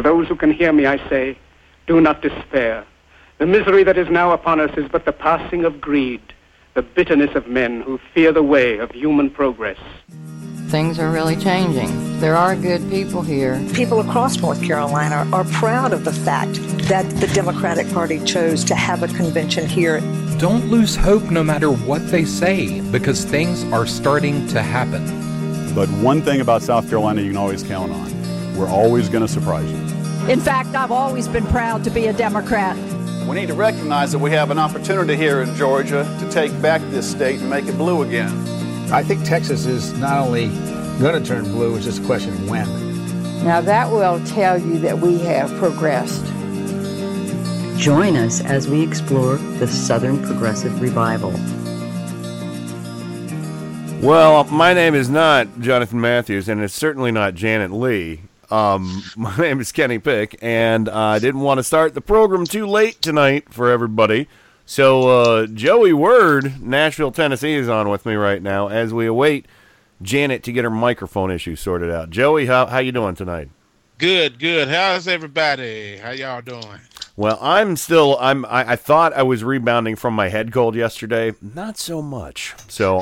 To those who can hear me, I say, do not despair. The misery that is now upon us is but the passing of greed, the bitterness of men who fear the way of human progress. Things are really changing. There are good people here. People across North Carolina are proud of the fact that the Democratic Party chose to have a convention here. Don't lose hope no matter what they say, because things are starting to happen. But one thing about South Carolina you can always count on. We're always going to surprise you. In fact, I've always been proud to be a Democrat. We need to recognize that we have an opportunity here in Georgia to take back this state and make it blue again. I think Texas is not only going to turn blue, it's just a question of when. Now that will tell you that we have progressed. Join us as we explore the Southern Progressive Revival. Well, my name is not Jonathan Matthews, and it's certainly not Janet Lee. My name is Kenny Pick, and I didn't want to start the program too late tonight for everybody. So, Joey Word, Nashville, Tennessee, is on with me right now as we await Janet to get her microphone issue sorted out. Joey, how you doing tonight? Good, good. How's everybody? How y'all doing? Well, I thought I was rebounding from my head cold yesterday. Not so much. So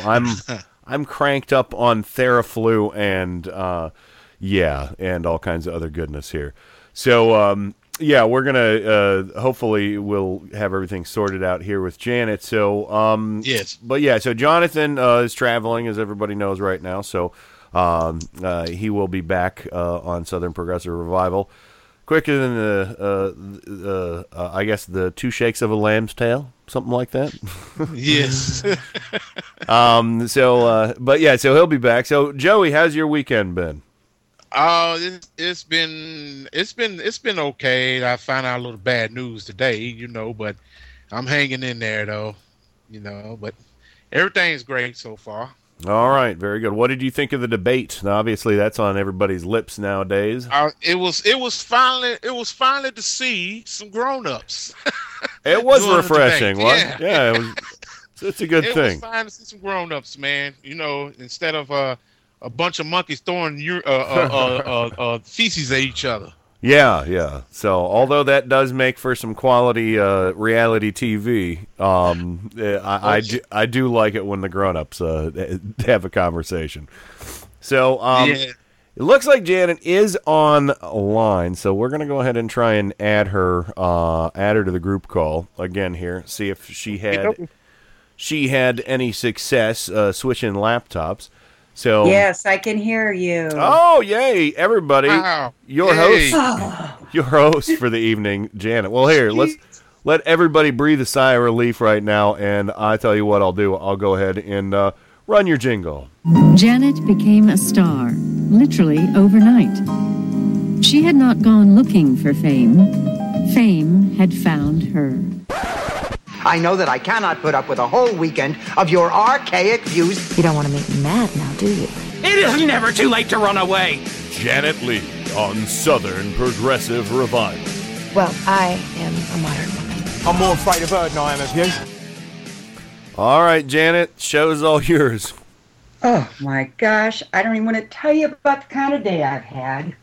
I'm cranked up on Theraflu and and all kinds of other goodness here. So yeah, we're going to, hopefully we'll have everything sorted out here with Janet. So, yes, but yeah, so Jonathan, is traveling, as everybody knows right now. So, he will be back, on Southern Progressive Revival quicker than I guess the two shakes of a lamb's tail, something like that. Yes. But yeah, so he'll be back. So Joey, how's your weekend been? Oh, it's been okay. I found out a little bad news today, but I'm hanging in there though, but everything's great so far. All right, very good. What did you think of the debate? Now, obviously that's on everybody's lips nowadays. It was finally to see some grown-ups. It was refreshing, wasn't it? Yeah, it's a good thing. It was fine to see some grown-ups, man. Instead of a bunch of monkeys throwing feces at each other. Yeah, yeah. So, although that does make for some quality reality TV, I do like it when the grown-ups have a conversation. So, It looks like Janet is online, so we're going to go ahead and try and add her to the group call again here, see if she had any success switching laptops. So, yes, I can hear you. Oh, yay, everybody. Wow. Your host for the evening, Janet. Well, here, let's let everybody breathe a sigh of relief right now, and I tell you what I'll do. I'll go ahead and run your jingle. Janet became a star, literally overnight. She had not gone looking for fame. Fame had found her. I know that I cannot put up with a whole weekend of your archaic views. You don't want to make me mad now, do you? It is never too late to run away. Janet Lee on Southern Progressive Revival. Well, I am a modern woman. I'm more afraid of her than I am of you. All right, Janet, show's all yours. Oh, my gosh. I don't even want to tell you about the kind of day I've had.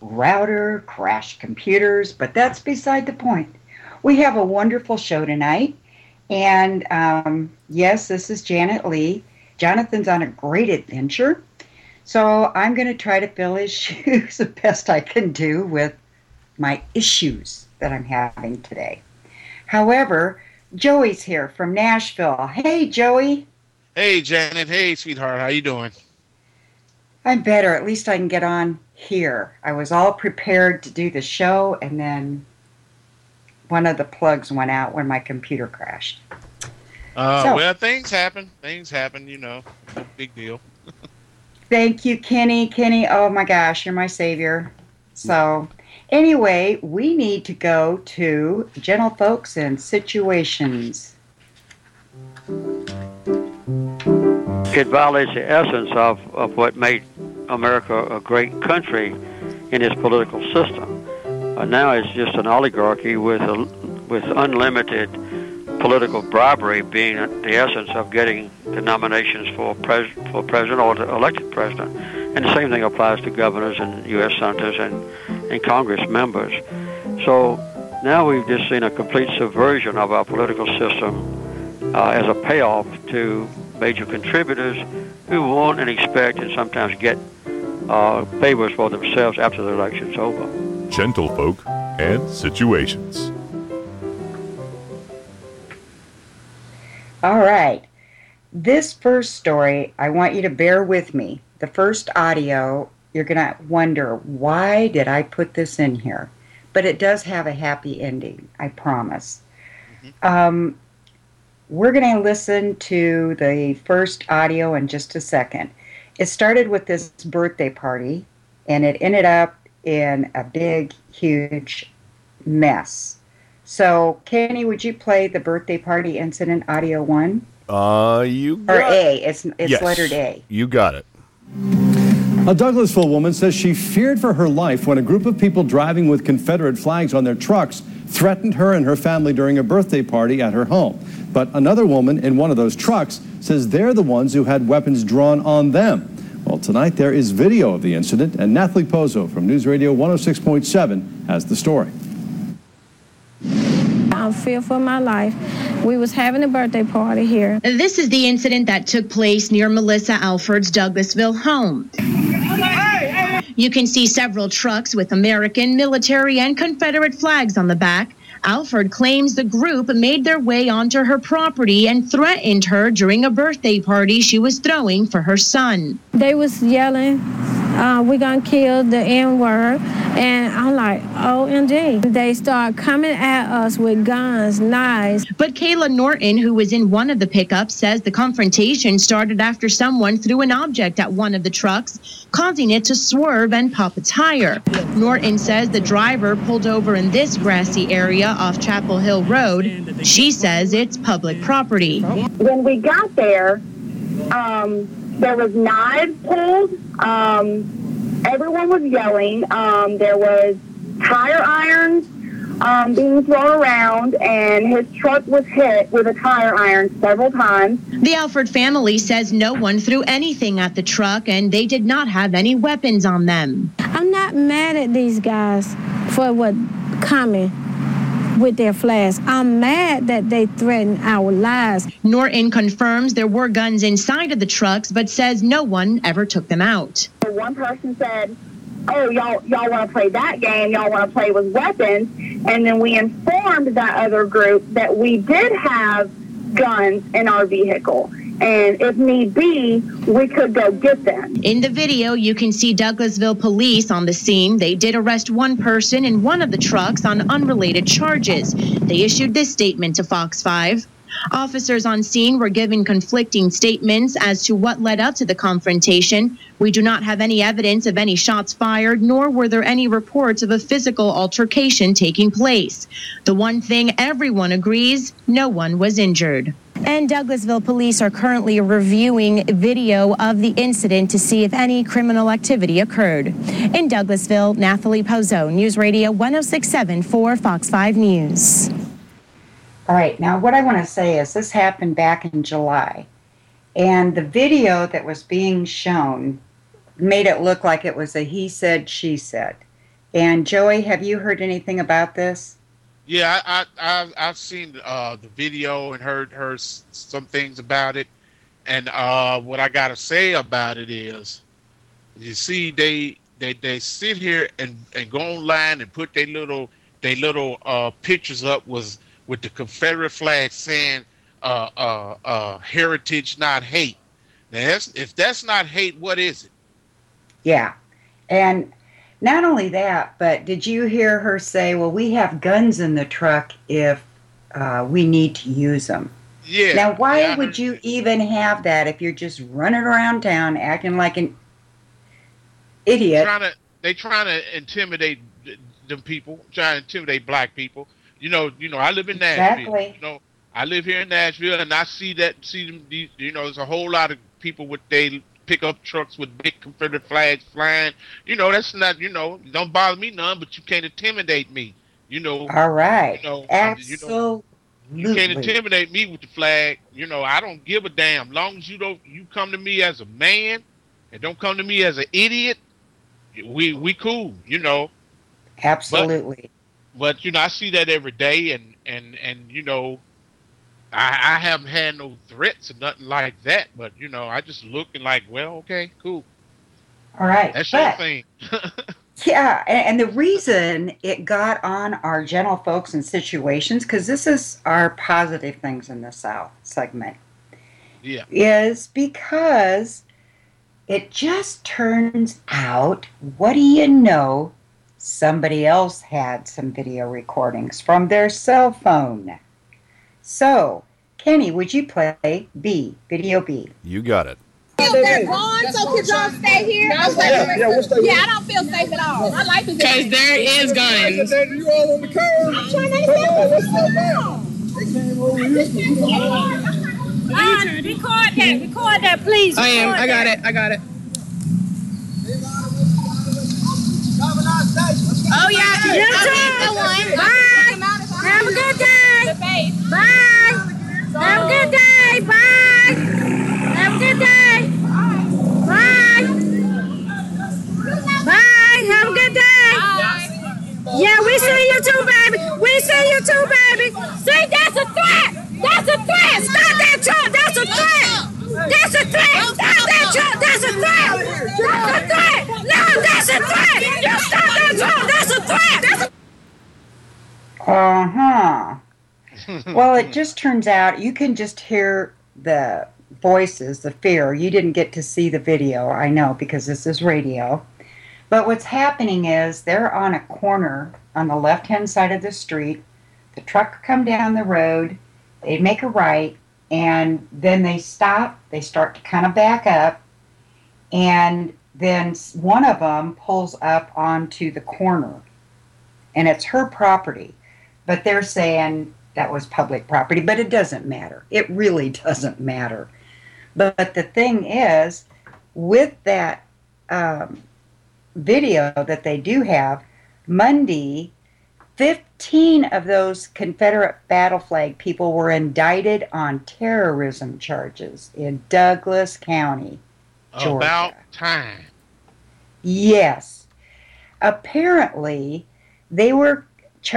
Router, crashed computers, but that's beside the point. We have a wonderful show tonight, and yes, this is Janet Lee. Jonathan's on a great adventure, so I'm going to try to fill his shoes the best I can do with my issues that I'm having today. However, Joey's here from Nashville. Hey, Joey. Hey, Janet. Hey, sweetheart. How you doing? I'm better. At least I can get on here. I was all prepared to do the show, and then one of the plugs went out when my computer crashed. Well, things happen, no big deal. Thank you, Kenny. Kenny, oh my gosh, you're my savior. So anyway, we need to go to Gentle Folks and Situations. It violates the essence of what made America a great country in its political system. Now it's just an oligarchy with unlimited political bribery being the essence of getting the nominations for president or the elected president. And the same thing applies to governors and U.S. senators and, and Congress members. So now we've just seen a complete subversion of our political system as a payoff to major contributors who want and expect and sometimes get favors for themselves after the election's over. Gentlefolk and situations. All right. This first story, I want you to bear with me. The first audio, you're going to wonder, why did I put this in here? But it does have a happy ending, I promise. Mm-hmm. We're going to listen to the first audio in just a second. It started with this birthday party, and it ended up in a big, huge mess. So, Kenny, would you play the birthday party incident audio 1? You got it. Or A. It's yes, lettered A. You got it. A Douglasville woman says she feared for her life when a group of people driving with Confederate flags on their trucks threatened her and her family during a birthday party at her home. But another woman in one of those trucks says they're the ones who had weapons drawn on them. Well, tonight there is video of the incident, and Nathalie Pozo from News Radio 106.7 has the story. I'm fearful of my life. We was having a birthday party here. This is the incident that took place near Melissa Alford's Douglasville home. You can see several trucks with American, military, and Confederate flags on the back. Alford claims the group made their way onto her property and threatened her during a birthday party she was throwing for her son. They was yelling, we're going to kill the N-word. And I'm like, OMG. They start coming at us with guns, knives. But Kayla Norton, who was in one of the pickups, says the confrontation started after someone threw an object at one of the trucks, causing it to swerve and pop a tire. Norton says the driver pulled over in this grassy area off Chapel Hill Road. She says it's public property. When we got there, there was knives pulled. Everyone was yelling. There was tire irons being thrown around, and his truck was hit with a tire iron several times. The Alford family says no one threw anything at the truck, and they did not have any weapons on them. I'm not mad at these guys for what coming with their flags. I'm mad that they threatened our lives. Norton confirms there were guns inside of the trucks, but says no one ever took them out. One person said, oh, y'all want to play that game, y'all want to play with weapons, and then we informed that other group that we did have guns in our vehicle, and if need be, we could go get them. In the video, you can see Douglasville police on the scene. They did arrest one person in one of the trucks on unrelated charges. They issued this statement to Fox 5. Officers on scene were given conflicting statements as to what led up to the confrontation. We do not have any evidence of any shots fired, nor were there any reports of a physical altercation taking place. The one thing everyone agrees, no one was injured. And Douglasville police are currently reviewing video of the incident to see if any criminal activity occurred. In Douglasville, Nathalie Pozo, News Radio 106.7 for Fox 5 News. All right, now what I want to say is this happened back in July, and the video that was being shown made it look like it was a he said, she said. And Joey, have you heard anything about this? Yeah, I've seen the video and heard some things about it, and what I got to say about it is, you see, they sit here and go online and put their little pictures up with the Confederate flag saying heritage, not hate. Now, if that's not hate, what is it? Yeah. And not only that, but did you hear her say, well, we have guns in the truck if we need to use them? Yeah. Now, why would you even have that if you're just running around town acting like an idiot? They're trying to intimidate them people, trying to intimidate black people. You know, I live in Nashville. Exactly. You know, I live here in Nashville, and I see them. You know, there's a whole lot of people with they pickup trucks with big Confederate flags flying. You know, that's not. You know, don't bother me none, but you can't intimidate me. You know. All right. You know, absolutely. You can't intimidate me with the flag. You know, I don't give a damn. Long as you don't, you come to me as a man, and don't come to me as an idiot. We cool. You know. Absolutely. But I see that every day, and I haven't had no threats or nothing like that, but, I just look and like, well, okay, cool. All right. That's your thing. Yeah, and the reason it got on our gentle folks and situations, because this is our positive things in the South segment, is because it just turns out, what do you know, somebody else had some video recordings from their cell phone. So, Kenny, would you play B, video B? You got it. They're gone, so could y'all stay here? Yeah, I don't feel safe at all. I like it because there is guns. You all on the curb. I'm trying to stay here. Record that, please. I am. I got it. Oh yeah, you too. Bye. Have a good day. Bye. Have a good day. Bye. Have a good day. Bye. Bye. Have a good day. Bye. Yeah, we see you too, baby. See, that's a threat. Stop that truck. Stop that truck. That's a threat. You stop that truck. Well, it just turns out you can just hear the voices, the fear. You didn't get to see the video, I know, because this is radio. But what's happening is they're on a corner on the left-hand side of the street. The truck come down the road. They make a right, and then they stop. They start to kind of back up, and then one of them pulls up onto the corner, and it's her property. But they're saying that was public property, but it doesn't matter. It really doesn't matter. But the thing is, with that video that they do have, Monday, 15 of those Confederate battle flag people were indicted on terrorism charges in Douglas County, Georgia. About time. Yes. Apparently, they were,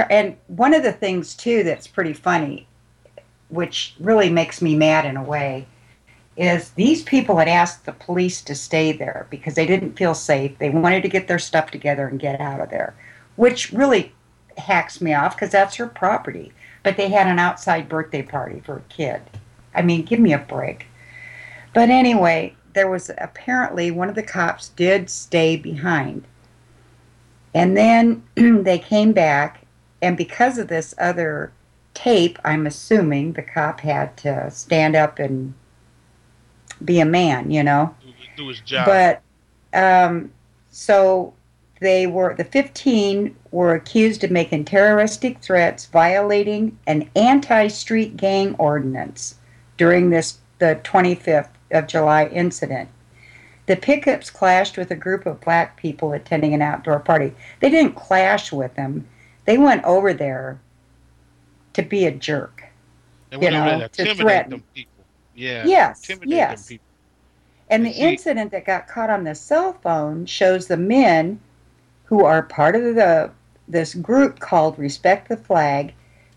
and one of the things, too, that's pretty funny, which really makes me mad in a way, is these people had asked the police to stay there because they didn't feel safe. They wanted to get their stuff together and get out of there, which really hacks me off because that's her property. But they had an outside birthday party for a kid. I mean, give me a break. But anyway, there was apparently one of the cops did stay behind. And then they came back, and because of this other tape, I'm assuming the cop had to stand up and be a man, do his job. But so they were, the 15 were accused of making terroristic threats, violating an anti-street gang ordinance during the 25th of July incident. The pickups clashed with a group of black people attending an outdoor party. They didn't clash with them. They went over there to be a jerk. They went over there to intimidate them people. Yeah. Yes. Yes. Them people. And the incident that got caught on the cell phone shows the men who are part of this group called Respect the Flag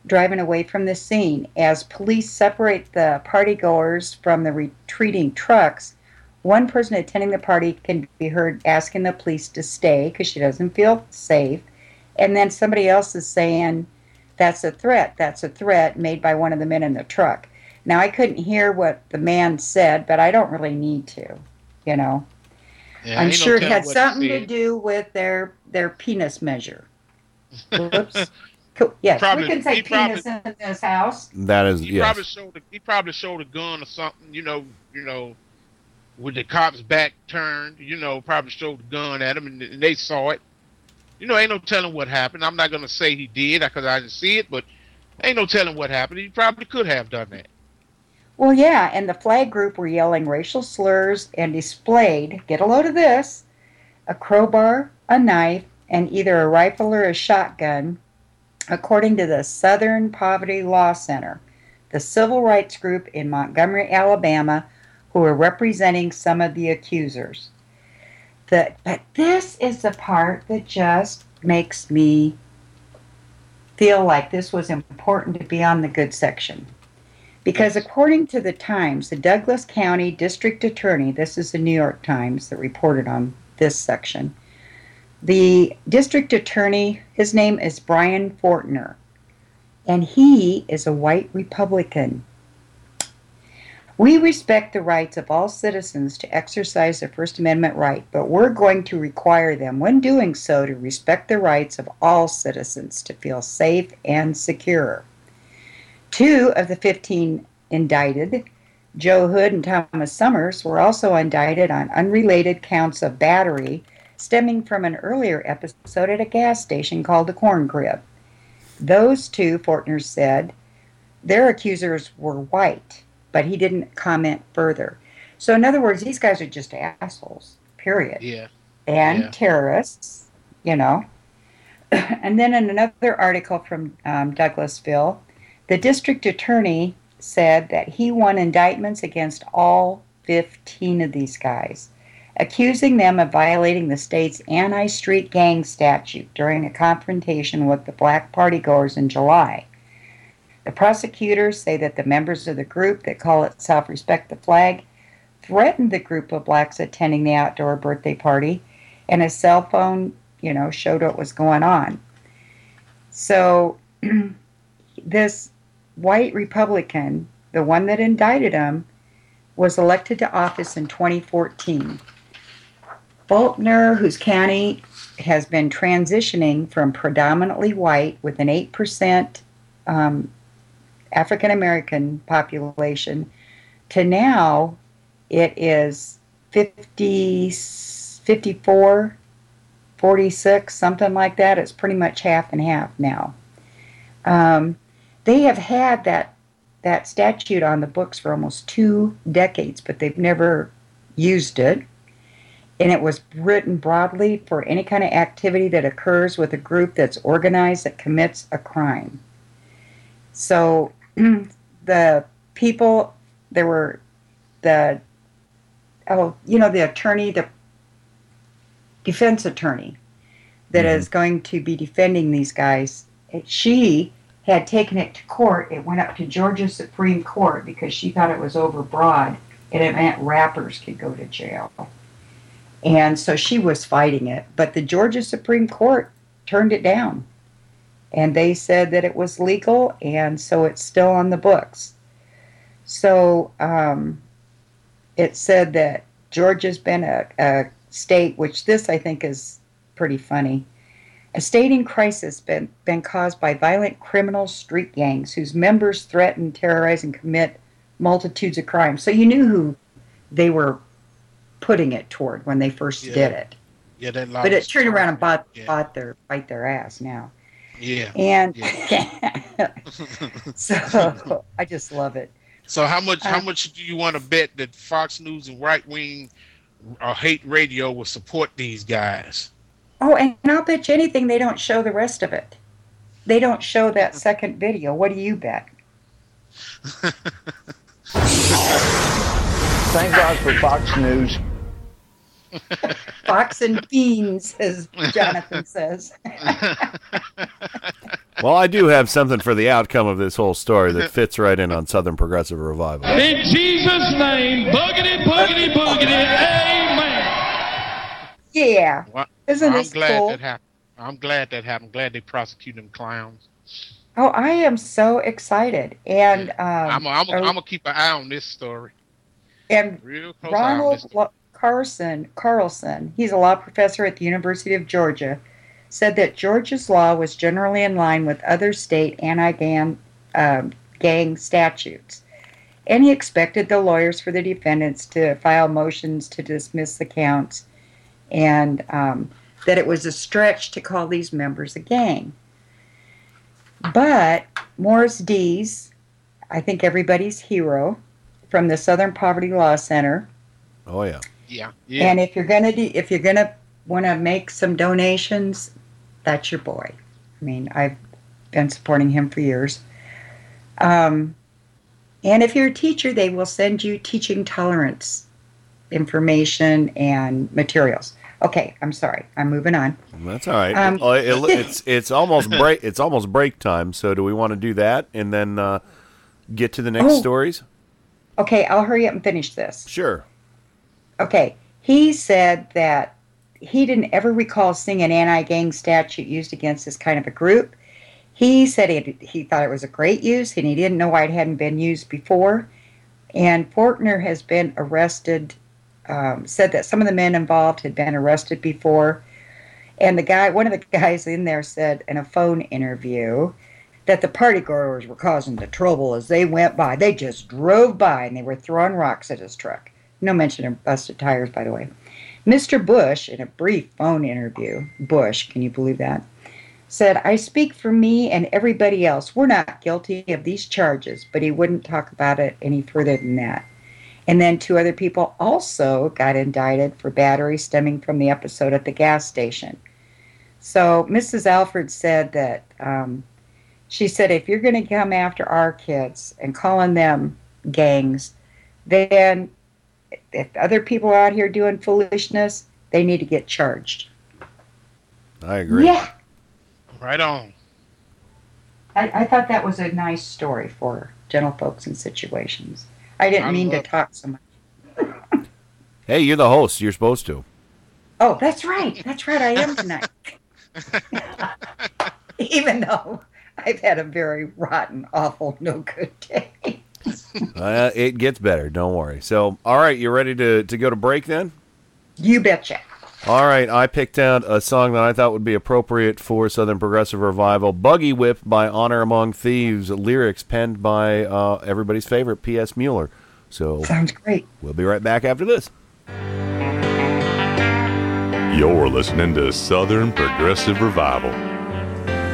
driving away from the scene. As police separate the partygoers from the retreating trucks, one person attending the party can be heard asking the police to stay because she doesn't feel safe. And then somebody else is saying, that's a threat made by one of the men in the truck. Now, I couldn't hear what the man said, but I don't really need to, Yeah, I'm sure it had something to do with their penis measure. Whoops. Cool. Yes, probably, we can say penis in this house. That is, yes. He probably showed a gun or something, with the cop's back turned, probably showed the gun at him, and they saw it. Ain't no telling what happened. I'm not going to say he did because I didn't see it, but ain't no telling what happened. He probably could have done that. Well, yeah, and the flag group were yelling racial slurs and displayed, get a load of this, a crowbar, a knife, and either a rifle or a shotgun, according to the Southern Poverty Law Center, the civil rights group in Montgomery, Alabama, who are representing some of the accusers. But this is the part that just makes me feel like this was important to be on the good section. Because according to the Times, the Douglas County District Attorney, this is the New York Times that reported on this section, the district attorney, his name is Brian Fortner, and he is a white Republican. We respect the rights of all citizens to exercise their First Amendment right, but we're going to require them, when doing so, to respect the rights of all citizens to feel safe and secure. 2 of the 15 indicted, Joe Hood and Thomas Summers, were also indicted on unrelated counts of battery stemming from an earlier episode at a gas station called the Corn Crib. Those two, Fortner said, their accusers were white, but he didn't comment further. So in other words, these guys are just assholes, period. Yeah. And terrorists, you know. And then in another article from Douglasville, the district attorney said that he won indictments against all 15 of these guys, accusing them of violating the state's anti-street gang statute during a confrontation with the black partygoers in July. The prosecutors say that the members of the group that call itself Respect the Flag threatened the group of blacks attending the outdoor birthday party, and a cell phone, you know, showed what was going on. So this white Republican, the one that indicted him, was elected to office in 2014. Faulkner, whose county has been transitioning from predominantly white with an 8% African-American population, to now it is 50, 54, 46, something like that. It's pretty much half and half now. They have had that statute on the books for almost 2 decades, but they've never used it. And it was written broadly for any kind of activity that occurs with a group that's organized that commits a crime. So the people, there were the defense attorney that is going to be defending these guys. She had taken it to court. It went up to Georgia Supreme Court because she thought it was overbroad and it meant rappers could go to jail. And so she was fighting it. But the Georgia Supreme Court turned it down. And they said that it was legal, and so it's still on the books. So it said that Georgia's been a state, which this I think is pretty funny, a state in crisis been caused by violent criminal street gangs whose members threaten, terrorize, and commit multitudes of crimes. So you knew who they were putting it toward when they first did it. Yeah, that but it turned around and bite their ass now. Yeah. And so I just love it. So how much do you want to bet that Fox News and right wing or hate radio will support these guys? Oh, and I'll bet you anything they don't show the rest of it. They don't show that second video. What do you bet? Thank God for Fox News. Fox and beans, as Jonathan says. Well, I do have something for the outcome of this whole story that fits right in on Southern Progressive Revival. In Jesus' name, boogity, boogity, boogity, amen. Yeah. Well, isn't this cool? I'm glad that happened. Glad they prosecuted them clowns. Oh, I am so excited. And I'm going to keep an eye on this story. And real close Ronald... eye on this story. Carlson, he's a law professor at the University of Georgia, said that Georgia's law was generally in line with other state anti-gang statutes, and he expected the lawyers for the defendants to file motions to dismiss the counts, and that it was a stretch to call these members a gang. But Morris Dees, I think everybody's hero, from the Southern Poverty Law Center. Oh yeah. Yeah. And if you're gonna want to make some donations, that's your boy. I mean, I've been supporting him for years. And if you're a teacher, they will send you teaching tolerance information and materials. Okay, I'm sorry. I'm moving on. That's all right. It's almost break time. So do we want to do that and then get to the next stories? Okay, I'll hurry up and finish this. Sure. Okay, he said that he didn't ever recall seeing an anti-gang statute used against this kind of a group. He said he thought it was a great use, and he didn't know why it hadn't been used before. And Fortner has been arrested. Said that some of the men involved had been arrested before. And the guy, one of the guys in there said in a phone interview that the partygoers were causing the trouble as they went by. They just drove by and they were throwing rocks at his truck. No mention of busted tires, by the way. Mr. Bush, in a brief phone interview, Bush, can you believe that, said, "I speak for me and everybody else. We're not guilty of these charges," but he wouldn't talk about it any further than that. And then two other people also got indicted for battery stemming from the episode at the gas station. So Mrs. Alford said that, she said, if you're going to come after our kids and calling them gangs, then if other people are out here doing foolishness, they need to get charged. I agree. Yeah. Right on. I thought that was a nice story for gentle folks in situations. I didn't mean to talk so much. Hey, you're the host. You're supposed to. Oh, that's right. That's right. I am tonight. Even though I've had a very rotten, awful, no good day. It gets better. Don't worry. So, all right. You ready to go to break then? You betcha. All right. I picked out a song that I thought would be appropriate for Southern Progressive Revival, Buggy Whip by Honor Among Thieves, lyrics penned by everybody's favorite, P.S. Mueller. So sounds great. We'll be right back after this. You're listening to Southern Progressive Revival.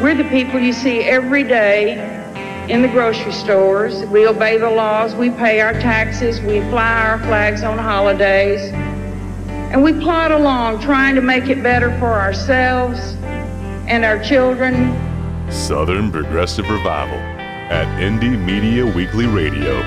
We're the people you see every day in the grocery stores. We obey the laws, we pay our taxes, we fly our flags on holidays, and we plod along trying to make it better for ourselves and our children. Southern Progressive Revival at Indy Media Weekly Radio.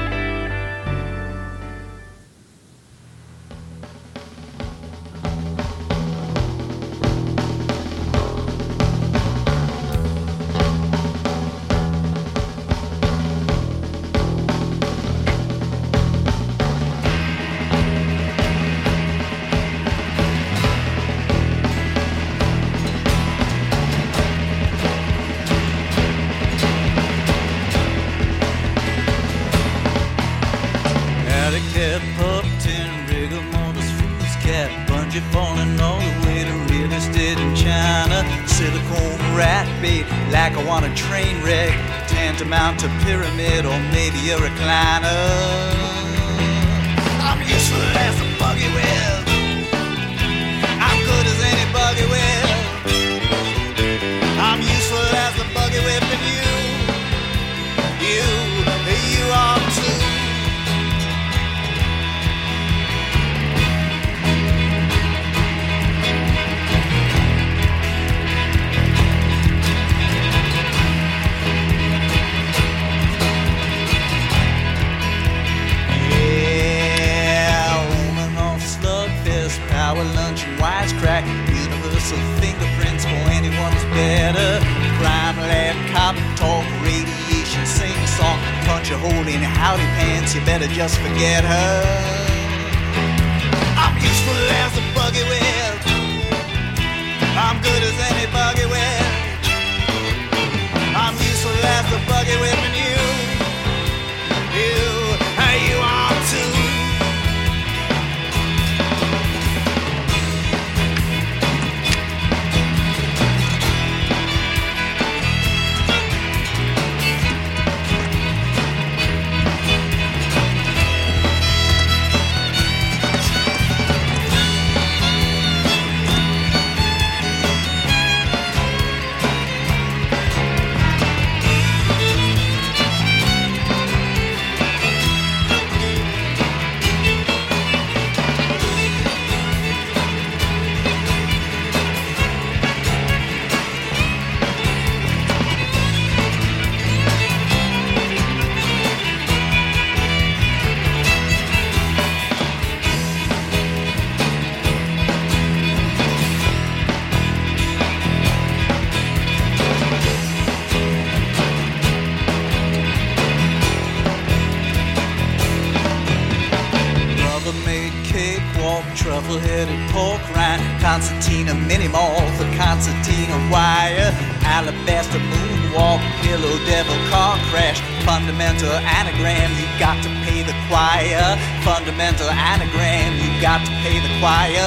truffle-headed pork rind, concertina mini-mall, the concertina wire, alabaster moonwalk, pillow devil car crash, fundamental anagram, you got to pay the choir, fundamental anagram, you got to pay the choir,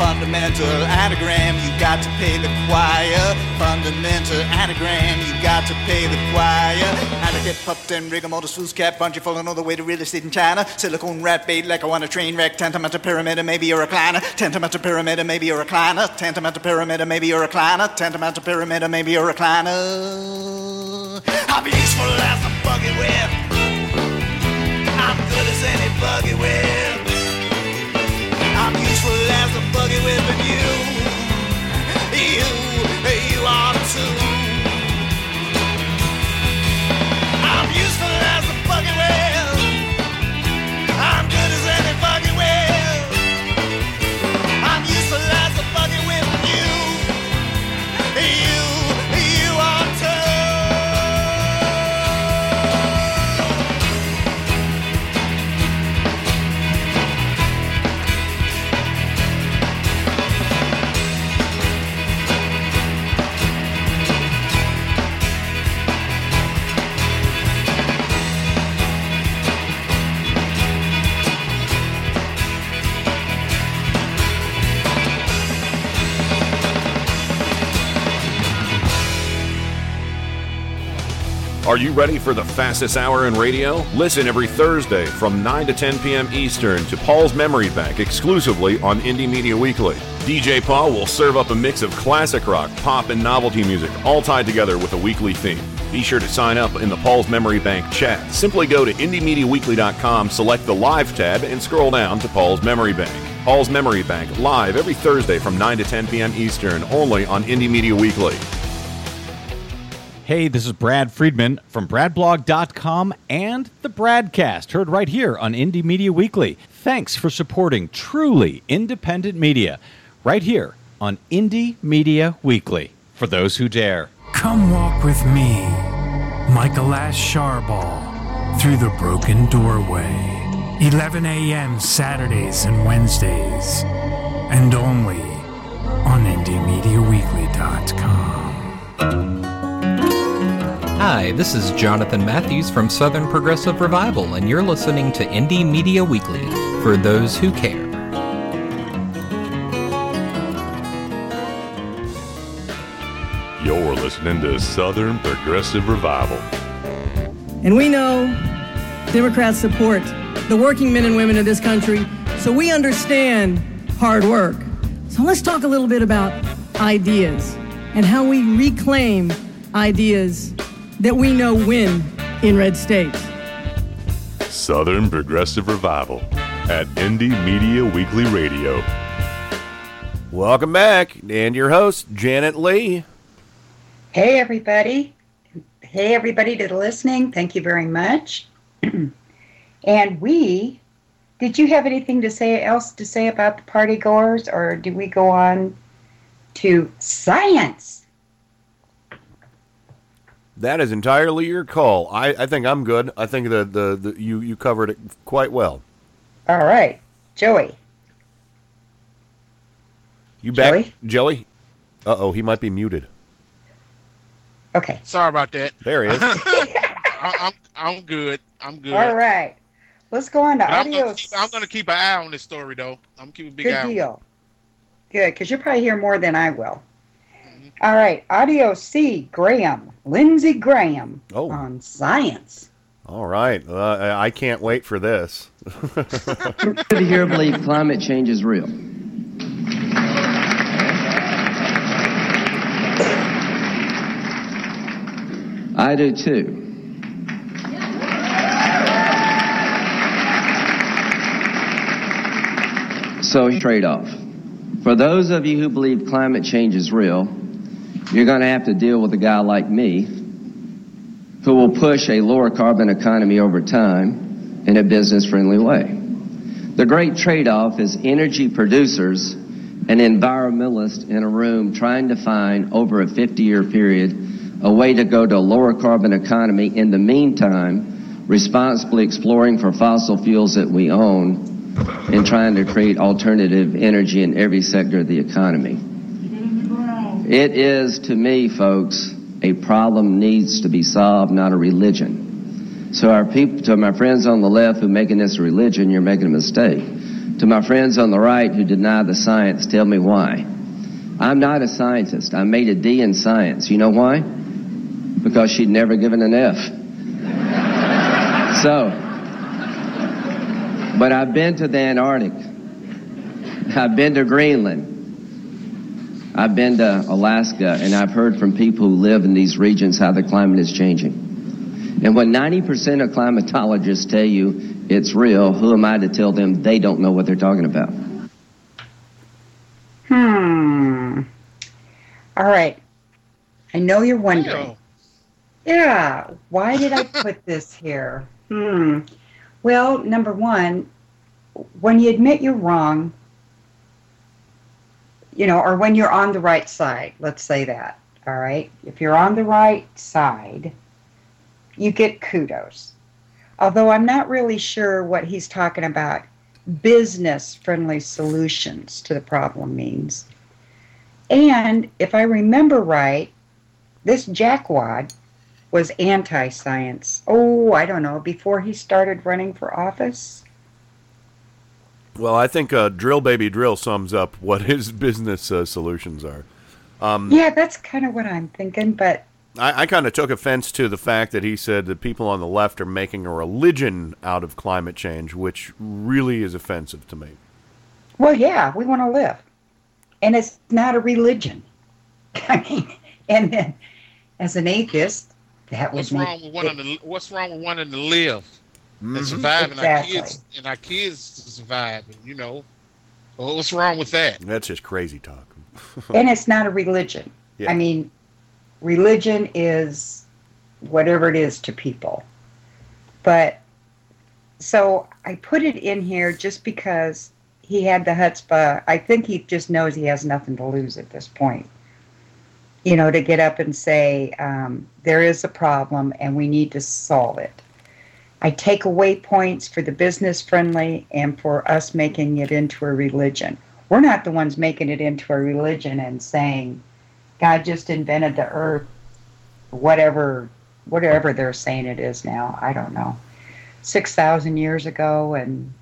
fundamental anagram, you got to pay the choir, fundamental anagram, you got to pay the choir. Advocate, pupped and rigor mortis, foolscap, bungee, falling all the way to real estate in China, silicone rat bait like I want a train wreck, tantamount to pyramid, maybe you're a recliner, tantamount to pyramid, maybe you're a recliner, tantamount to pyramid, maybe you're a recliner, tantamount to pyramid, maybe you're a recliner. I'll be useful as a buggy whip, I'm good as any buggy whip, I'm useful as a buggy whip, and you are too. I'm useful as a buggy whip, I'm good as any buggy whip, I'm useful as a buggy whip, and you are Are you ready for the fastest hour in radio? Listen every Thursday from 9 to 10 p.m. Eastern to Paul's Memory Bank exclusively on Indie Media Weekly. DJ Paul will serve up a mix of classic rock, pop, and novelty music, all tied together with a weekly theme. Be sure to sign up in the Paul's Memory Bank chat. Simply go to IndieMediaWeekly.com, select the Live tab, and scroll down to Paul's Memory Bank. Paul's Memory Bank, live every Thursday from 9 to 10 p.m. Eastern, only on Indie Media Weekly. Hey, this is Brad Friedman from bradblog.com and the Bradcast, heard right here on Indie Media Weekly. Thanks for supporting truly independent media right here on Indie Media Weekly, for those who dare. Come walk with me, Michael Ash Sharbaugh, through the broken doorway, 11 a.m. Saturdays and Wednesdays, and only on IndieMediaWeekly.com. Hi, this is Jonathan Matthews from Southern Progressive Revival, and you're listening to Indie Media Weekly, for those who care. You're listening to Southern Progressive Revival. And we know Democrats support the working men and women of this country, so we understand hard work. So let's talk a little bit about ideas and how we reclaim ideas that we know win in red states. Southern Progressive Revival at Indie Media Weekly Radio. Welcome back, and your host, Janet Lee. Hey, everybody. Hey, everybody that's listening. Thank you very much. And did you have anything else to say about the party goers, or do we go on to science? That is entirely your call. I think I'm good. I think the you covered it quite well. All right. Joey. You back? Joey? Uh-oh, he might be muted. Okay. Sorry about that. There he is. I'm good. I'm good. All right. Let's go on to audio. I'm going to keep an eye on this story, though. I'm keeping a big eye on it. Good deal. Good, because you'll probably hear more than I will. All right, Audio C, Lindsey Graham on science. All right, I can't wait for this. Do you here believe climate change is real? I do too. So trade-off. For those of you who believe climate change is real, you're going to have to deal with a guy like me who will push a lower carbon economy over time in a business-friendly way. The great trade-off is energy producers and environmentalists in a room trying to find, over a 50-year period, a way to go to a lower carbon economy, in the meantime responsibly exploring for fossil fuels that we own in trying to create alternative energy in every sector of the economy. It is, to me, folks, a problem needs to be solved, not a religion. So our people, to my friends on the left who are making this a religion, you're making a mistake. To my friends on the right who deny the science, tell me why. I'm not a scientist. I made a D in science. You know why? Because she'd never given an F. But I've been to the Antarctic. I've been to Greenland. I've been to Alaska, and I've heard from people who live in these regions how the climate is changing. And when 90% of climatologists tell you it's real, who am I to tell them they don't know what they're talking about? All right. I know you're wondering. Yeah, why did I put this here? Well, number one, when you admit you're wrong, you know, or when you're on the right side, let's say that, all right? If you're on the right side, you get kudos. Although I'm not really sure what he's talking about, business-friendly solutions to the problem means. And if I remember right, this jackwad was anti-science. Oh, I don't know, before he started running for office? Well, I think Drill Baby Drill sums up what his business solutions are. Yeah, that's kind of what I'm thinking, but... I kind of took offense to the fact that he said that people on the left are making a religion out of climate change, which really is offensive to me. Well, yeah, we want to live. And it's not a religion. I mean, and then, as an atheist, that was what's wrong with wanting to live and survive, exactly. and our kids to survive. You know, well, what's wrong with that? That's just crazy talk. And it's not a religion. Yeah. I mean, religion is whatever it is to people. But so I put it in here just because. He had the chutzpah. I think he just knows he has nothing to lose at this point. You know, to get up and say, there is a problem and we need to solve it. I take away points for the business friendly and for us making it into a religion. We're not the ones making it into a religion and saying, God just invented the earth, whatever they're saying it is now. I don't know. 6,000 years ago and...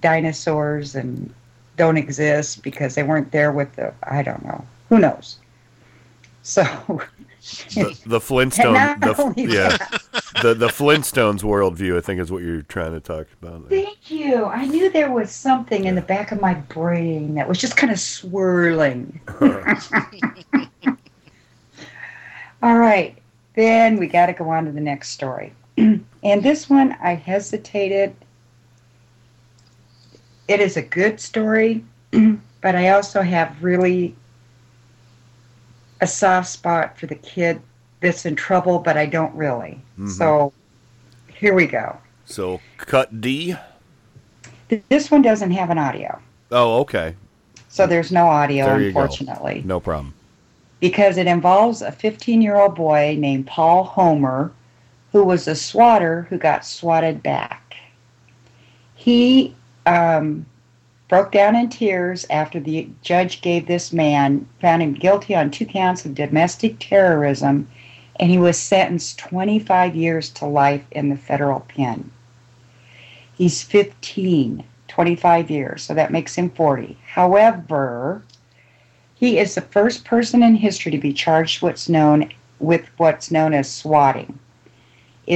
dinosaurs and don't exist because they weren't there with the, I don't know. Who knows? So the Flintstones, the Flintstones worldview, I think is what you're trying to talk about. Thank you. I knew there was something in the back of my brain that was just kind of swirling. All right. Then we got to go on to the next story. And this one, I hesitated. It is a good story, but I also have really a soft spot for the kid that's in trouble, but I don't really. Mm-hmm. So here we go. So cut D? This one doesn't have an audio. Oh, okay. So there's no audio, there unfortunately. No problem. Because it involves a 15-year-old boy named Paul Horner, who was a swatter who got swatted back. He... broke down in tears after the judge found him guilty on 2 counts of domestic terrorism, and he was sentenced 25 years to life in the federal pen. He's 15, 25 years, so that makes him 40. However, he is the first person in history to be charged with what's known as swatting.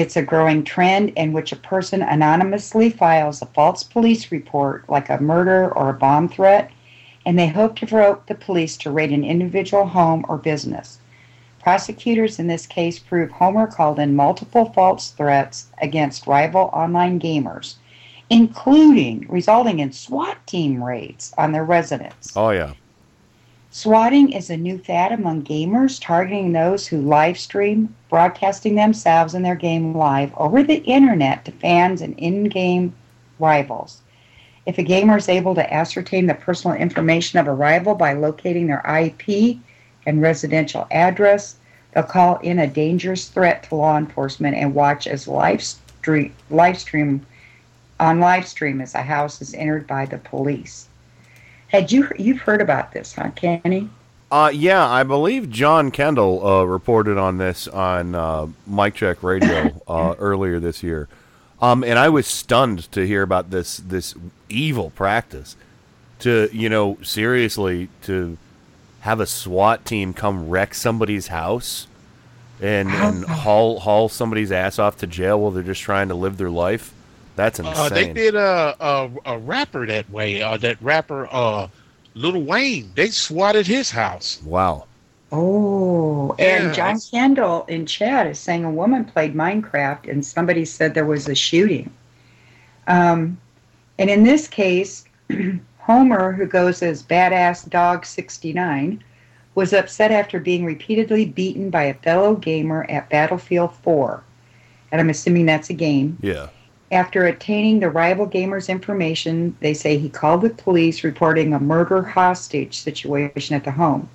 It's a growing trend in which a person anonymously files a false police report, like a murder or a bomb threat, and they hope to provoke the police to raid an individual home or business. Prosecutors in this case prove Horner called in multiple false threats against rival online gamers, including resulting in SWAT team raids on their residence. Oh, yeah. Swatting is a new fad among gamers, targeting those who live stream, broadcasting themselves and their game live over the internet to fans and in-game rivals. If a gamer is able to ascertain the personal information of a rival by locating their IP and residential address, they'll call in a dangerous threat to law enforcement and watch as live stream on live stream as a house is entered by the police. You've heard about this, huh, Kenny? Yeah, I believe John Kendall reported on this on Mike Check Radio earlier this year. And I was stunned to hear about this evil practice to, seriously, to have a SWAT team come wreck somebody's house and haul somebody's ass off to jail while they're just trying to live their life. That's insane. They did a rapper that way. That rapper, Lil Wayne, they swatted his house. Wow. Oh, and yeah. John Kendall in chat is saying a woman played Minecraft and somebody said there was a shooting. And in this case, Homer, who goes as Badass Dog 69, was upset after being repeatedly beaten by a fellow gamer at Battlefield 4. And I'm assuming that's a game. Yeah. After obtaining the rival gamer's information, they say he called the police reporting a murder hostage situation at the home.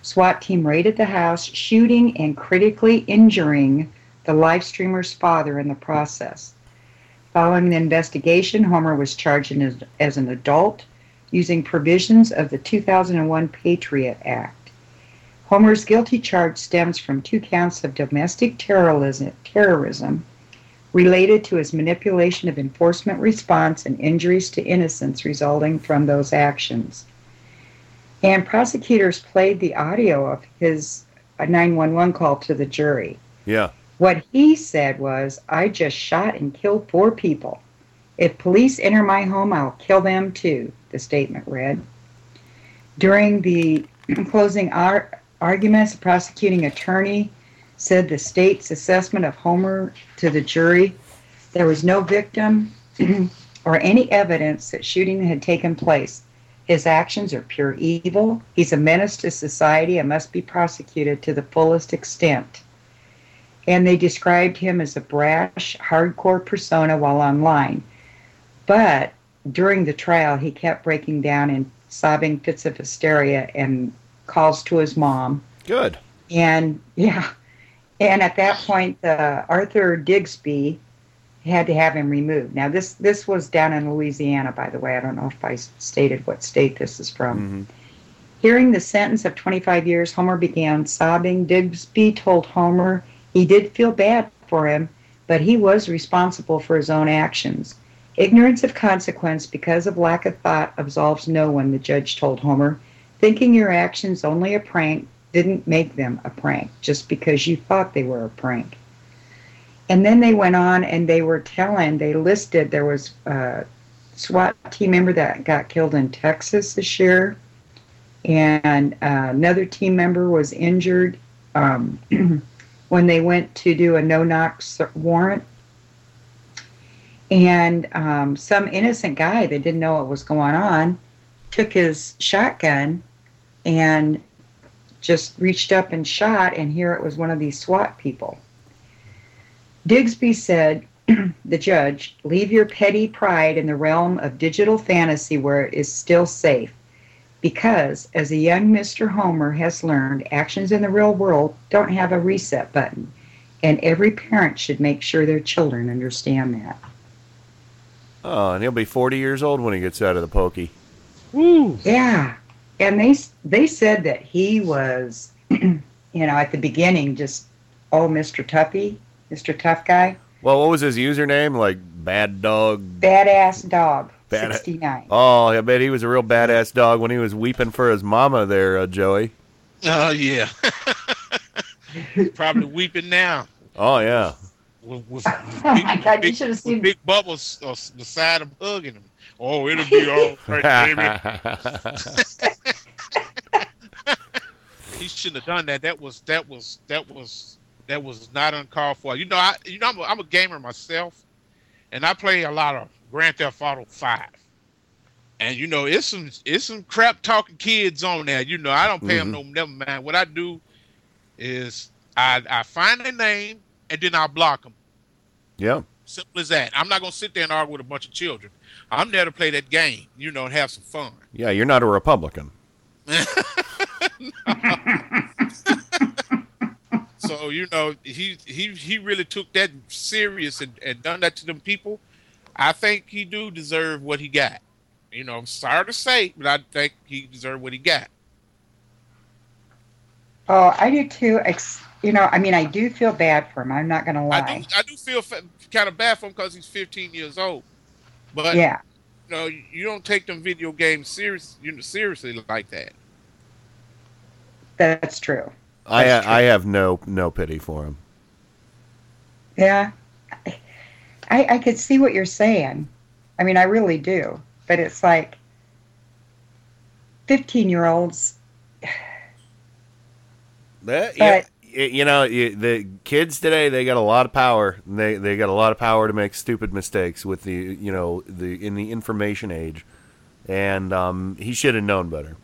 SWAT team raided the house, shooting and critically injuring the live streamer's father in the process. Following the investigation, Homer was charged as an adult using provisions of the 2001 Patriot Act. Homer's guilty charge stems from 2 counts of domestic terrorism related to his manipulation of enforcement response and injuries to innocents resulting from those actions. And prosecutors played the audio of his 911 call to the jury. Yeah. What he said was, "I just shot and killed 4 people. If police enter my home, I'll kill them too," the statement read. During the closing arguments, the prosecuting attorney said the state's assessment of Homer to the jury, there was no victim or any evidence that shooting had taken place. His actions are pure evil. He's a menace to society and must be prosecuted to the fullest extent. And they described him as a brash, hardcore persona while online. But during the trial, he kept breaking down in sobbing fits of hysteria and calls to his mom. Good. And, yeah. And at that point, Arthur Digsby had to have him removed. Now, this was down in Louisiana, by the way. I don't know if I stated what state this is from. Mm-hmm. Hearing the sentence of 25 years, Homer began sobbing. Digsby told Homer he did feel bad for him, but he was responsible for his own actions. Ignorance of consequence because of lack of thought absolves no one, the judge told Homer. Thinking your actions only a prank didn't make them a prank just because you thought they were a prank. And then they went on and they listed there was a SWAT team member that got killed in Texas this year, and another team member was injured when they went to do a no-knock warrant. And some innocent guy that didn't know what was going on took his shotgun and just reached up and shot, and here it was one of these SWAT people. Digsby said, the judge, leave your petty pride in the realm of digital fantasy where it is still safe, because, as a young Mr. Homer has learned, actions in the real world don't have a reset button, and every parent should make sure their children understand that. Oh, and he'll be 40 years old when he gets out of the pokey. Woo! Yeah. And they said that he was, at the beginning, just, Mr. Tough Guy. Well, what was his username? Like, Bad Dog? Badass Dog 69. Oh, I bet he was a real badass dog when he was weeping for his mama there, Joey. Oh, yeah. He's probably weeping now. Oh, yeah. You should have seen Big Bubbles beside him hugging him. Oh, it'll be all right, baby. He shouldn't have done that. That was not uncalled for. I'm a gamer myself, and I play a lot of Grand Theft Auto 5. And it's some crap talking kids on there. I don't pay them never mind. What I do is I find their name and then I block them. Yeah. Simple as that. I'm not going to sit there and argue with a bunch of children. I'm there to play that game, and have some fun. Yeah, you're not a Republican. So, he really took that serious and done that to them people. I think he do deserve what he got. You know, I'm sorry to say, but I think he deserved what he got. Oh, I do too. I do feel bad for him. I'm not going to lie. I do feel kind of bad for him because he's 15 years old. But yeah, you know, you don't take them video games seriously like that. That's true. I have no pity for him. Yeah, I could see what you're saying. I mean, I really do. But it's like 15-year-olds. The kids today, they got a lot of power. They got a lot of power to make stupid mistakes with the information age, and he should have known better.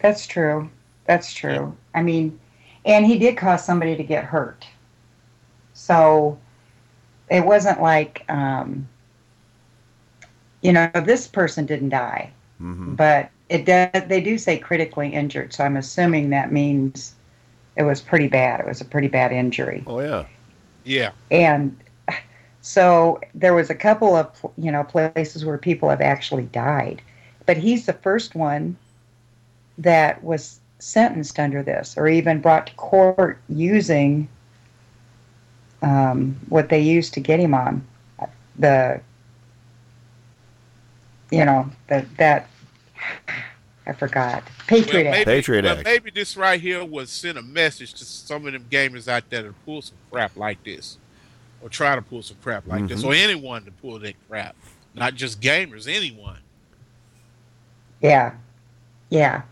That's true. Yeah. I mean, and he did cause somebody to get hurt. So it wasn't like, this person didn't die, mm-hmm. but it does. They do say critically injured. So I'm assuming that means it was pretty bad. It was a pretty bad injury. Oh yeah. Yeah. And so there was a couple of, places where people have actually died, but he's the first one that was sentenced under this or even brought to court using what they used to get him on, I forgot. Patriot Act. Well, maybe this right here was send a message to some of them gamers out there to pull some crap like this or try to pull some crap like mm-hmm. this or anyone to pull that crap, not just gamers, anyone. Yeah. Yeah.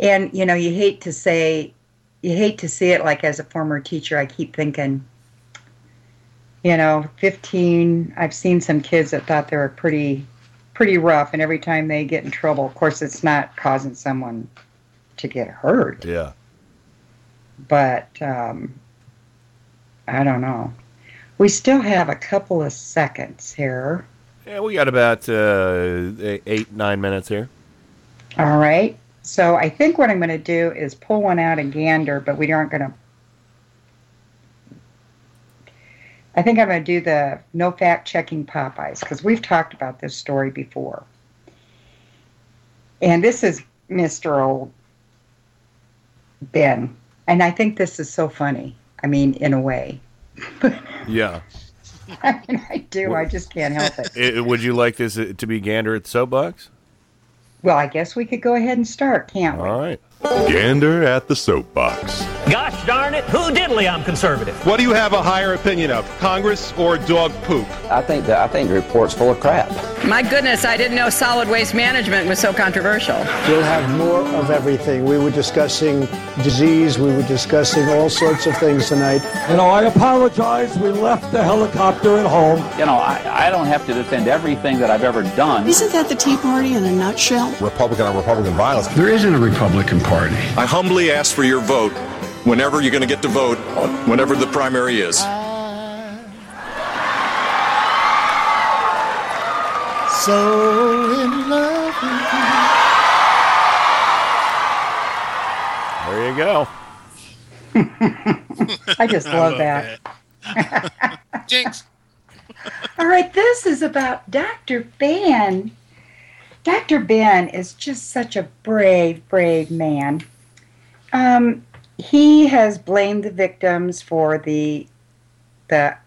And, you hate to see it, like as a former teacher, I keep thinking, 15, I've seen some kids that thought they were pretty rough, and every time they get in trouble, of course, it's not causing someone to get hurt. Yeah. But, I don't know. We still have a couple of seconds here. Yeah, we got about 8-9 minutes here. All right. So I think what I'm going to do is pull one out and gander, but we aren't going to. I think I'm going to do the no fact-checking Popeyes because we've talked about this story before. And this is Mr. Old Ben. And I think this is so funny. I mean, in a way. Yeah. I mean, I do. I just can't help it. Would you like this to be gander at the soapbox? Well, I guess we could go ahead and start, can't we? All right. Gander at the soapbox. Gosh darn it, who diddly I'm conservative. What do you have a higher opinion of, Congress or dog poop? I think the report's full of crap. My goodness, I didn't know solid waste management was so controversial. We'll have more of everything. We were discussing disease. We were discussing all sorts of things tonight. I apologize. We left the helicopter at home. I don't have to defend everything that I've ever done. Isn't that the Tea Party in a nutshell? Republican on Republican violence. There isn't a Republican Party. I humbly ask for your vote. Whenever you're going to get to vote, whenever the primary is. So in love with you. There you go. I just love that. Jinx. All right, this is about Dr. Ben. Dr. Ben is just such a brave, brave man. He has blamed the victims for the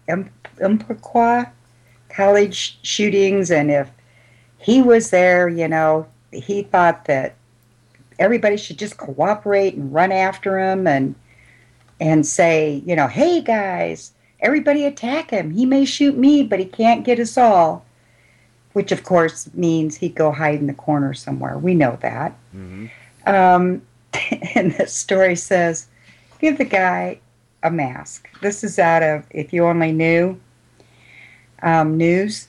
Umpqua college shootings, and if he was there, he thought that everybody should just cooperate and run after him and say, hey guys, everybody attack him. He may shoot me, but he can't get us all, which of course means he'd go hide in the corner somewhere. We know that. Mm-hmm. And this story says, give the guy a mask. This is out of If You Only Knew news.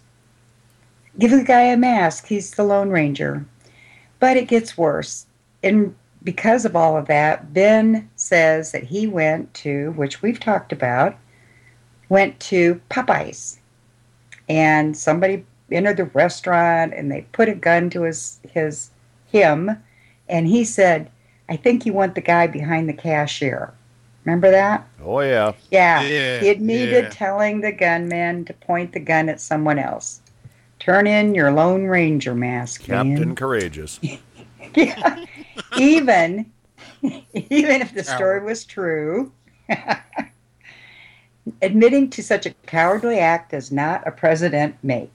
Give the guy a mask. He's the Lone Ranger. But it gets worse. And because of all of that, Ben says that he went to, which we've talked about, went to Popeyes. And somebody entered the restaurant and they put a gun to him. And he said, I think you want the guy behind the cashier. Remember that? Oh, yeah. Yeah. He admitted telling the gunman to point the gun at someone else. Turn in your Lone Ranger mask, Captain man. Courageous. Yeah. Even if the story was true, admitting to such a cowardly act does not a president make.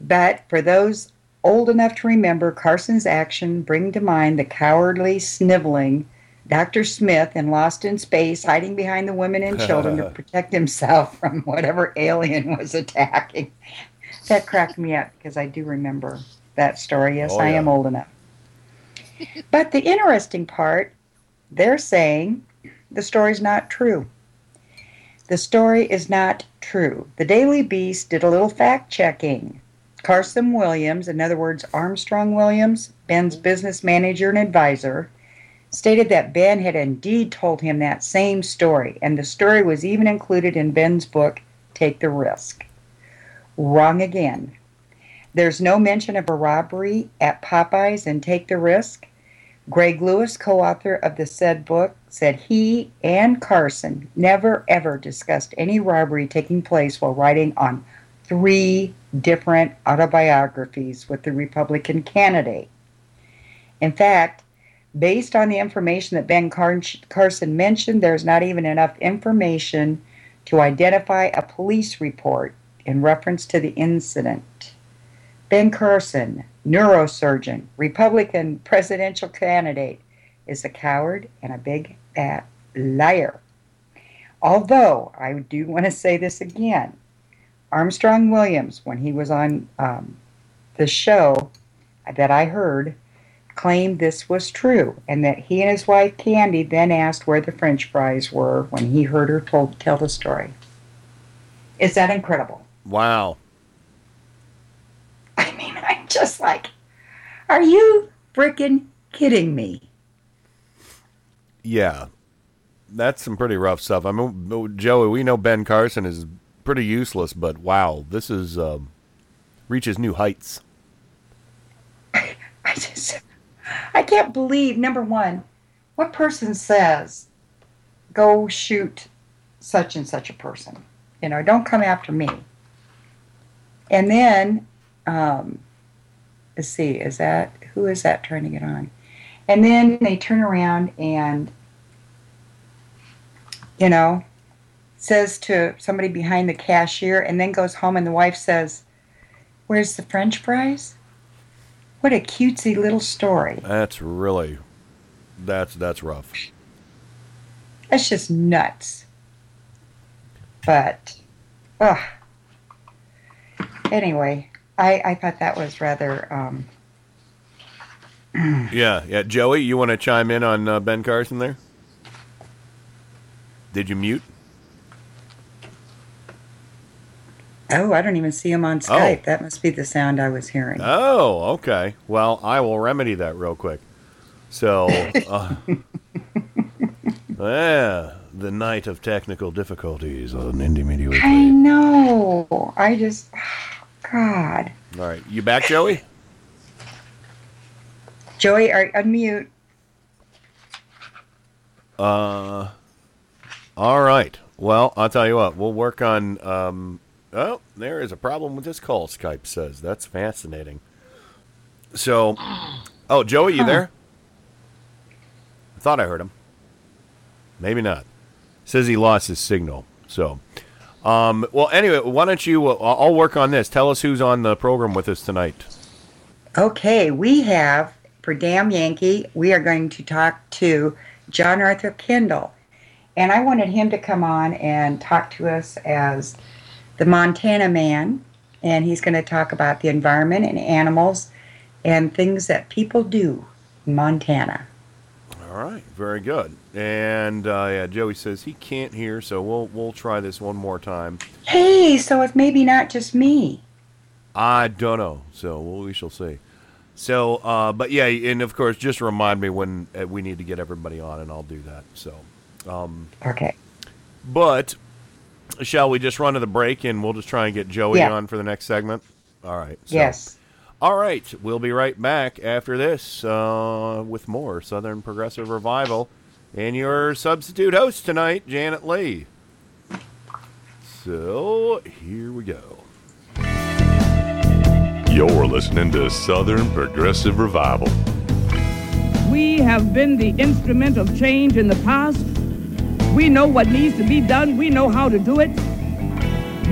But for those old enough to remember Carson's action, bring to mind the cowardly, sniveling Dr. Smith in Lost in Space, hiding behind the women and children to protect himself from whatever alien was attacking. That cracked me up because I do remember that story. Yes, I am old enough. But the interesting part, they're saying the story's not true. The story is not true. The Daily Beast did a little fact-checking. Carson Williams, in other words, Armstrong Williams, Ben's business manager and advisor, stated that Ben had indeed told him that same story, and the story was even included in Ben's book, Take the Risk. Wrong again. There's no mention of a robbery at Popeye's in Take the Risk. Greg Lewis, co-author of the said book, said he and Carson never, ever discussed any robbery taking place while writing on 3 different autobiographies with the Republican candidate. In fact, based on the information that Ben Carson mentioned, there's not even enough information to identify a police report in reference to the incident. Ben Carson, neurosurgeon, Republican presidential candidate, is a coward and a big, fat liar. Although, I do want to say this again, Armstrong Williams, when he was on the show that I heard, claimed this was true, and that he and his wife, Candy, then asked where the French fries were when he heard her tell the story. Is that incredible? Wow. I mean, I'm just like, are you freaking kidding me? Yeah. That's some pretty rough stuff. I mean, Joey, we know Ben Carson is pretty useless, but wow, this is reaches new heights. I can't believe, number one, what person says, go shoot such and such a person? You know, don't come after me. And then, let's see, who is that trying to get on? And then they turn around and, you know, says to somebody behind the cashier, and then goes home and the wife says, where's the French fries? What a cutesy little story. That's really, that's rough. That's just nuts. But, anyway, I thought that was rather... Yeah. Joey, you want to chime in on Ben Carson there? Did you mute? Oh, I don't even see him on Skype. Oh. That must be the sound I was hearing. Oh, okay. Well, I will remedy that real quick. So, the night of technical difficulties on Indie Media Weekly. I know. I just, God. All right. You back, Joey? Joey, unmute. All right. Well, I'll tell you what. We'll work on, oh, there is a problem with this call, Skype says. That's fascinating. So, oh, Joey, you there? I thought I heard him. Maybe not. Says he lost his signal. So, well, anyway, why don't you, I'll work on this. Tell us who's on the program with us tonight. Okay, we have, for Damn Yankee, we are going to talk to John Arthur Kendall. And I wanted him to come on and talk to us as the Montana man, and he's going to talk about the environment and animals and things that people do in Montana. All right, very good. And yeah, Joey says he can't hear, so we'll try this one more time. Hey, so it's maybe not just me. I don't know, so we shall see. So, but yeah, and of course, just remind me when we need to get everybody on, and I'll do that. So, okay. But shall we just run to the break and we'll just try and get Joey on for the next segment? All right. So. Yes. All right. We'll be right back after this with more Southern Progressive Revival And your substitute host tonight, Janet Lee. So, here we go. You're listening to Southern Progressive Revival. We have been the instrument of change in the past. We know what needs to be done. We know how to do it.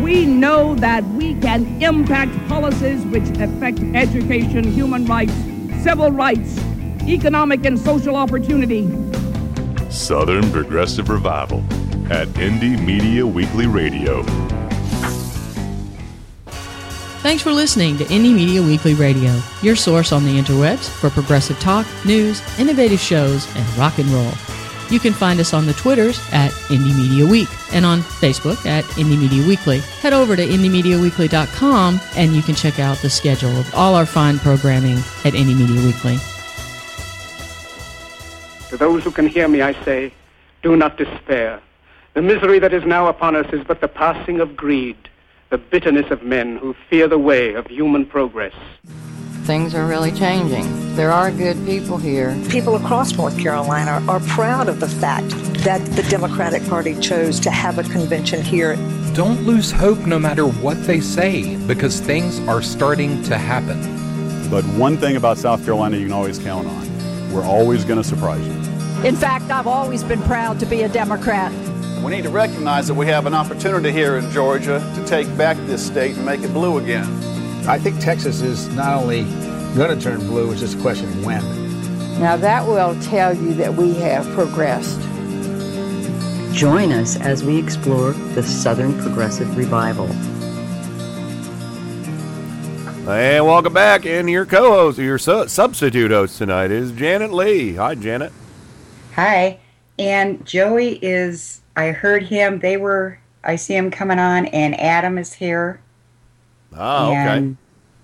We know that we can impact policies which affect education, human rights, civil rights, economic and social opportunity. Southern Progressive Revival at Indie Media Weekly Radio. Thanks for listening to Indie Media Weekly Radio, your source on the interwebs for progressive talk, news, innovative shows, and rock and roll. You can find us on the Twitters at Indie Media Week and on Facebook at Indie Media Weekly. Head over to IndieMediaWeekly.com and you can check out the schedule of all our fine programming at Indie Media Weekly. To those who can hear me, I say, do not despair. The misery that is now upon us is but the passing of greed, the bitterness of men who fear the way of human progress. Things are really changing. There are good people here. People across North Carolina are proud of the fact that the Democratic Party chose to have a convention here. Don't lose hope no matter what they say, because things are starting to happen. But one thing about South Carolina you can always count on. We're always going to surprise you. In fact, I've always been proud to be a Democrat. We need to recognize that we have an opportunity here in Georgia to take back this state and make it blue again. I think Texas is not only going to turn blue, it's just a question of when. Now that will tell you that we have progressed. Join us as we explore the Southern Progressive Revival. And welcome back, and your co-host, your substitute host tonight is Janet Lee. Hi, Janet. Hi, and Joey is, I heard him, I see him coming on, and Adam is here. Oh, and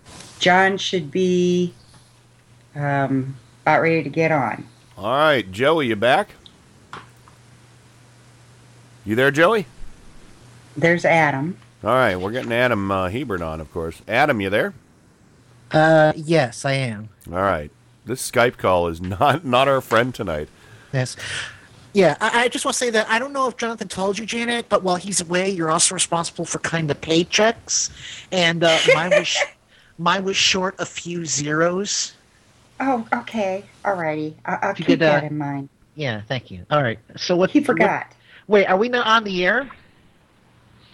okay. John should be about ready to get on. All right, Joey, you back? You there, Joey? There's Adam. All right, we're getting Adam Hebert on, of course. Adam, you there? Yes, I am. All right. This Skype call is not our friend tonight. Yes. Yeah, I just want to say that I don't know if Jonathan told you, Janet, but while he's away, you're also responsible for kind of paychecks, and mine was short a few zeros. Oh, okay, alrighty, I'll keep that in mind. Yeah, thank you. All right, so what? He forgot. Wait, are we not on the air?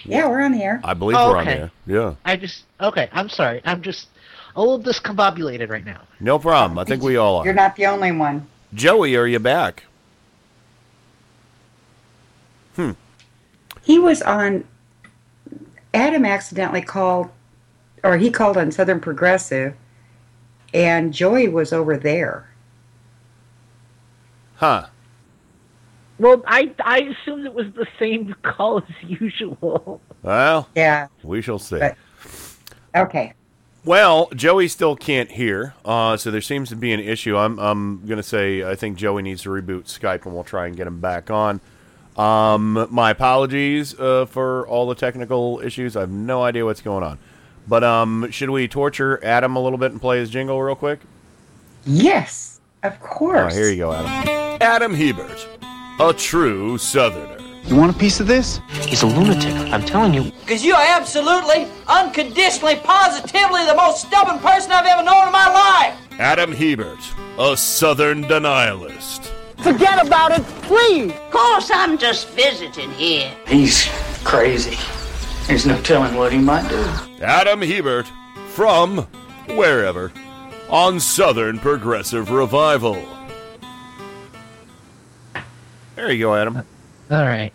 Yeah, we're on the air. I believe we're okay. On the air. Yeah. Okay. I'm sorry. I'm just a little discombobulated right now. No problem. I think we all are. You're not the only one. Joey, are you back? He was on, Adam accidentally called, or he called on Southern Progressive, and Joey was over there. Huh. Well, I assumed it was the same call as usual. Well, yeah, we shall see. But, okay. Well, Joey still can't hear, so there seems to be an issue. I'm going to say I think Joey needs to reboot Skype, and we'll try and get him back on. My apologies for all the technical issues. I have no idea what's going on. But should we torture Adam a little bit and play his jingle real quick? Yes, of course. Oh, here you go, Adam. Adam Hebert, a true Southerner. You want a piece of this? He's a lunatic, I'm telling you. Because you are absolutely, unconditionally, positively the most stubborn person I've ever known in my life. Adam Hebert, a Southern denialist. Forget about it, please. Of course, I'm just visiting here. He's crazy. There's no telling what he might do. Adam Hebert, from wherever, on Southern Progressive Revival. There you go, Adam. All right.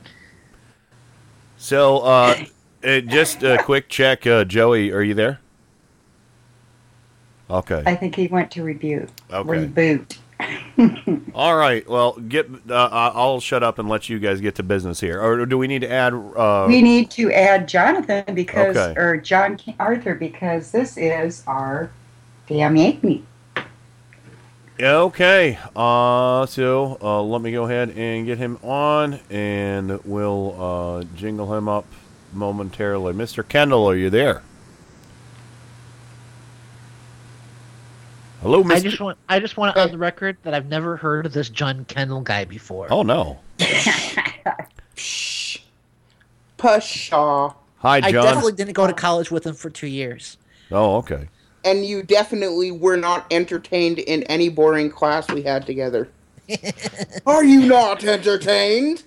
So, just a quick check. Joey, are you there? Okay. I think he went to reboot. Okay. Reboot. All right. Well, I'll shut up and let you guys get to business here. Or do we need to add? We need to add Jonathan because, okay. Or John Arthur, because this is our damn Yankee. Okay. So let me go ahead and get him on, and we'll jingle him up momentarily. Mr. Kendall, are you there? Hello, Mr. I just want to on the record that I've never heard of this John Kendall guy before. Oh no. Pshaw. Hi, John. I definitely didn't go to college with him for 2 years. Oh, okay. And you definitely were not entertained in any boring class we had together. Are you not entertained?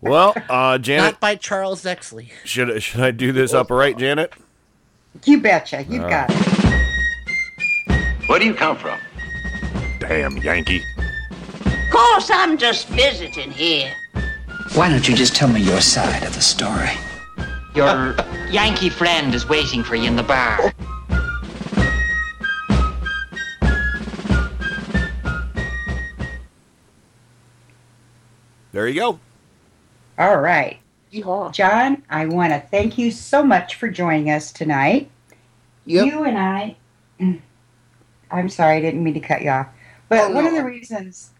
Well, Janet. Not by Charles Exley. Should I do this upright, Janet? You betcha. You've got it. Where do you come from? Damn Yankee. Of course, I'm just visiting here. Why don't you just tell me your side of the story? Your Yankee friend is waiting for you in the bar. There you go. All right. Yeehaw. John, I want to thank you so much for joining us tonight. Yep. You and I'm sorry, I didn't mean to cut you off. But one of the reasons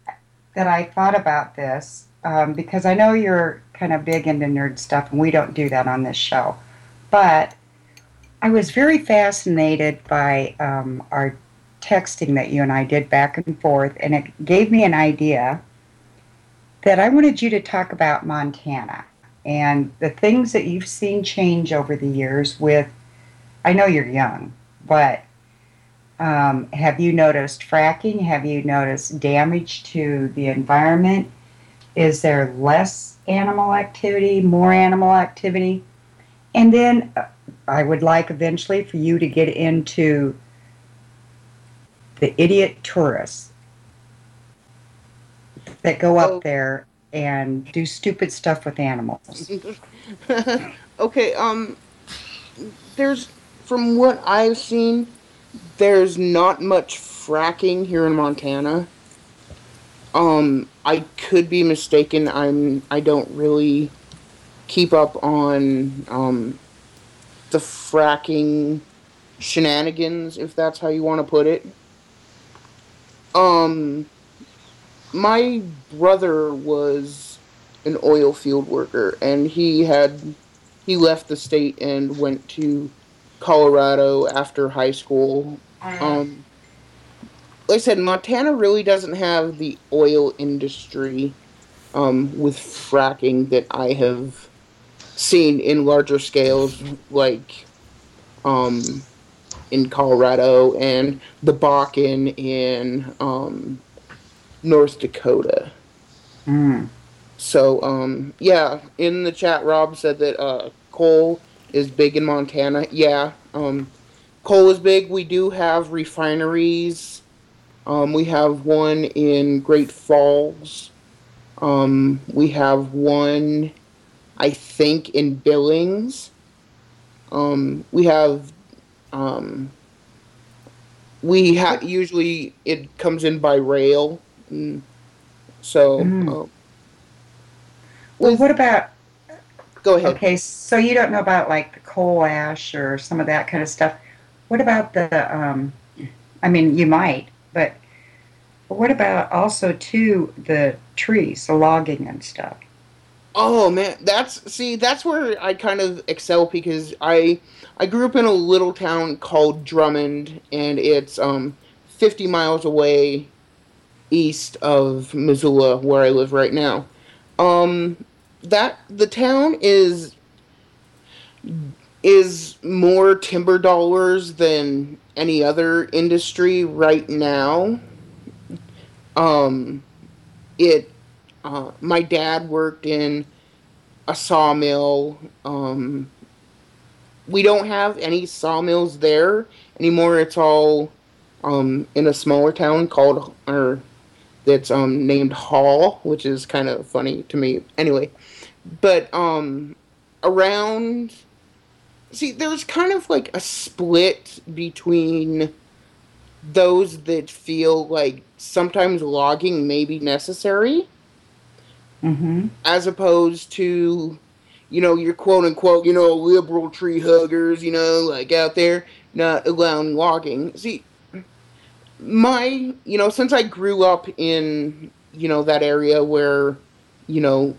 that I thought about this, because I know you're kind of big into nerd stuff, and we don't do that on this show, but I was very fascinated by our texting that you and I did back and forth, and it gave me an idea that I wanted you to talk about Montana and the things that you've seen change over the years with, I know you're young, but have you noticed fracking? Have you noticed damage to the environment? Is there less animal activity, more animal activity? And then I would like eventually for you to get into the idiot tourists that go up there and do stupid stuff with animals. Okay, there's, from what I've seen, there's not much fracking here in Montana. I could be mistaken. I don't really keep up on the fracking shenanigans, if that's how you want to put it. My brother was an oil field worker, and he left the state and went to Colorado after high school. Like I said, Montana really doesn't have the oil industry with fracking that I have seen in larger scales, like in Colorado and the Bakken in North Dakota. Mm. So, yeah, in the chat, Rob said that coal is big in Montana. Yeah, coal is big. We do have refineries. We have one in Great Falls. We have one, I think, in Billings. We have usually it comes in by rail. Mm. So, well, what about? Go ahead. Okay, so you don't know about like the coal ash or some of that kind of stuff. What about the? I mean, you might, but what about also too the trees, the logging and stuff? Oh man, that's where I kind of excel because I grew up in a little town called Drummond, and it's 50 miles away. East of Missoula, where I live right now. That the town is more timber dollars than any other industry right now. My dad worked in a sawmill. We don't have any sawmills there anymore. It's all in a smaller town called that's named Hall, which is kind of funny to me. Anyway, but there's kind of like a split between those that feel like sometimes logging may be necessary, as opposed to, your quote-unquote, liberal tree huggers, like out there not allowing logging. Since I grew up in, that area where,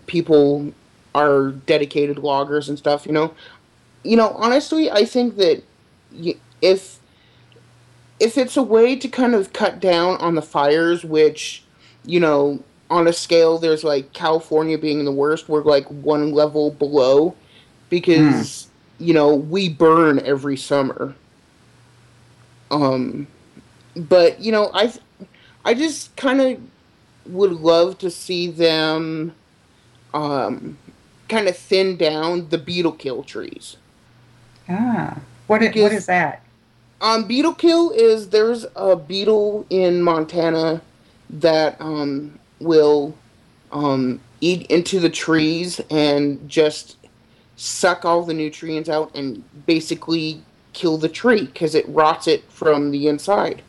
people are dedicated loggers and stuff, honestly, I think that if if it's a way to kind of cut down on the fires, which, you know, on a scale, there's like California being the worst. We're like one level below because, you know, we burn every summer. But, you know, I just kind of would love to see them kind of thin down the beetle kill trees. Ah, what is that? Beetle kill is there's a beetle in Montana that will eat into the trees and just suck all the nutrients out and basically kill the tree because it rots it from the inside.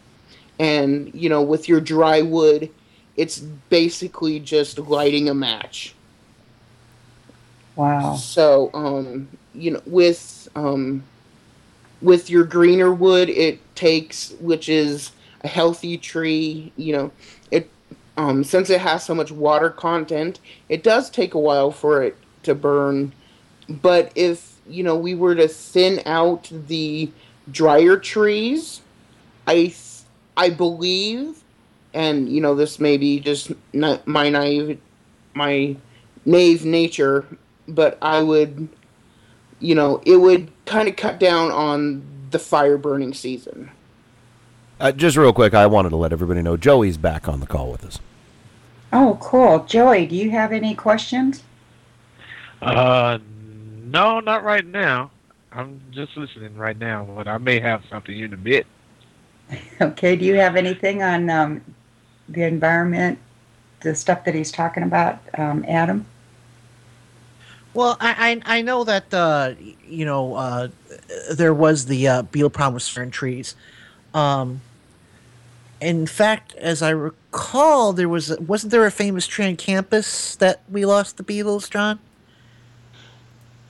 And, you know, with your dry wood, it's basically just lighting a match. Wow. So, you know, with your greener wood, it takes, which is a healthy tree, you know, it, since it has so much water content, it does take a while for it to burn. But if, you know, we were to thin out the drier trees, I believe, and, you know, this may be just not my naive nature, but I would, you know, it would kind of cut down on the fire burning season. Just real quick, I wanted to let everybody know Joey's back on the call with us. Oh, cool. Joey, do you have any questions? No, not right now. I'm just listening right now, but I may have something in a bit. Okay, do you have anything on the environment, the stuff that he's talking about, Adam? Well, I know that, you know, there was the beetle problem with certain trees. In fact, as I recall, wasn't there a famous tree on campus that we lost the beetles, John?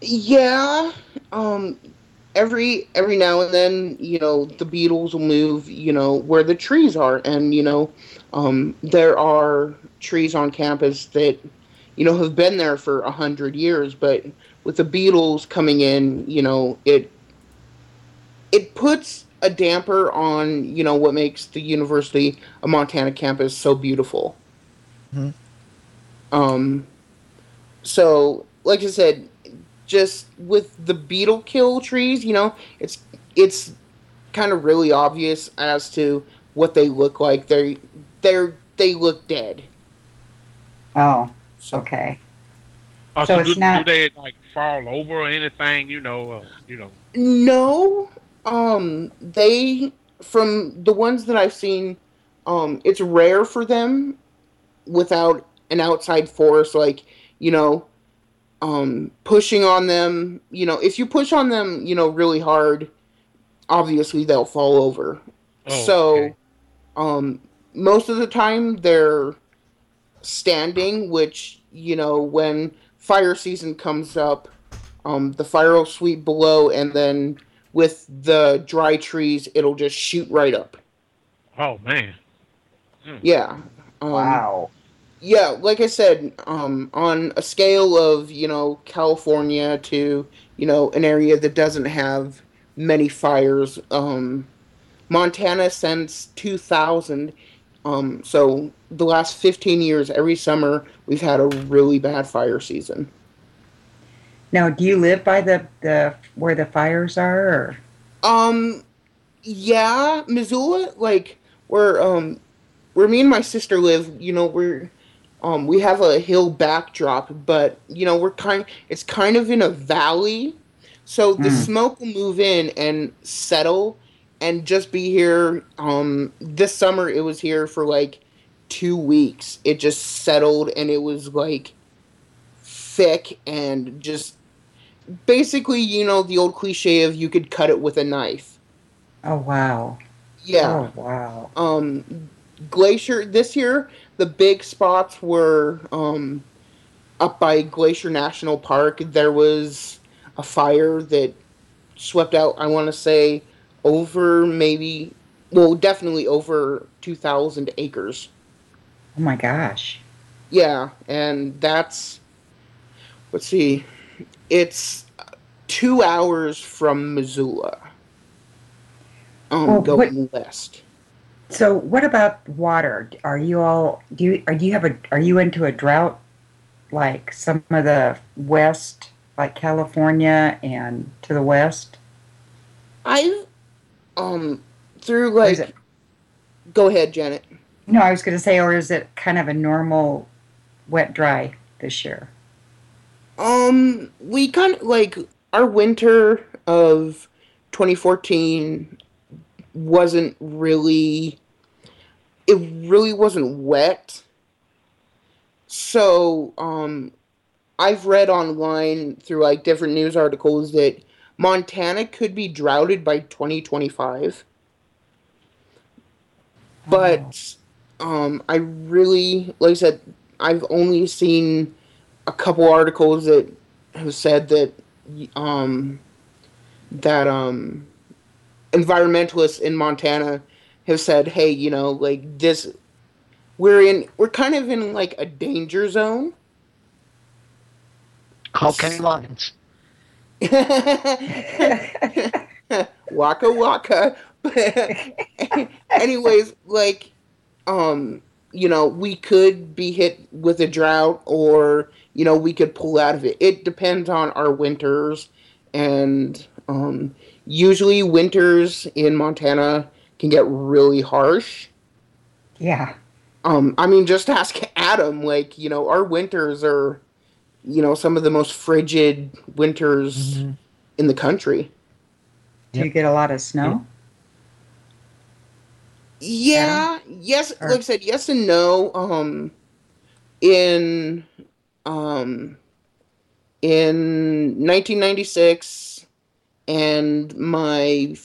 Yeah, Every now and then, you know, the beetles will move, you know, where the trees are. And, you know, there are trees on campus that, you know, have been there for 100 years. But with the beetles coming in, you know, it puts a damper on, you know, what makes the University of Montana campus so beautiful. Mm-hmm. So, like I said, just with the beetle kill trees, you know, it's kind of really obvious as to what they look like. They look dead. Oh, okay. So it's not. Do they like fall over or anything? You know, No, they from the ones that I've seen, it's rare for them without an outside force, like, you know. Pushing on them, you know, if you push on them, you know, really hard, obviously they'll fall over. Oh, so, okay. Most of the time they're standing, which, you know, when fire season comes up, the fire will sweep below, and then with the dry trees, it'll just shoot right up. Oh, man. Mm. Yeah. Wow. Yeah, like I said, on a scale of, you know, California to, you know, an area that doesn't have many fires, Montana since 2000, so the last 15 years, every summer, we've had a really bad fire season. Now, do you live by the where the fires are? Or? Yeah, Missoula, like, where me and my sister live, you know, we're... we have a hill backdrop, but, you know, it's kind of in a valley, so the smoke will move in and settle and just be here. This summer it was here for, like, 2 weeks. It just settled, and it was, like, thick and just basically, you know, the old cliche of you could cut it with a knife. Oh, wow. Yeah. Oh, wow. Glacier, this year... The big spots were up by Glacier National Park. There was a fire that swept out, I want to say, definitely over 2,000 acres. Oh, my gosh. Yeah, and that's, let's see, it's 2 hours from Missoula. going west. So what about water? Are you into a drought like some of the West, like California and to the west? I've through like. Go ahead, Janet. No, I was going to say, or is it kind of a normal wet dry this year? We kind of like our winter of 2014. It really wasn't wet. So, I've read online through like different news articles that Montana could be droughted by 2025. But, I really, like I said, I've only seen a couple articles that have said that, environmentalists in Montana have said, hey, you know, like this, we're kind of in like a danger zone. Call Kenny Loggins. Waka waka. Anyways, like, you know, we could be hit with a drought or, you know, we could pull out of it. It depends on our winters and, usually winters in Montana can get really harsh. Yeah. I mean, just ask Adam, like, you know, our winters are, you know, some of the most frigid winters in the country. Do you get a lot of snow? Yeah. Yes. Or? Like I said, yes and no. In 1996... and my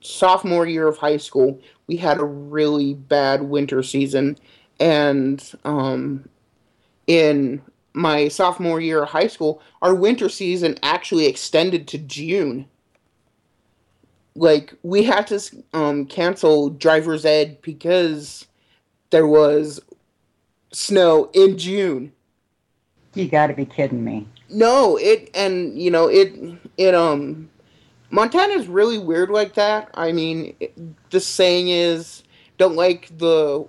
sophomore year of high school, we had a really bad winter season. And in my sophomore year of high school, our winter season actually extended to June. Like, we had to cancel driver's ed because there was snow in June. You gotta be kidding me. No, Montana's really weird like that. I mean, the saying is, don't like the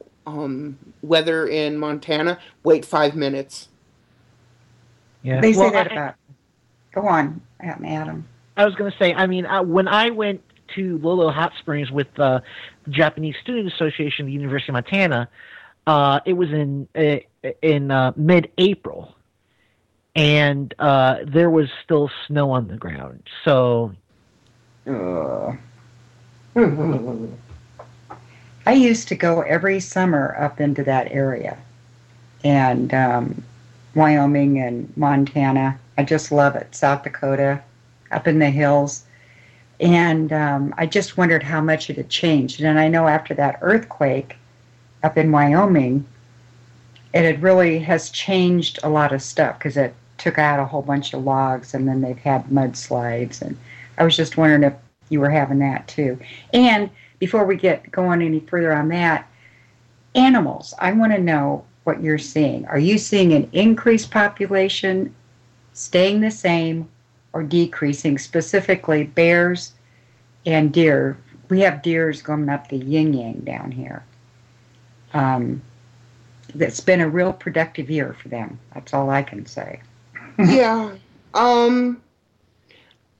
weather in Montana, wait 5 minutes. Yeah. They say that about. Go on, Adam. I was going to say, I mean, when I went to Lolo Hot Springs with the Japanese Student Association of the University of Montana, it was in mid-April. And there was still snow on the ground, so... I used to go every summer up into that area, and Wyoming and Montana. I just love it. South Dakota, up in the hills. And I just wondered how much it had changed. And I know after that earthquake up in Wyoming, it really has changed a lot of stuff because it took out a whole bunch of logs, and then they've had mudslides, and I was just wondering if you were having that too. And before we get going any further on that, animals, I want to know what you're seeing. Are you seeing an increased population, staying the same, or decreasing, specifically bears and deer? We have deers going up the yin-yang down here. That's been a real productive year for them. That's all I can say. Yeah.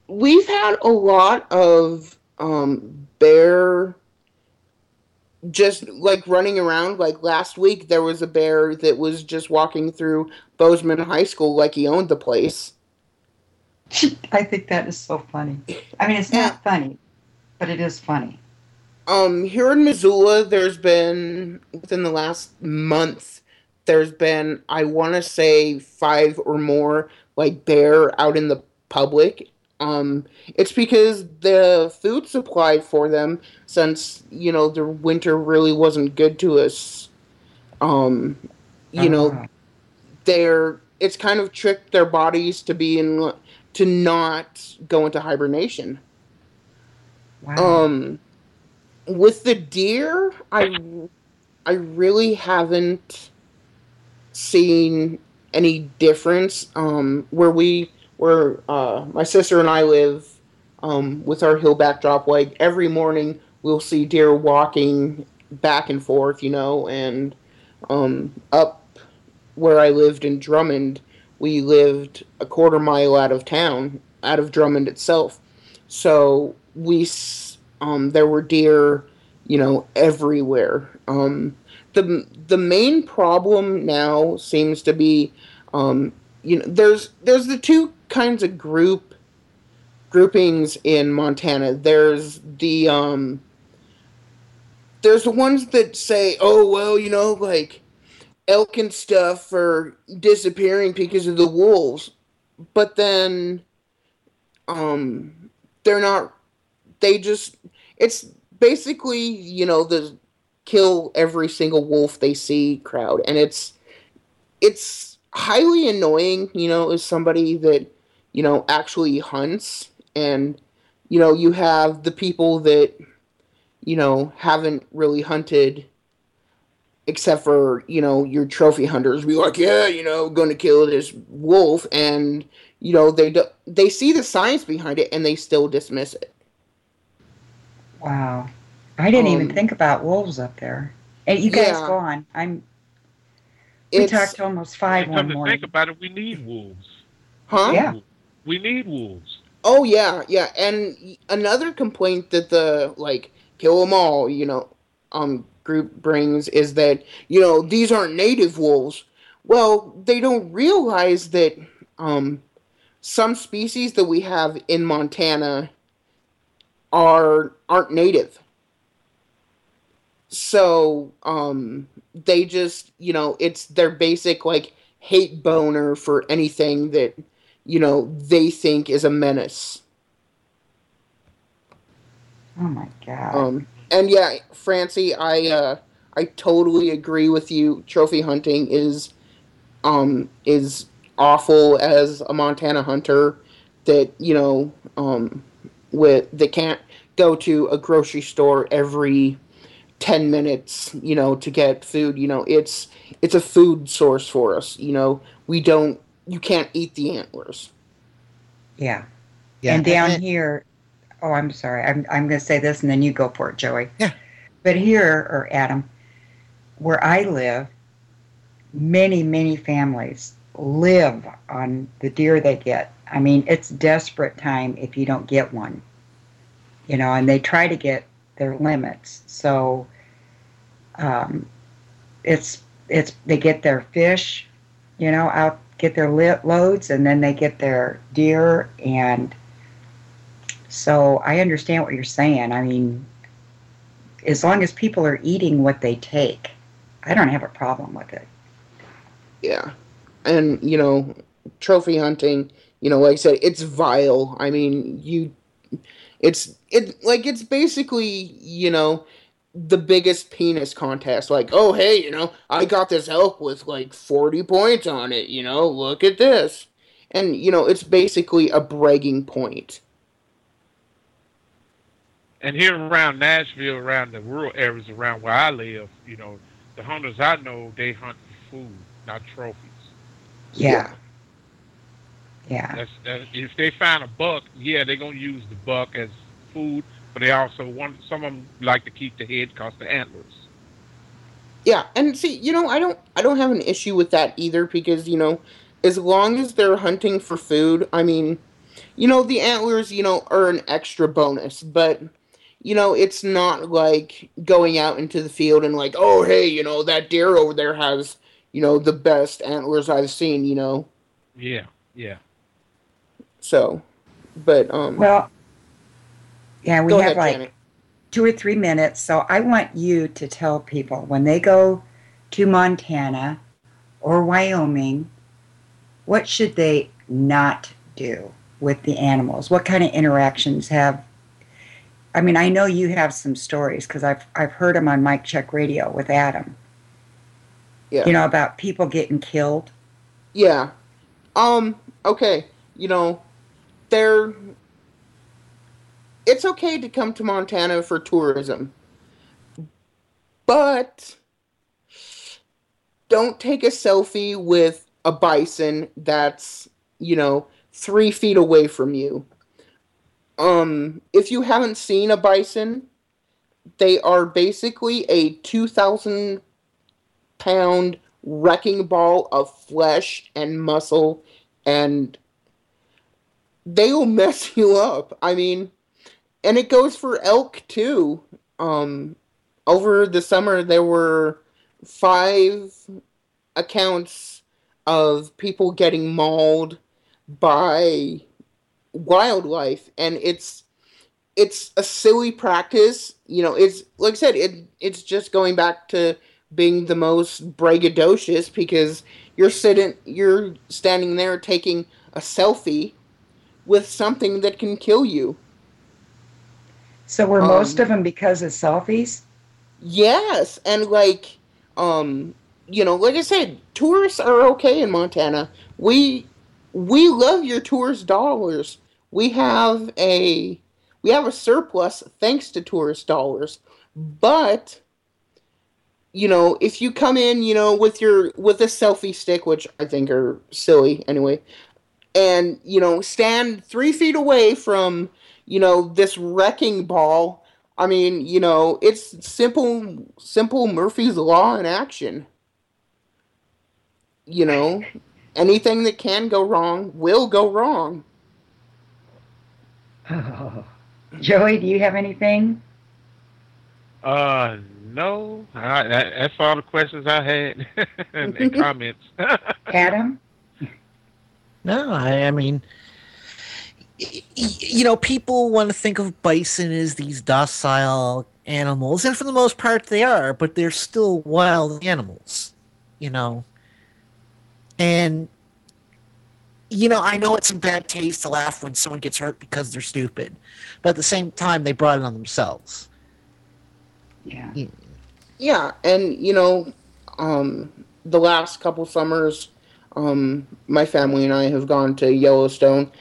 We've had a lot of bear just, like, running around. Like, last week there was a bear that was just walking through Bozeman High School like he owned the place. I think that is so funny. I mean, it's not funny, but it is funny. Here in Missoula, there's been, within the last month, there's been, I want to say, 5 or more, like, bear out in the public. It's because the food supply for them, since, you know, the winter really wasn't good to us, you know, it's kind of tricked their bodies to not go into hibernation. Wow. With the deer, I really haven't seen any difference. Where my sister and I live, with our hill backdrop, like every morning we'll see deer walking back and forth, you know, and up where I lived in Drummond, we lived a quarter mile out of town, out of Drummond itself. So we, there were deer, you know, everywhere. The main problem now seems to be, you know, there's the two kinds of groupings in Montana. There's the ones that say, oh, well, you know, like elk and stuff are disappearing because of the wolves, but then, they're not, they just, it's basically, you know, the kill every single wolf they see crowd. And it's highly annoying, you know, as somebody that, you know, actually hunts. And, you know, you have the people that, you know, haven't really hunted except for, you know, your trophy hunters be like, yeah, you know, going to kill this wolf. And, you know, they see the science behind it and they still dismiss it. Wow. I didn't even think about wolves up there. And you guys go on. We talked to almost 5 one morning. Think about it, we need wolves. Huh? Yeah. We need wolves. Oh, yeah, yeah. And another complaint that the, like, kill them all, you know, group brings is that, you know, these aren't native wolves. Well, they don't realize that some species that we have in Montana aren't native. So, they just, you know, it's their basic, like, hate boner for anything that, you know, they think is a menace. Oh, my God. And, yeah, Francie, I totally agree with you. Trophy hunting is awful as a Montana hunter that, you know, they can't go to a grocery store every 10 minutes, you know, to get food. You know, it's a food source for us. You know, you can't eat the antlers. Yeah. Yeah. And down here, oh, I'm sorry. I'm going to say this and then you go for it, Joey. Yeah. But here, or Adam, where I live, many, many families live on the deer they get. I mean, it's desperate time if you don't get one, you know, and they try to get their limits. So it's they get their fish, you know, out, get their loads, and then they get their deer. And so I understand what you're saying. I mean, as long as people are eating what they take, I don't have a problem with it. Yeah. And, you know, trophy hunting, you know, like I said, it's vile. I mean, it's basically, you know, the biggest penis contest. Like, oh, hey, you know, I got this elk with like 40 points on it, you know, look at this. And, you know, it's basically a bragging point. And here around Nashville, around the rural areas around where I live, you know, the hunters I know, they hunt for food, not trophies. Yeah. Yeah. If they find a buck, yeah, they're going to use the buck as food, but they also want, some of them like to keep the head because the antlers. Yeah, and see, you know, I don't have an issue with that either because, you know, as long as they're hunting for food, I mean, you know, the antlers, you know, are an extra bonus, but, you know, it's not like going out into the field and like, oh, hey, you know, that deer over there has, you know, the best antlers I've seen, you know. Yeah, yeah. So, but, well, yeah, we have like 2 or 3 minutes. So I want you to tell people when they go to Montana or Wyoming, what should they not do with the animals? What kind of interactions have, I mean, I know you have some stories because I've heard them on Mike Check Radio with Adam. Yeah. You know, about people getting killed. Yeah. Okay. You know, it's okay to come to Montana for tourism, but don't take a selfie with a bison that's, you know, 3 feet away from you. If you haven't seen a bison, they are basically a 2,000-pound wrecking ball of flesh and muscle, and they will mess you up. I mean, and it goes for elk, too. Over the summer, there were 5 accounts of people getting mauled by wildlife, and it's a silly practice. You know, it's like I said, it's just going back to being the most braggadocious, because you're standing there taking a selfie with something that can kill you. So were most of them because of selfies? Yes, and like, you know, like I said, tourists are okay in Montana. We love your tourist dollars. We have a surplus thanks to tourist dollars. But you know, if you come in, you know, with a selfie stick, which I think are silly anyway, and you know, stand 3 feet away from, you know, this wrecking ball. I mean, you know, it's simple Murphy's Law in action. You know, anything that can go wrong will go wrong. Oh. Joey, do you have anything? No. That's all the questions I had and comments. Adam? No, I mean, you know, people want to think of bison as these docile animals, and for the most part they are, but they're still wild animals, you know. And, you know, I know it's in bad taste to laugh when someone gets hurt because they're stupid, but at the same time, they brought it on themselves. Yeah. Yeah, and, you know, the last couple summers, my family and I have gone to Yellowstone,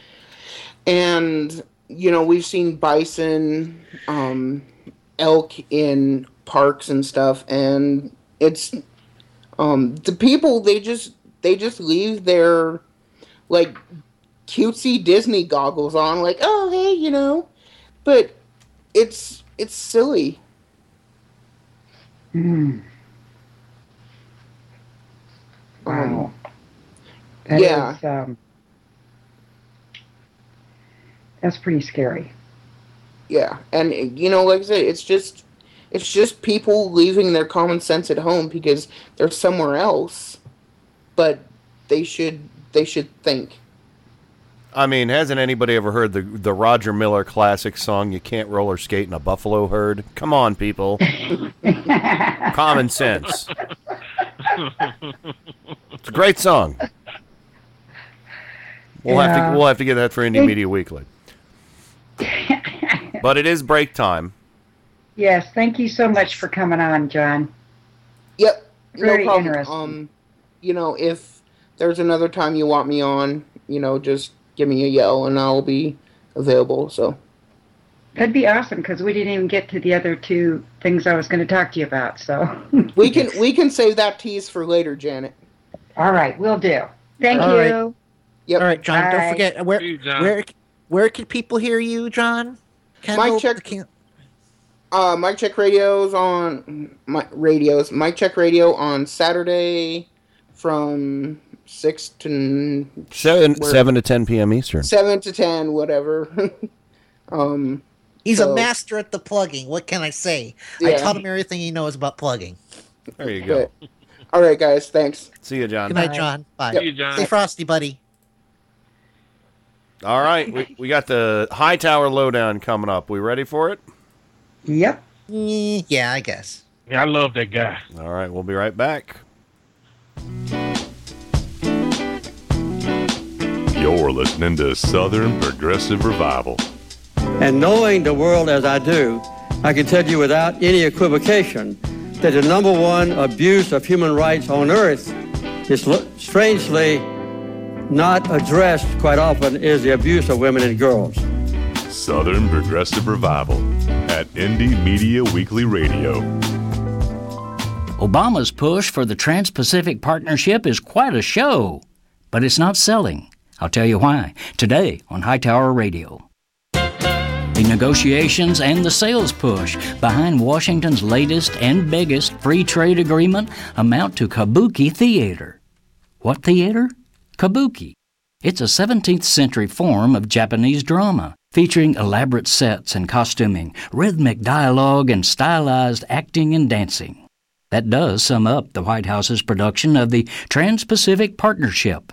and, you know, we've seen bison, elk in parks and stuff, and it's, the people, they just leave their, like, cutesy Disney goggles on, like, oh, hey, you know. But it's silly. Mm. Wow. That is, that's pretty scary. Yeah, and, you know, like I said, it's just people leaving their common sense at home because they're somewhere else. But they should think. I mean, hasn't anybody ever heard the Roger Miller classic song, "You Can't Roller Skate in a Buffalo Herd"? Come on, people. Common sense. It's a great song. We'll have to get that for Indie Media Weekly. But it is break time. Yes, thank you so much for coming on, John. Yep. Very interesting. You know, if there's another time you want me on, you know, just give me a yell and I'll be available. So that'd be awesome, because we didn't even get to the other 2 things I was going to talk to you about. So we can save that tease for later, Janet. All right, we'll do. Thank you. Right. Yep. All right, John. Bye. Don't forget where can people hear you, John? Mike Check Radio on Saturday. From 7 to 10 p.m. Eastern. 7 to 10, whatever. He's a master at the plugging. What can I say? Yeah. I taught him everything he knows about plugging. There you go. But, all right, guys. Thanks. See you, John. Good night, John. Bye. See you, John. Stay frosty, buddy. All right. We got the Hightower Lowdown coming up. We ready for it? Yep. Yeah, I guess. Yeah, I love that guy. All right. We'll be right back. You're listening to Southern Progressive Revival. And knowing the world as I do, I can tell you without any equivocation that the number one abuse of human rights on earth is strangely not addressed quite often is the abuse of women and girls. Southern Progressive Revival at Indie Media Weekly Radio. Obama's push for the Trans-Pacific Partnership is quite a show, but it's not selling. I'll tell you why, today on Hightower Radio. the negotiations, and the sales push behind Washington's latest and biggest free trade agreement amount to kabuki theater. What theater? Kabuki. It's a 17th century form of Japanese drama, featuring elaborate sets and costuming, rhythmic dialogue, and stylized acting and dancing. That does sum up the White House's production of the Trans-Pacific Partnership.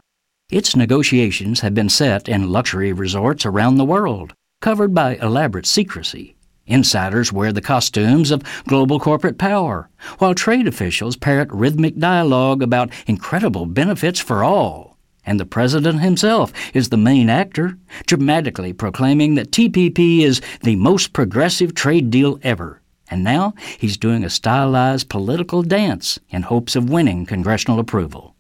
Its negotiations have been set in luxury resorts around the world, covered by elaborate secrecy. Insiders wear the costumes of global corporate power, while trade officials parrot rhythmic dialogue about incredible benefits for all. And the president himself is the main actor, dramatically proclaiming that TPP is the most progressive trade deal ever. And now he's doing a stylized political dance in hopes of winning congressional approval.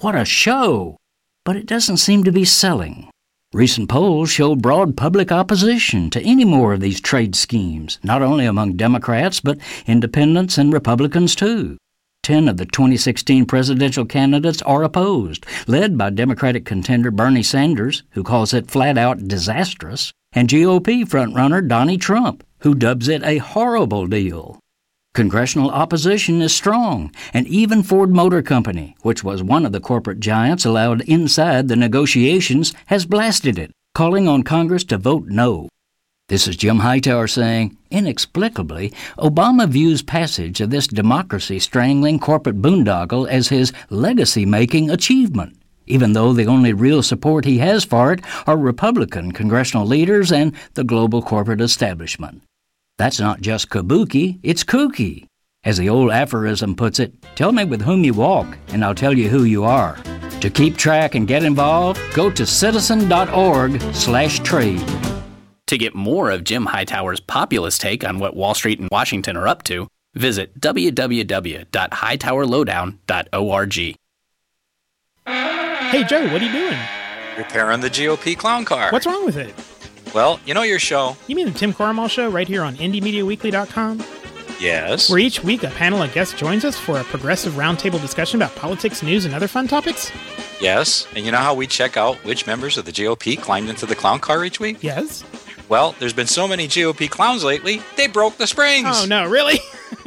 What a show! But it doesn't seem to be selling. Recent polls show broad public opposition to any more of these trade schemes, not only among Democrats, but independents and Republicans too. 10 of the 2016 presidential candidates are opposed, led by Democratic contender Bernie Sanders, who calls it flat-out disastrous, and GOP frontrunner Donnie Trump, who dubs it a horrible deal. Congressional opposition is strong, and even Ford Motor Company, which was one of the corporate giants allowed inside the negotiations, has blasted it, calling on Congress to vote no. This is Jim Hightower saying, inexplicably, Obama views passage of this democracy-strangling corporate boondoggle as his legacy-making achievement, even though the only real support he has for it are Republican congressional leaders and the global corporate establishment. That's not just kabuki, it's kooky. As the old aphorism puts it, tell me with whom you walk, and I'll tell you who you are. To keep track and get involved, go to citizen.org/trade. To get more of Jim Hightower's populist take on what Wall Street and Washington are up to, visit www.hightowerlowdown.org. Hey, Joe, what are you doing? Repairing the GOP clown car. What's wrong with it? Well, you know your show. You mean the Tim Cormall Show right here on IndieMediaWeekly.com? Yes. Where each week a panel of guests joins us for a progressive roundtable discussion about politics, news, and other fun topics? Yes. And you know how we check out which members of the GOP climbed into the clown car each week? Yes. Well, there's been so many GOP clowns lately, they broke the springs. Oh, no, really?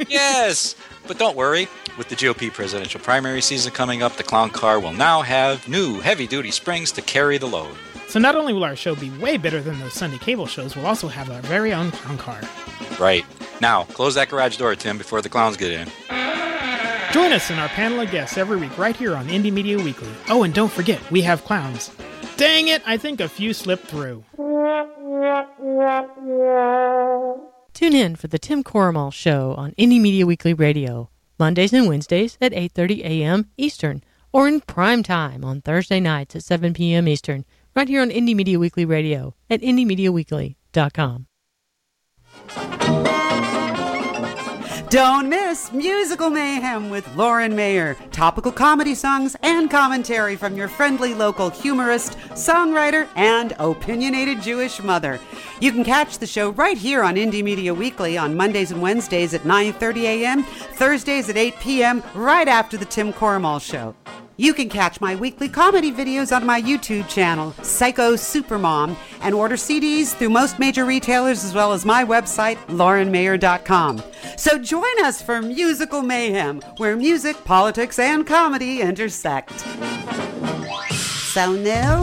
Yes. But don't worry. With the GOP presidential primary season coming up, the clown car will now have new heavy-duty springs to carry the load. So not only will our show be way better than those Sunday cable shows, we'll also have our very own clown car. Right. Now, close that garage door, Tim, before the clowns get in. Join us in our panel of guests every week right here on Indie Media Weekly. Oh, and don't forget, we have clowns. Dang it, I think a few slipped through. Tune in for the Tim Cormall Show on Indie Media Weekly Radio, Mondays and Wednesdays at 8:30 a.m. Eastern, or in prime time on Thursday nights at 7 p.m. Eastern, right here on Indie Media Weekly Radio at IndieMediaWeekly.com. Don't miss Musical Mayhem with Lauren Mayer. Topical comedy songs and commentary from your friendly local humorist, songwriter, and opinionated Jewish mother. You can catch the show right here on Indie Media Weekly on Mondays and Wednesdays at 9:30 a.m., Thursdays at 8 p.m., right after the Tim Cormall Show. You can catch my weekly comedy videos on my YouTube channel, Psycho Supermom, and order CDs through most major retailers as well as my website, laurenmayer.com. So join us for Musical Mayhem, where music, politics, and comedy intersect. So now...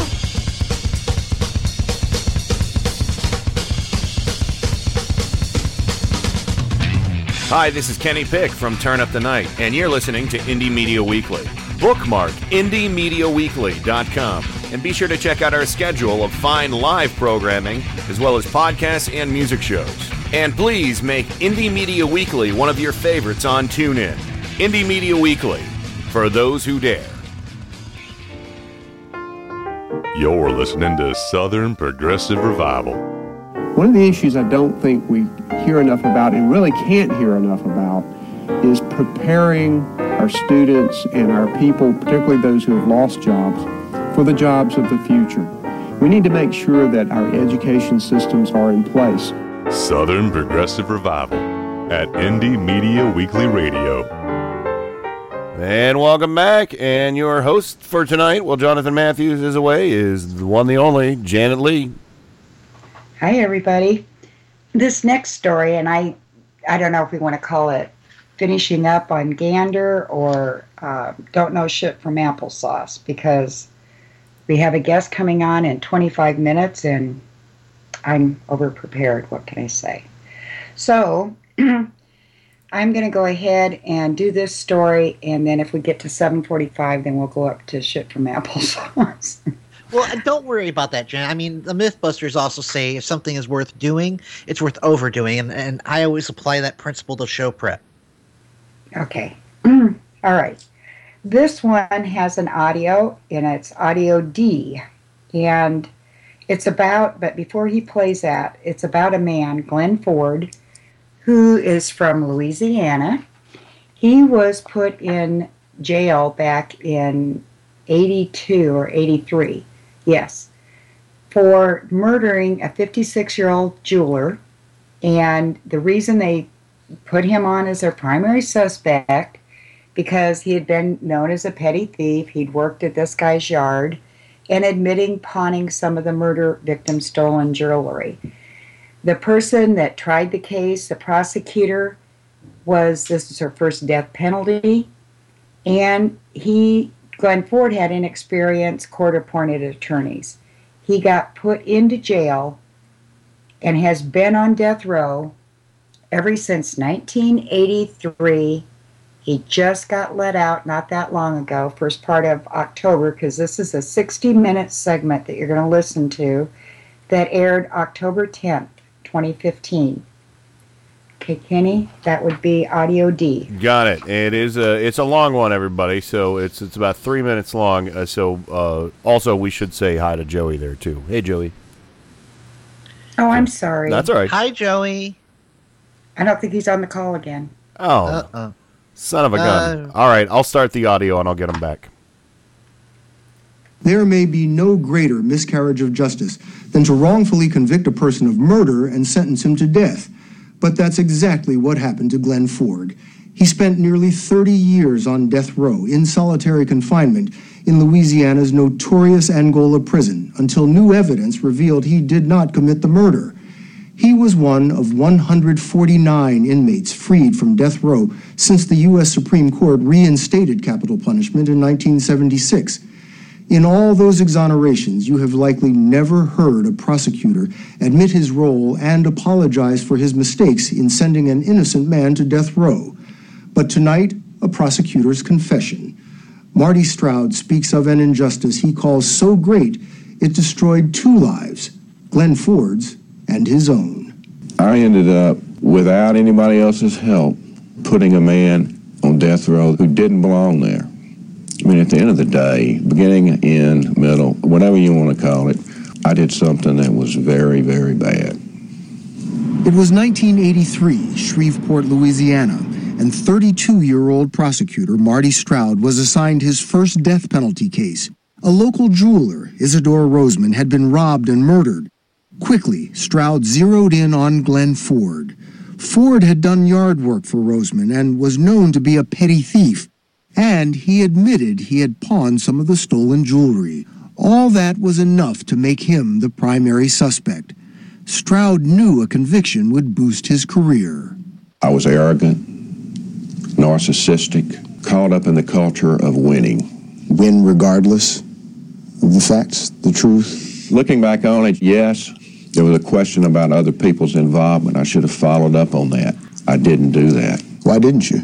Hi, this is Kenny Pick from Turn Up the Night, and you're listening to Indie Media Weekly. Bookmark IndieMediaWeekly.com and be sure to check out our schedule of fine live programming as well as podcasts and music shows. And please make Indie Media Weekly one of your favorites on TuneIn. Indie Media Weekly, for those who dare. You're listening to Southern Progressive Revival. One of the issues I don't think we hear enough about and really can't hear enough about is preparing our students and our people, particularly those who have lost jobs, for the jobs of the future. We need to make sure that our education systems are in place. Southern Progressive Revival at Indie Media Weekly Radio. And welcome back. And your host for tonight, while Jonathan Matthews is away, is the one, the only, Janet Lee. Hi, everybody. this next story, and I don't know if we want to call it finishing up on gander or don't know shit from applesauce, because we have a guest coming on in 25 minutes and I'm overprepared. What can I say? So I'm going to go ahead and do this story, and then if we get to 7:45, then we'll go up to shit from applesauce. Well, don't worry about that, Jen. I mean, the Mythbusters also say if something is worth doing, it's worth overdoing. And I always apply that principle to show prep. Okay. All right. This one has an audio, and it's audio D. And it's about, but before he plays that, it's about a man, Glenn Ford, who is from Louisiana. He was put in jail back in 82 or 83. Yes, for murdering a 56-year-old jeweler, and the reason they put him on as their primary suspect because he had been known as a petty thief. He'd worked at this guy's yard and admitting pawning some of the murder victim's stolen jewelry. The person that tried the case, the prosecutor, this is her first death penalty, and Glenn Ford had inexperienced court-appointed attorneys. He got put into jail and has been on death row ever since 1983. He just got let out not that long ago, first part of October, because this is a 60-minute segment that you're going to listen to that aired October 10th, 2015. Okay, Kenny, that would be audio D. Got it. It's a long one, everybody. So it's about 3 minutes long. Also, we should say hi to Joey there too. Hey, Joey. Oh, I'm sorry. That's all right. Hi, Joey. I don't think he's on the call again. Oh, son of a gun! All right, I'll start the audio and I'll get him back. There may be no greater miscarriage of justice than to wrongfully convict a person of murder and sentence him to death. But that's exactly what happened to Glenn Ford. He spent nearly 30 years on death row in solitary confinement in Louisiana's notorious Angola prison until new evidence revealed he did not commit the murder. He was one of 149 inmates freed from death row since the U.S. Supreme Court reinstated capital punishment in 1976. In all those exonerations, you have likely never heard a prosecutor admit his role and apologize for his mistakes in sending an innocent man to death row. But tonight, a prosecutor's confession. Marty Stroud speaks of an injustice he calls so great it destroyed two lives, Glenn Ford's and his own. I ended up, without anybody else's help, putting a man on death row who didn't belong there. I mean, at the end of the day, beginning, end, middle, whatever you want to call it, I did something that was very, very bad. It was 1983, Shreveport, Louisiana, and 32-year-old prosecutor Marty Stroud was assigned his first death penalty case. A local jeweler, Isadore Rozeman, had been robbed and murdered. Quickly, Stroud zeroed in on Glenn Ford. Ford had done yard work for Rozeman and was known to be a petty thief. And he admitted he had pawned some of the stolen jewelry. All that was enough to make him the primary suspect. Stroud knew a conviction would boost his career. I was arrogant, narcissistic, caught up in the culture of winning. Win regardless of the facts, the truth. Looking back on it, yes, there was a question about other people's involvement. I should have followed up on that. I didn't do that. Why didn't you?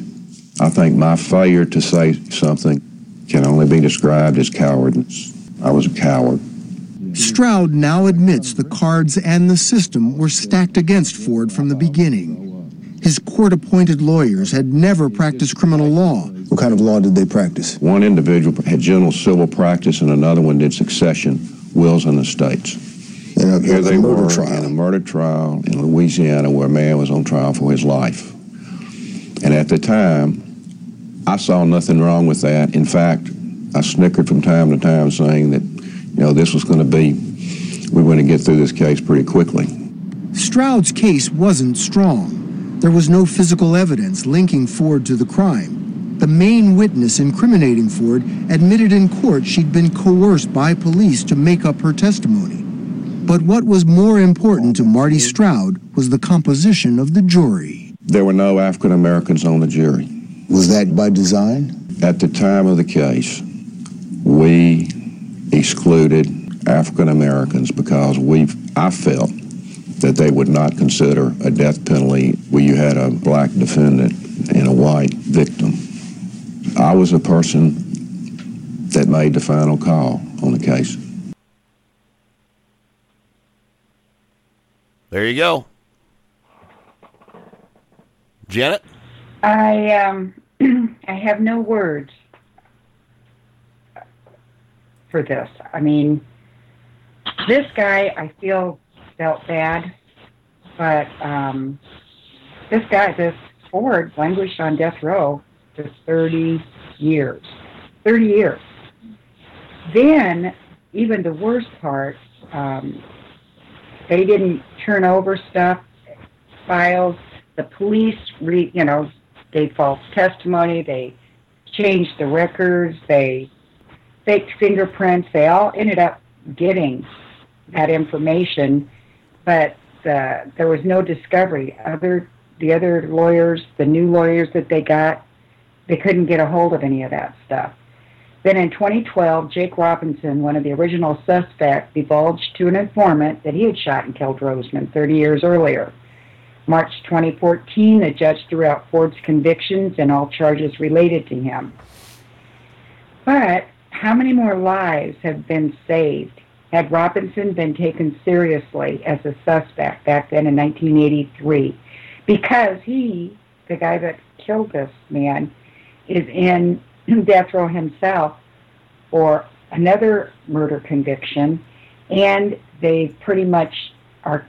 I think my failure to say something can only be described as cowardice. I was a coward. Stroud now admits the cards and the system were stacked against Ford from the beginning. His court-appointed lawyers had never practiced criminal law. What kind of law did they practice? One individual had general civil practice and another one did succession, wills, and estates. And here they were in a murder trial in Louisiana where a man was on trial for his life. And at the time, I saw nothing wrong with that. In fact, I snickered from time to time saying that, this was going to be, we were going to get through this case pretty quickly. Stroud's case wasn't strong. There was no physical evidence linking Ford to the crime. The main witness incriminating Ford admitted in court she'd been coerced by police to make up her testimony. But what was more important to Marty Stroud was the composition of the jury. There were no African Americans on the jury. Was that by design? At the time of the case, we excluded African Americans because I felt that they would not consider a death penalty where you had a black defendant and a white victim. I was the person that made the final call on the case. There you go. Janet? I have no words for this. I mean, this guy, I felt bad, but this Ford languished on death row for 30 years. Then, even the worst part, they didn't turn over stuff, files. The police, gave false testimony. They changed the records. They faked fingerprints. They all ended up getting that information, but there was no discovery. The other lawyers, the new lawyers that they got, they couldn't get a hold of any of that stuff. Then in 2012, Jake Robinson, one of the original suspects, divulged to an informant that he had shot and killed Rozeman 30 years earlier. March 2014, the judge threw out Ford's convictions and all charges related to him. But how many more lives have been saved had Robinson been taken seriously as a suspect back then in 1983? Because he, the guy that killed this man, is in death row himself for another murder conviction, and they pretty much are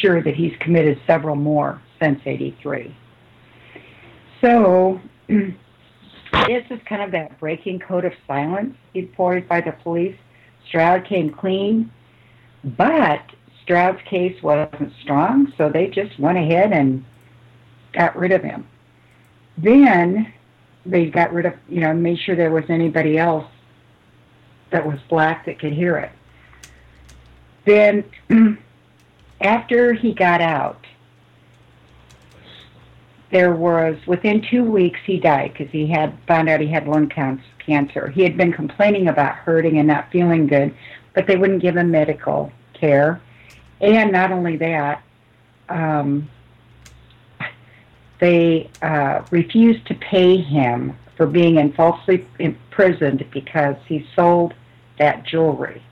sure that he's committed several more since 83. So this is kind of that breaking code of silence reported by the police. Stroud came clean, but Stroud's case wasn't strong, so they just went ahead and got rid of him. Then they got rid of, made sure there wasn't anybody else that was black that could hear it. Then after he got out, there was, within 2 weeks, he died because he had found out he had lung cancer. He had been complaining about hurting and not feeling good, but they wouldn't give him medical care. And not only that, they refused to pay him for being falsely imprisoned because he sold that jewelry.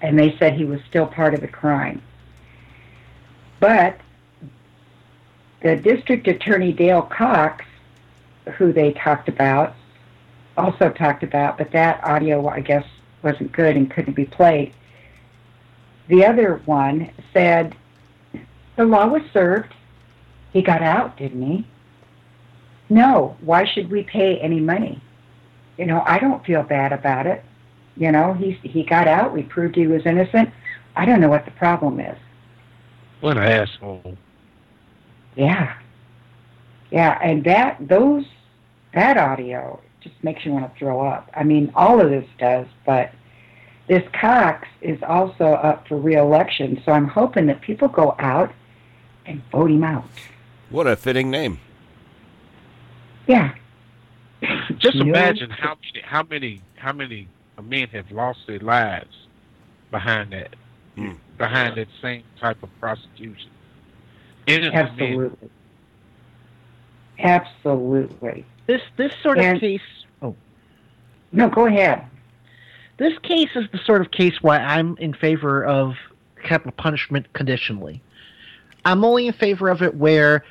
And they said he was still part of the crime. But the district attorney, Dale Cox, who they also talked about, but that audio, I guess, wasn't good and couldn't be played. The other one said, the law was served. He got out, didn't he? No, why should we pay any money? I don't feel bad about it. He got out. We proved he was innocent. I don't know what the problem is. What an asshole. Yeah, and that audio just makes you want to throw up. I mean, all of this does, but this Cox is also up for re-election, so I'm hoping that people go out and vote him out. What a fitting name. Yeah. Just imagine how many men have lost their lives behind that, behind that same type of prosecution. Absolutely. This sort of case. Oh, no, go ahead. This case is the sort of case why I'm in favor of capital punishment conditionally. I'm only in favor of it where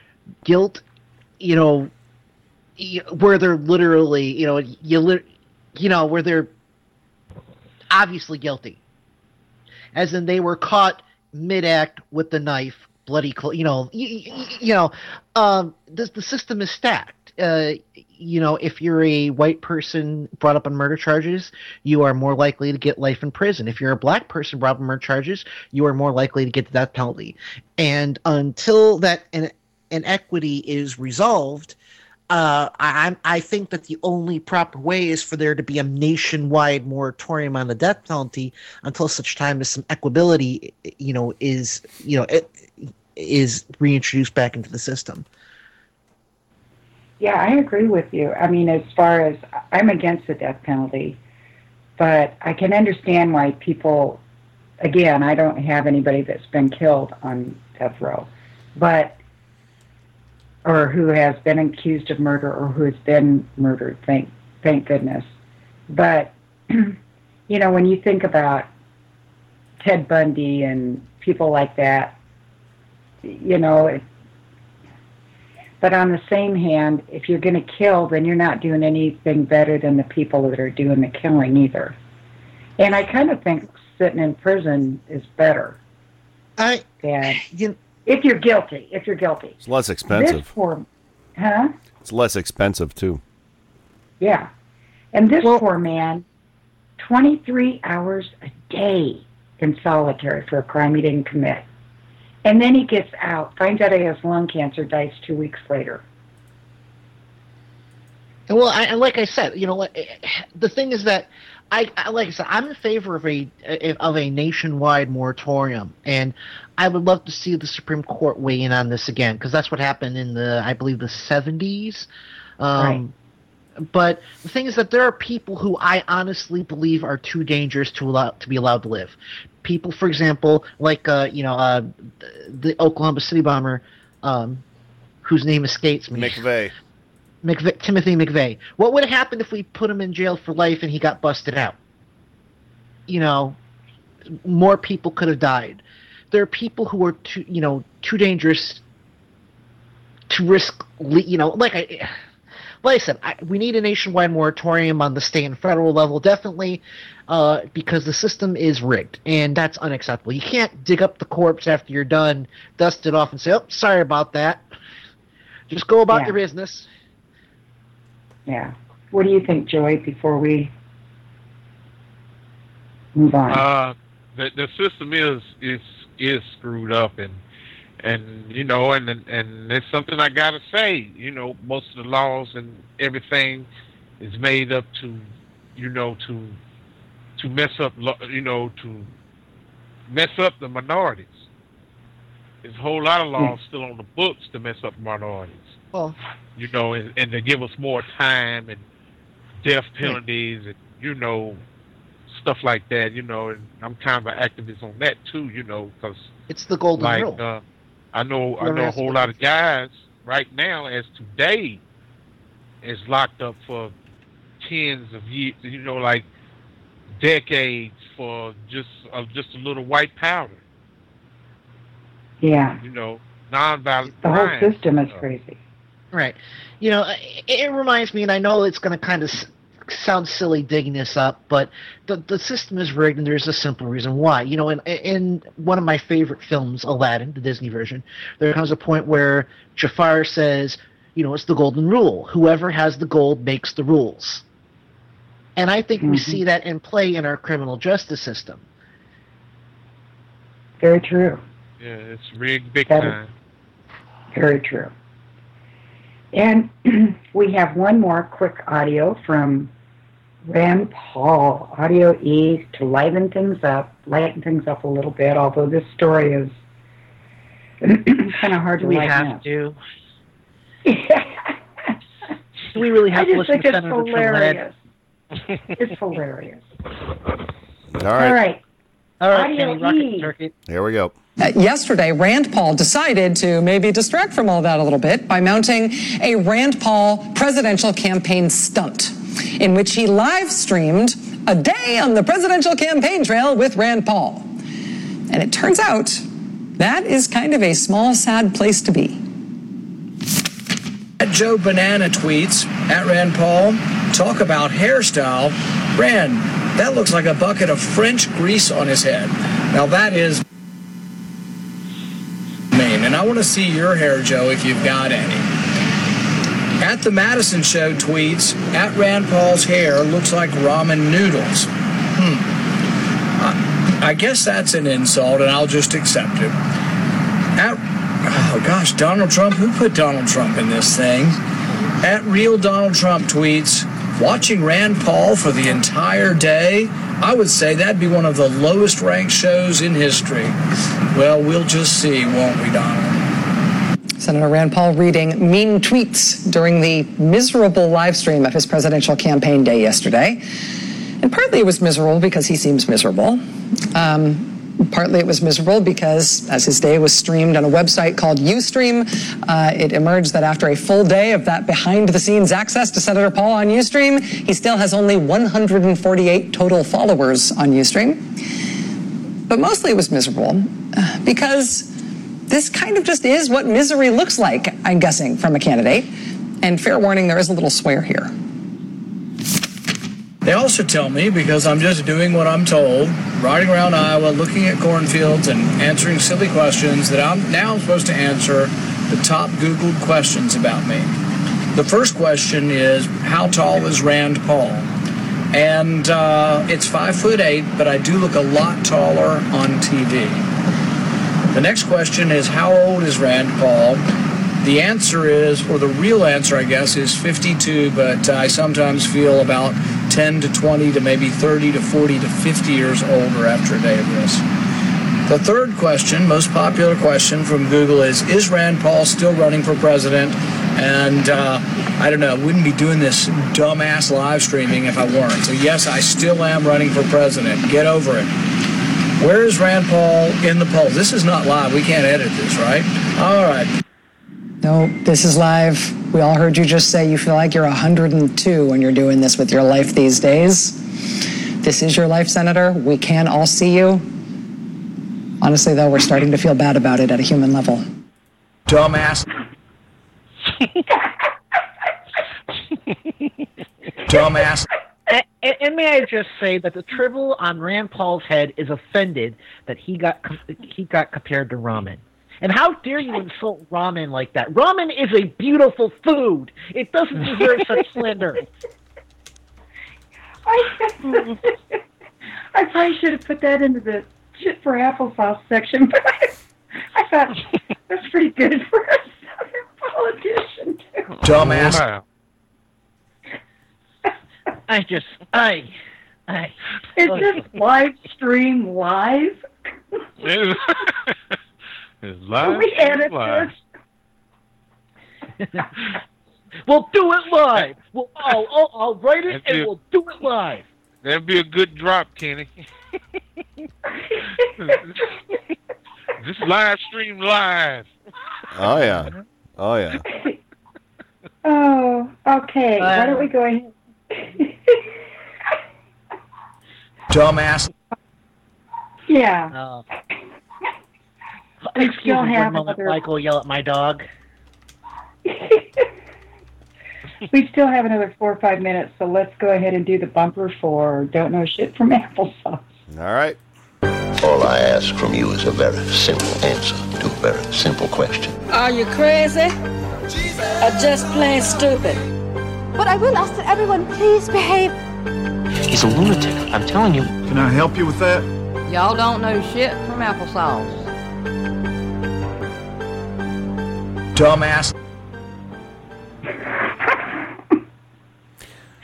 guilt, where they're literally, where they're obviously guilty, as in they were caught mid-act with the knife. Bloody, the system is stacked. If you're a white person brought up on murder charges, you are more likely to get life in prison. If you're a black person brought up on murder charges, you are more likely to get the death penalty. And until that inequity is resolved, I think that the only proper way is for there to be a nationwide moratorium on the death penalty until such time as some equability, is reintroduced back into the system. Yeah, I agree with you. I mean, as far as I'm against the death penalty, but I can understand why people, again, I don't have anybody that's been killed on death row, but or who has been accused of murder or who has been murdered, thank goodness. But, when you think about Ted Bundy and people like that, but on the same hand, if you're going to kill, then you're not doing anything better than the people that are doing the killing either. And I kind of think sitting in prison is better. If you're guilty, It's less expensive. It's less expensive, too. Yeah. And this poor man, 23 hours a day in solitary for a crime he didn't commit. And then he gets out, finds out he has lung cancer, dies 2 weeks later. Well, like I said, the thing is that, I'm in favor of a nationwide moratorium, and I would love to see the Supreme Court weigh in on this again, because that's what happened in the 70s. Right. But the thing is that there are people who I honestly believe are too dangerous to be allowed to live. People, for example, like the Oklahoma City bomber, whose name escapes me. McVeigh, Timothy McVeigh. What would have happened if we put him in jail for life and he got busted out? More people could have died. There are people who are too dangerous to risk. We need a nationwide moratorium on the state and federal level, definitely, because the system is rigged, and that's unacceptable. You can't dig up the corpse after you're done, dust it off, and say, "Oh, sorry about that." Just go about your business. Yeah. What do you think, Joey, before we move on? The system is screwed up, and it's something I gotta say. Most of the laws and everything is made up to mess up, to mess up the minorities. There's a whole lot of laws still on the books to mess up minorities. Well, and to give us more time and death penalties and stuff like that. And I'm kind of an activist on that too. Because it's the golden rule. I know a whole lot of guys right now, as today, is locked up for tens of years. Decades for just a little white powder. Yeah. Nonviolent. The whole system is crazy. Right. It reminds me, and I know it's going to kind of sound silly digging this up, but the system is rigged, and there's a simple reason why. In one of my favorite films, Aladdin, the Disney version, there comes a point where Jafar says, it's the golden rule. Whoever has the gold makes the rules. And I think we see that in play in our criminal justice system. Very true. Yeah, it's rigged big time. Very true. And we have one more quick audio from Rand Paul, Audio E, to lighten things up a little bit, although this story is kind of hard to lighten up. Do we really have to listen to Senator Trillette? It's hilarious. All right, Kenny, rocket turkey. Here we go. Yesterday, Rand Paul decided to maybe distract from all that a little bit by mounting a Rand Paul presidential campaign stunt in which he live streamed a day on the presidential campaign trail with Rand Paul. And it turns out that is kind of a small, sad place to be. At Joe Banana tweets, at Rand Paul, talk about hairstyle. Rand, that looks like a bucket of French grease on his head. Now that is... And I want to see your hair, Joe, if you've got any. At the Madison Show tweets, at Rand Paul's hair looks like ramen noodles. I guess that's an insult, and I'll just accept it. Donald Trump, who put Donald Trump in this thing? at Real Donald Trump tweets, watching Rand Paul for the entire day, I would say that'd be one of the lowest ranked shows in history. Well, we'll just see, won't we, Donald? Senator Rand Paul reading mean tweets during the miserable live stream of his presidential campaign day yesterday. And partly it was miserable because he seems miserable. Partly it was miserable because as his day was streamed on a website called Ustream, it emerged that after a full day of that behind-the-scenes access to Senator Paul on Ustream, he still has only 148 total followers on Ustream. But mostly it was miserable because this kind of just is what misery looks like, I'm guessing, from a candidate. And fair warning, there is a little swear here. They also tell me, because I'm just doing what I'm told, riding around Iowa, looking at cornfields and answering silly questions, that I'm now supposed to answer the top Googled questions about me. The first question is, how tall is Rand Paul? And it's 5'8", but I do look a lot taller on TV. The next question is, how old is Rand Paul? The answer is, or the real answer, I guess, is 52, but I sometimes feel about 10 to 20 to maybe 30 to 40 to 50 years older after a day of this. The third question, most popular question from Google, is Rand Paul still running for president? And I don't know, I wouldn't be doing this dumbass live streaming if I weren't. So yes, I still am running for president. Get over it. Where is Rand Paul in the polls? This is not live. We can't edit this, right? All right. No, this is live. We all heard you just say you feel like you're 102 when you're doing this with your life these days. This is your life, Senator. We can all see you. Honestly, though, we're starting to feel bad about it at a human level. Dumbass. Dumbass. And may I just say that the tribble on Rand Paul's head is offended that he got compared to ramen. And how dare you insult ramen like that? Ramen is a beautiful food. It doesn't deserve such slander. I probably should have put that into the shit for applesauce section, but I thought that's pretty good for a Southern politician, too. Dumbass. I Is this live stream live? It's live. We'll do it live. I'll write it and we'll do it live. That'd be a good drop, Kenny. This live stream live. Oh, yeah. Oh, okay. Why don't we go ahead? Dumbass. Yeah. Oh. Excuse me for a moment, Michael, yell at my dog. We still have another 4 or 5 minutes, so let's go ahead and do the bumper for Don't Know Shit from Applesauce. All right. All I ask from you is a very simple answer to a very simple question. Are you crazy? Or just plain stupid? But I will ask that everyone please behave. He's a lunatic, I'm telling you. Can I help you with that? Y'all don't know shit from Applesauce. Dumbass.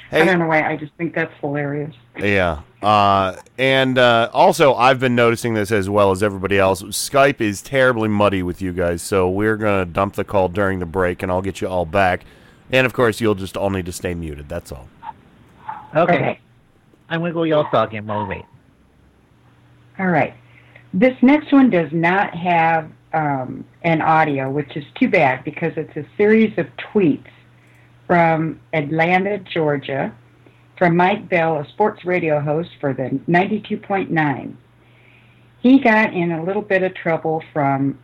Hey. I don't know why, I just think that's hilarious. Yeah. And also, I've been noticing this as well as everybody else. Skype is terribly muddy with you guys, so we're going to dump the call during the break, and I'll get you all back. And, of course, you'll just all need to stay muted. That's all. Okay. I'm going to go y'all talking while we wait. All right. This next one does not have... and audio, which is too bad because it's a series of tweets from Atlanta, Georgia, from Mike Bell, a sports radio host for the 92.9. He got in a little bit of trouble from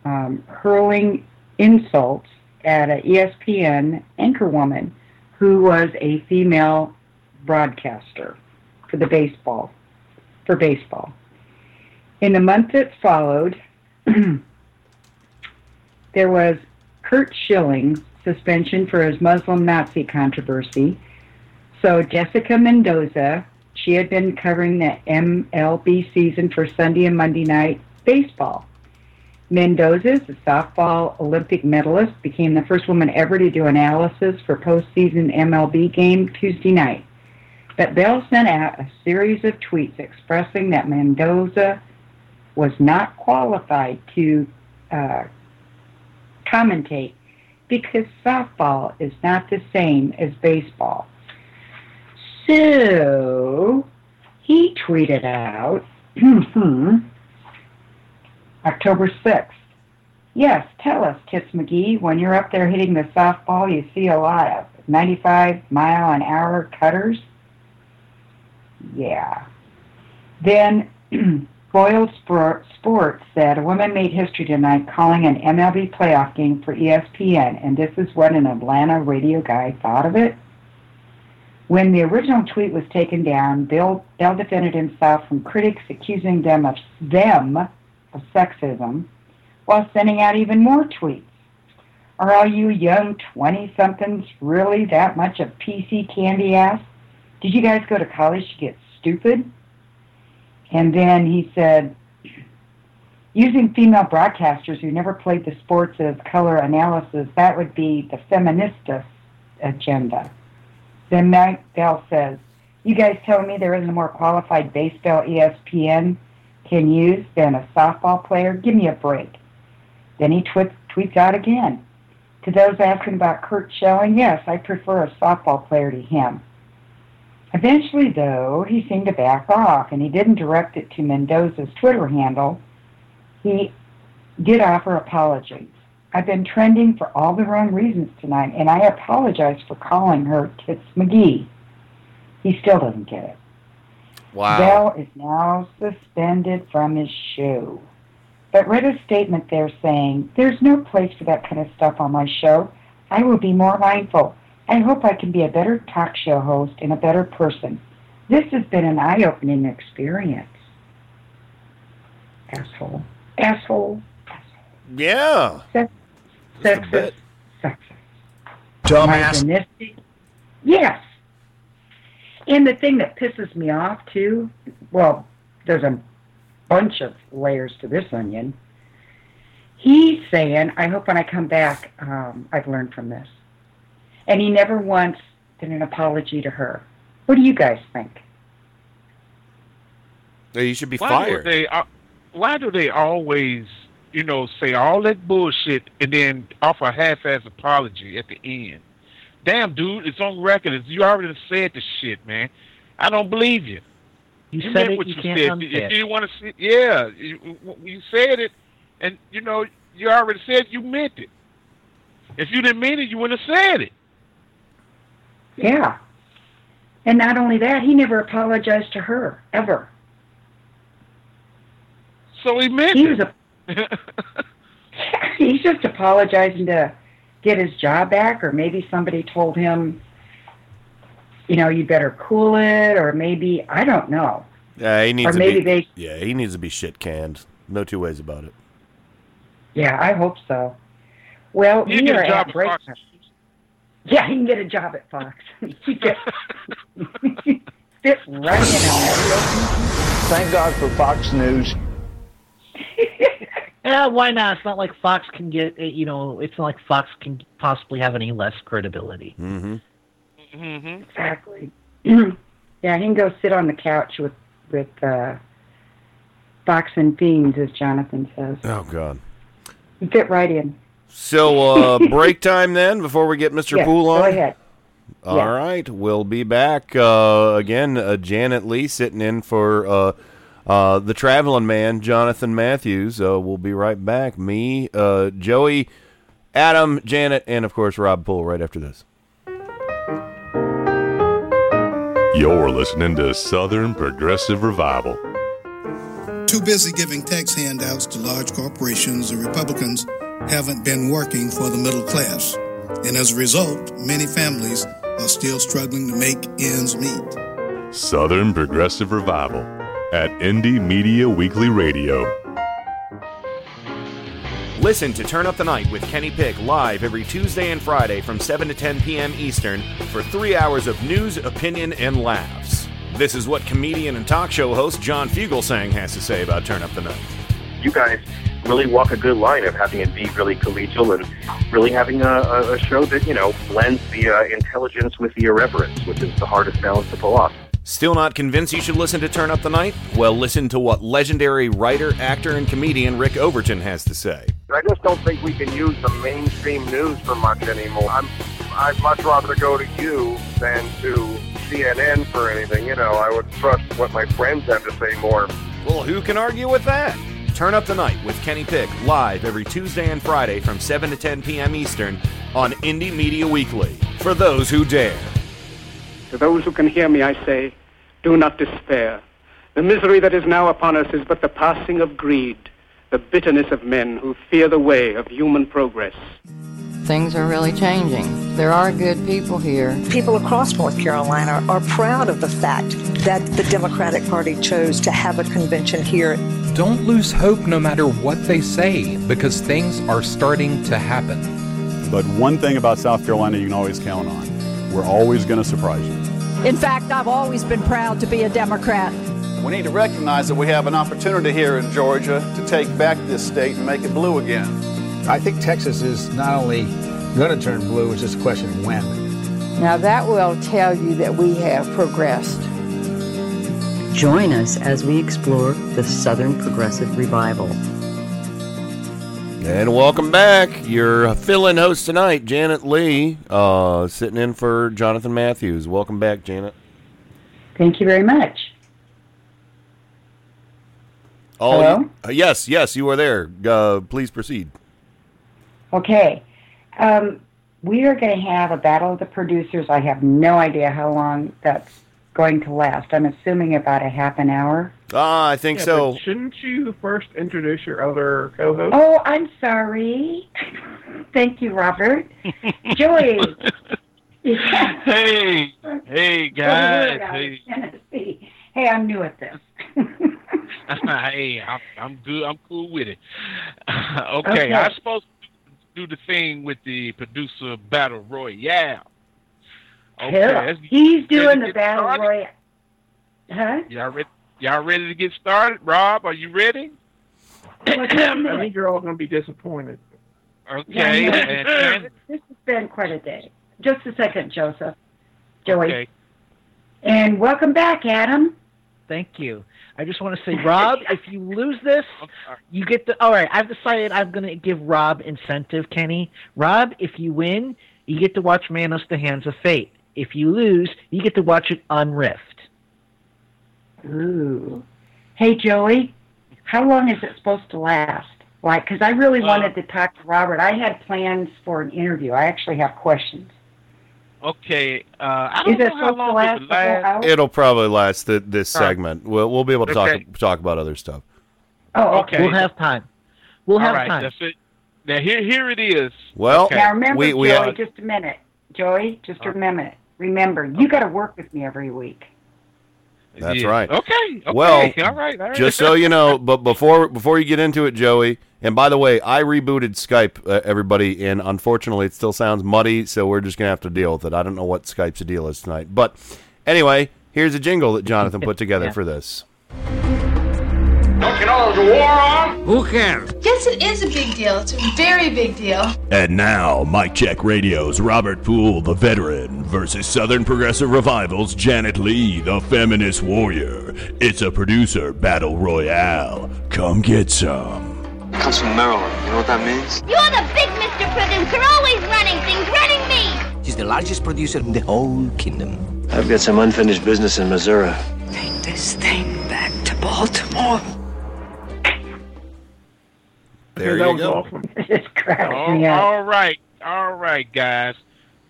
hurling insults at an ESPN anchorwoman who was a female broadcaster for baseball. In the month that followed, there was Kurt Schilling's suspension for his Muslim Nazi controversy. So Jessica Mendoza, she had been covering the MLB season for Sunday and Monday night baseball. Mendoza, a softball Olympic medalist, became the first woman ever to do analysis for postseason MLB game Tuesday night. But Bell sent out a series of tweets expressing that Mendoza was not qualified to commentate because softball is not the same as baseball. So he tweeted out October 6th. Yes, tell us, Tits McGee, when you're up there hitting the softball, you see a lot of 95-mile-an-hour cutters. Yeah. Then Boyle Sports said, a woman made history tonight calling an MLB playoff game for ESPN, and this is what an Atlanta radio guy thought of it. When the original tweet was taken down, Bell defended himself from critics accusing them of sexism, while sending out even more tweets. Are all you young 20-somethings really that much of PC candy ass? Did you guys go to college to get stupid? And then he said, using female broadcasters who never played the sports of color analysis, that would be the feminist agenda. Then Mike Bell says, you guys telling me there isn't a more qualified baseball ESPN can use than a softball player? Give me a break. Then he tweets out again. To those asking about Kurt Schilling, yes, I prefer a softball player to him. Eventually, though, he seemed to back off, and he didn't direct it to Mendoza's Twitter handle. He did offer apologies. I've been trending for all the wrong reasons tonight, and I apologize for calling her Tits McGee. He still doesn't get it. Wow. Bell is now suspended from his show. But read a statement there saying, there's no place for that kind of stuff on my show. I will be more mindful. I hope I can be a better talk show host and a better person. This has been an eye-opening experience. Asshole. Asshole. Asshole. Yeah. Sexist. Sexist. Dumbass. Yes. And the thing that pisses me off, too, well, there's a bunch of layers to this onion. He's saying, I hope when I come back, I've learned from this. And he never once did an apology to her. What do you guys think? You should be fired. Why do they always, say all that bullshit and then offer a half-ass apology at the end? Damn, dude, it's on record. You already said the shit, man. I don't believe you. You said it, what you can't said. If you want to see, yeah, you said it, and you already said you meant it. If you didn't mean it, you wouldn't have said it. Yeah. And not only that, he never apologized to her, ever. So he meant it. He's just apologizing to get his job back, or maybe somebody told him, you better cool it, or maybe, I don't know. Yeah, he needs to be shit canned. No two ways about it. Yeah, I hope so. Well, we are at break. Yeah, he can get a job at Fox. He gets fit right in out. Thank God for Fox News. Yeah, why not? It's not like Fox can get, it's not like Fox can possibly have any less credibility. Mm-hmm. Mm-hmm. Exactly. Yeah, he can go sit on the couch with Fox and Fiends, as Jonathan says. Oh, God. He fit right in. So, break time then, before we get Mr. Poole on? Go ahead. All right, we'll be back. Again, Janet Lee sitting in for... the traveling man, Jonathan Matthews. We'll be right back. Me, Joey, Adam, Janet, and, of course, Rob Poole right after this. You're listening to Southern Progressive Revival. Too busy giving tax handouts to large corporations, the Republicans haven't been working for the middle class. And as a result, many families are still struggling to make ends meet. Southern Progressive Revival at Indie Media Weekly Radio. Listen to Turn Up the Night with Kenny Pick live every Tuesday and Friday from 7 to 10 p.m. Eastern for 3 hours of news, opinion, and laughs. This is what comedian and talk show host John Fugelsang has to say about Turn Up the Night. You guys really walk a good line of having it be really collegial and really having a show that, you know, blends the intelligence with the irreverence, which is the hardest balance to pull off. Still not convinced you should listen to Turn Up the Night? Well, listen to what legendary writer, actor, and comedian Rick Overton has to say. I just don't think we can use the mainstream news for much anymore. I'd much rather go to you than to CNN for anything. You know, I would trust what my friends have to say more. Well, who can argue with that? Turn Up the Night with Kenny Pick, live every Tuesday and Friday from 7 to 10 p.m. Eastern on Indie Media Weekly, for those who dare. To those who can hear me, I say, do not despair. The misery that is now upon us is but the passing of greed, the bitterness of men who fear the way of human progress. Things are really changing. There are good people here. People across North Carolina are proud of the fact that the Democratic Party chose to have a convention here. Don't lose hope no matter what they say, because things are starting to happen. But one thing about South Carolina you can always count on. We're always going to surprise you. In fact, I've always been proud to be a Democrat. We need to recognize that we have an opportunity here in Georgia to take back this state and make it blue again. I think Texas is not only going to turn blue, it's just a question of when. Now that will tell you that we have progressed. Join us as we explore the Southern Progressive Revival. And welcome back. Your fill-in host tonight, Janet Lee, sitting in for Jonathan Matthews. Welcome back, Janet. Thank you very much. Hello? Yes, you are there. Please proceed. Okay, we are going to have a battle of the producers. I have no idea how long that's going to last. I'm assuming about a half an hour. I think so. Shouldn't you first introduce your other co-host? Oh, I'm sorry. Thank you, Robert. Joey. Yeah. Hey, guys. Hey, I'm new at this. Hey, I'm good. I'm cool with it. Okay, I'm supposed to do the thing with the producer battle royale. Yeah. Okay. Yeah. He's doing the battle royale. Huh? Y'all ready to get started? Rob, are you ready? I think you're all going to be disappointed. Okay. And this has been quite a day. Just a second, Joey. Okay. And welcome back, Adam. Thank you. I just want to say, Rob, if you lose this, you get the... All right, I've decided I'm going to give Rob incentive, Kenny. Rob, if you win, you get to watch Manos, The Hands of Fate. If you lose, you get to watch it on Rift. Ooh. Hey, Joey, how long is it supposed to last? Like, because I really wanted to talk to Robert. I had plans for an interview. I actually have questions. Okay, I don't know how long it'll last. It'll probably last this segment. We'll be able to talk about other stuff. Oh, okay. We'll have time. All right, that's it. Now, here it is. Well, okay. Now remember, Joey, just a minute. Joey, just a minute. Remember, you got to work with me every week. That's right. Okay. Well, all right. Just so you know, but before you get into it, Joey, and by the way, I rebooted Skype, everybody, and unfortunately it still sounds muddy, so we're just going to have to deal with it. I don't know what Skype's deal is tonight. But anyway, here's a jingle that Jonathan put together for this. Don't you know there's a war on? Who cares? Yes, it is a big deal. It's a very big deal. And now, Mike Check Radio's Robert Poole, the veteran, versus Southern Progressive Revival's Janet Lee, the feminist warrior. It's a producer battle royale. Come get some. It comes from Maryland. You know what that means? You're the big Mr. Producer, always running things, running me. She's the largest producer in the whole kingdom. I've got some unfinished business in Missouri. Take this thing back to Baltimore. There you go. All right, guys.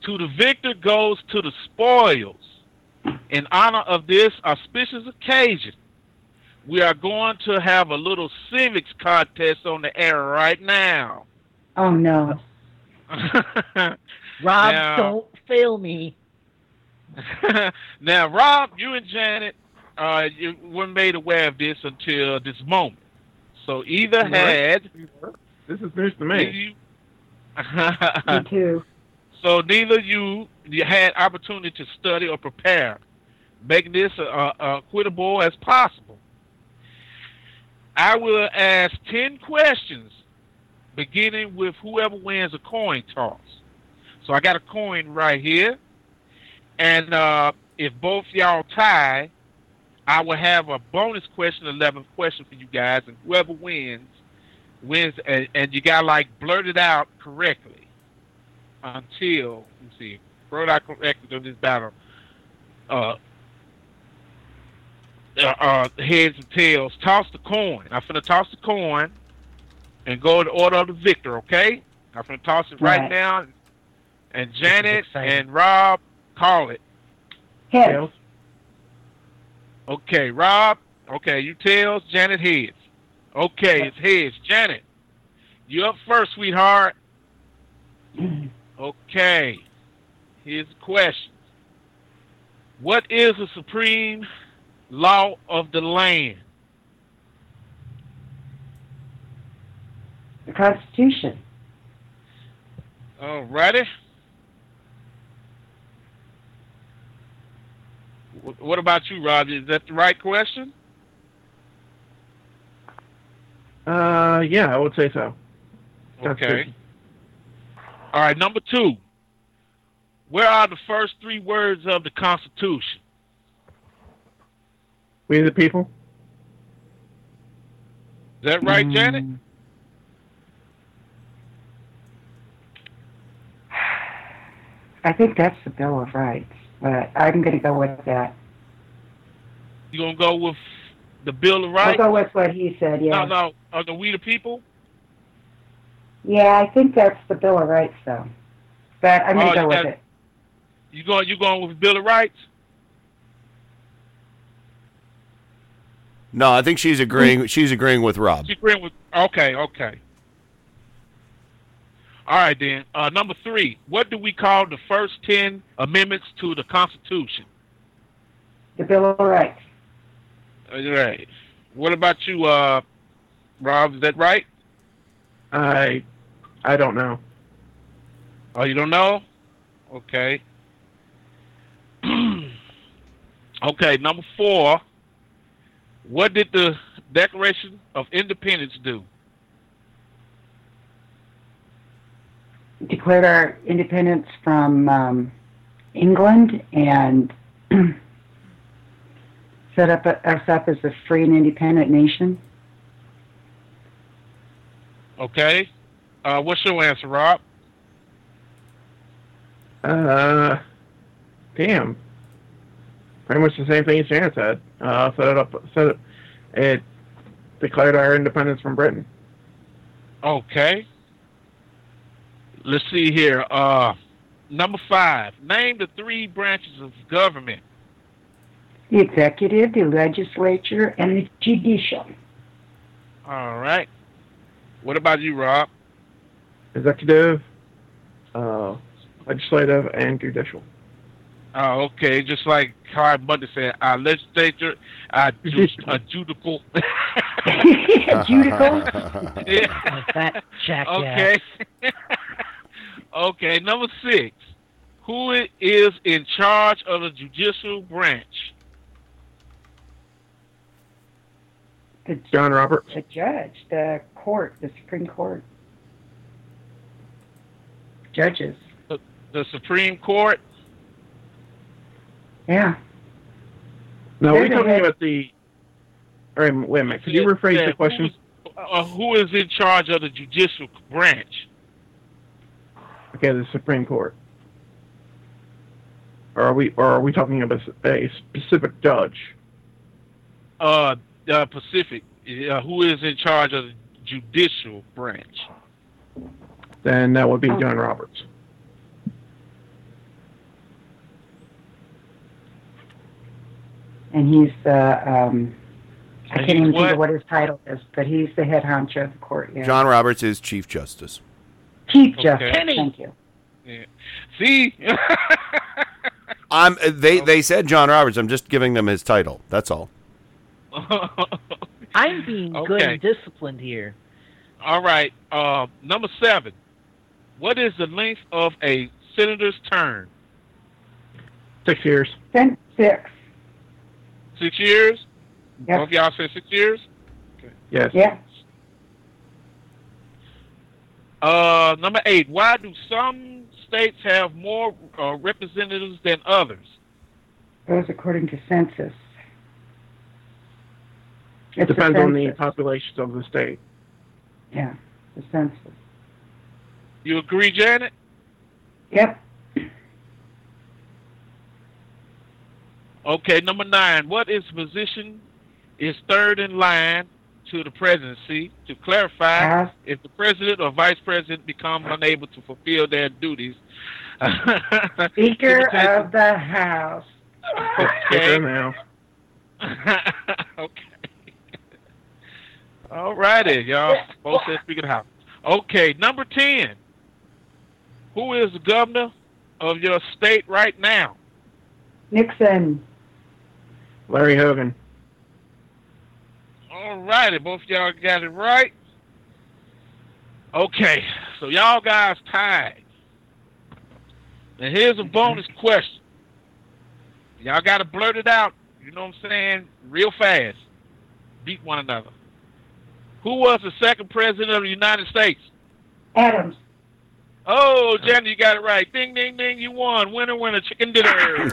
To the victor goes to the spoils. In honor of this auspicious occasion, we are going to have a little civics contest on the air right now. Oh, no. Rob, don't fail me. Now, Rob, you and Janet you weren't made aware of this until this moment. So either this is news to me. Me too. So neither you had opportunity to study or prepare, making this quittable as possible. I will ask 10 questions, beginning with whoever wins a coin toss. So I got a coin right here. And if both y'all tie, I will have a bonus question, 11th question for you guys. And whoever wins, and you got to, like, blurt it out correctly until, let's see, blurt out correctly during this battle. Heads and tails, toss the coin. I'm finna toss the coin and go in the order of the victor, okay? I'm finna toss it right now. And Janet and Rob, call it. Heads. Okay, Rob. Okay, you tails, Janet heads. Okay, it's heads. Janet, you up first, sweetheart. Okay, here's the question. What is the supreme law of the land? The Constitution. All righty. What about you, Roger? Is that the right question? Yeah, I would say so. Okay. All right, number two. Where are the first three words of the Constitution? We the people. Is that right, Janet? I think that's the Bill of Rights, but I'm going to go with that. You going to go with the Bill of Rights? I'll go with what he said, yeah. No, we the people? Yeah, I think that's the Bill of Rights, though. But I'm going to go with it. You going with the Bill of Rights? No, I think she's agreeing. She's agreeing with Rob. She's agreeing with. Okay. All right, then. Number three. What do we call the first 10 amendments to the Constitution? The Bill of Rights. All right. What about you, Rob? Is that right? I don't know. Oh, you don't know? Okay. Okay. Number four. What did the Declaration of Independence do? Declared our independence from England and set up us up as a free and independent nation. Okay. What's your answer, Rob? Damn. Pretty much the same thing as Janet said. It declared our independence from Britain. Okay. Let's see here. Number five. Name the three branches of government. The executive, the legislature, and the judicial. All right. What about you, Rob? Executive, legislative, and judicial. Oh, okay. Just like Clyde Bundy said, our legislature, our judicial. Judicial? Yeah. That jackass. Okay. Okay, number six. Who is in charge of the judicial branch? John Roberts. The judge, the court, the Supreme Court. Judges. The Supreme Court? Yeah. No, we're talking about the... All right, wait a minute. Could you rephrase the question? Who is in charge of the judicial branch? Okay, the Supreme Court. Or are we talking about a specific judge? Pacific. Who is in charge of the judicial branch? Then that would be John Roberts. And he's the, I can't even think of what his title is, but he's the head honcho of the court. Yeah. John Roberts is Chief Justice. Chief Justice, okay. Thank you. Yeah. See? They said John Roberts. I'm just giving them his title. That's all. I'm being good and disciplined here. All right. Number seven. What is the length of a senator's term? 6 years. 6 years? Yep. Both y'all say 6 years? Okay. Yes. Yeah. Number 8, why do some states have more representatives than others? Those according to census. It depends on the population of the state. Yeah, the census. You agree, Janet? Yep. Okay, number 9, what is position is third in line to the presidency to clarify if the president or vice president becomes unable to fulfill their duties? Speaker of the House. Okay. Now. Okay. All righty, y'all. Both said Speaker of the House. Okay, number 10. Who is the governor of your state right now? Nixon. Larry Hogan. All righty, both of y'all got it right. Okay, so y'all guys tied. Now here's a bonus question. Y'all got to blurt it out, you know what I'm saying, real fast. Beat one another. Who was the second president of the United States? Adams. Oh, Janet, you got it right. Ding, ding, ding, you won. Winner, winner, chicken dinner.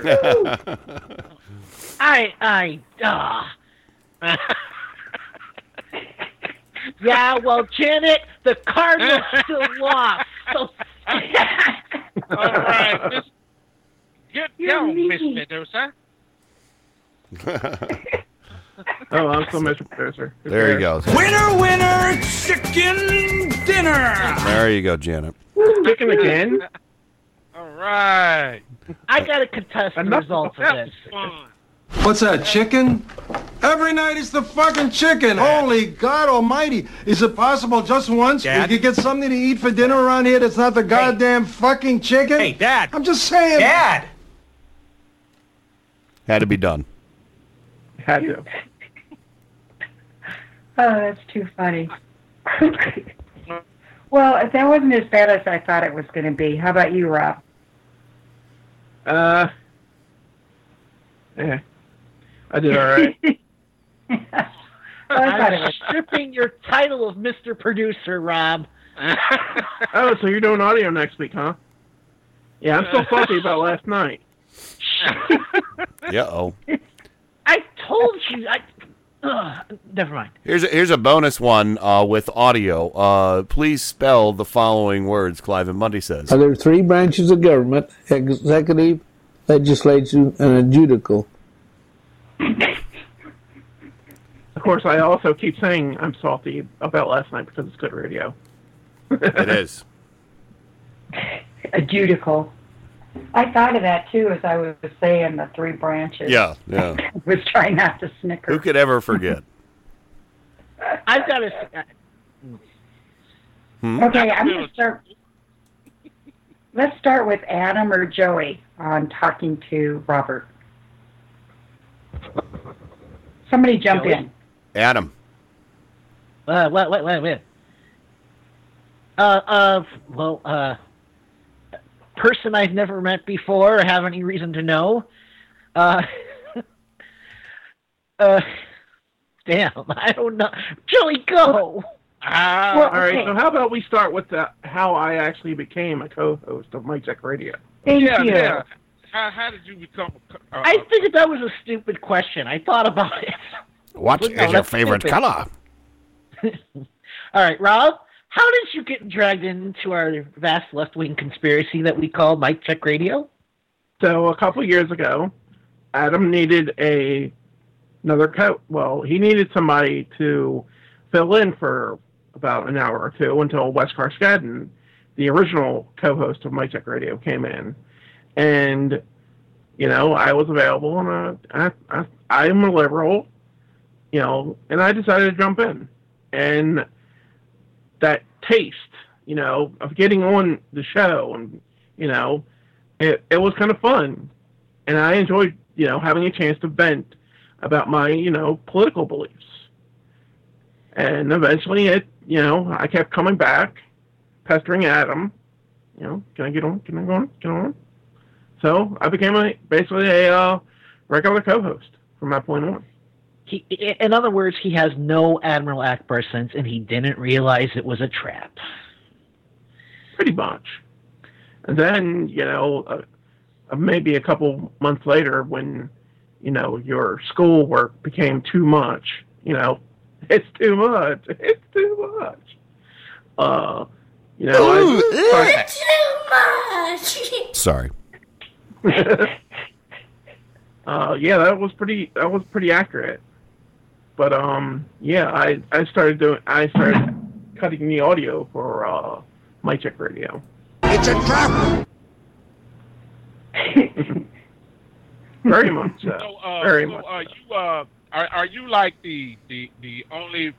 Yeah, well, Janet, the Cardinals still lost. So... All right, Miss. You're Miss Mendoza. Oh, I'm so much better. There you go. Winner, winner, chicken dinner. There you go, Janet. Chicken again? All right. I got to contest the results of this. What's that, chicken? Every night it's the fucking chicken. Holy God almighty. Is it possible just once Dad? We could get something to eat for dinner around here that's not the goddamn fucking chicken? Hey, Dad. I'm just saying. Dad. Had to be done. Had to. Oh, that's too funny. Well, that wasn't as bad as I thought it was going to be. How about you, Rob? Yeah. I did all right. I'm stripping your title of Mr. Producer, Rob. Oh, so you're doing audio next week, huh? Yeah, I'm still fussy about last night. Uh-oh. I told you. Never mind. Here's a bonus one with audio. Please spell the following words, Clive and Monday says. Are there three branches of government, executive, legislature, and judicial? Of course, I also keep saying I'm salty about last night because it's good radio. It is. Judicial. I thought of that, too, as I was saying the three branches. Yeah, yeah. I was trying not to snicker. Who could ever forget? I've got to... Okay, I'm going to start... Let's start with Adam or Joey on talking to Robert. Somebody jump in. Adam. Wait. Person I've never met before or have any reason to know. Damn, I don't know. Joey, go! All right, so how about we start with how I actually became a co-host of Mike Check Radio. Thank you. Yeah. How did you become a co-host? I think that was a stupid question. I thought about it. What is your favorite color? All right, Rob? How did you get dragged into our vast left-wing conspiracy that we call Mike Check Radio? So a couple years ago, Adam needed another coach. Well, he needed somebody to fill in for about an hour or two until Wes Karskadden, the original co-host of Mike Check Radio, came in. And, you know, I was available, and I'm a liberal, you know, and I decided to jump in. And... that taste, you know, of getting on the show, and you know, it was kind of fun, and I enjoyed, you know, having a chance to vent about my, you know, political beliefs. And eventually, you know, I kept coming back, pestering Adam, you know, can I get on? Can I go on? Can I on? So I became basically a regular co-host from that point on. In other words, he has no Admiral Akbar sense, and he didn't realize it was a trap. Pretty much. And then, you know, maybe a couple months later when, you know, your schoolwork became too much, you know, it's too much. You know, it's too much. Sorry. Yeah, that was pretty accurate. But yeah, I started cutting the audio for Mike Check Radio. It's a trap. Very much so. So, very much so. Are you like the only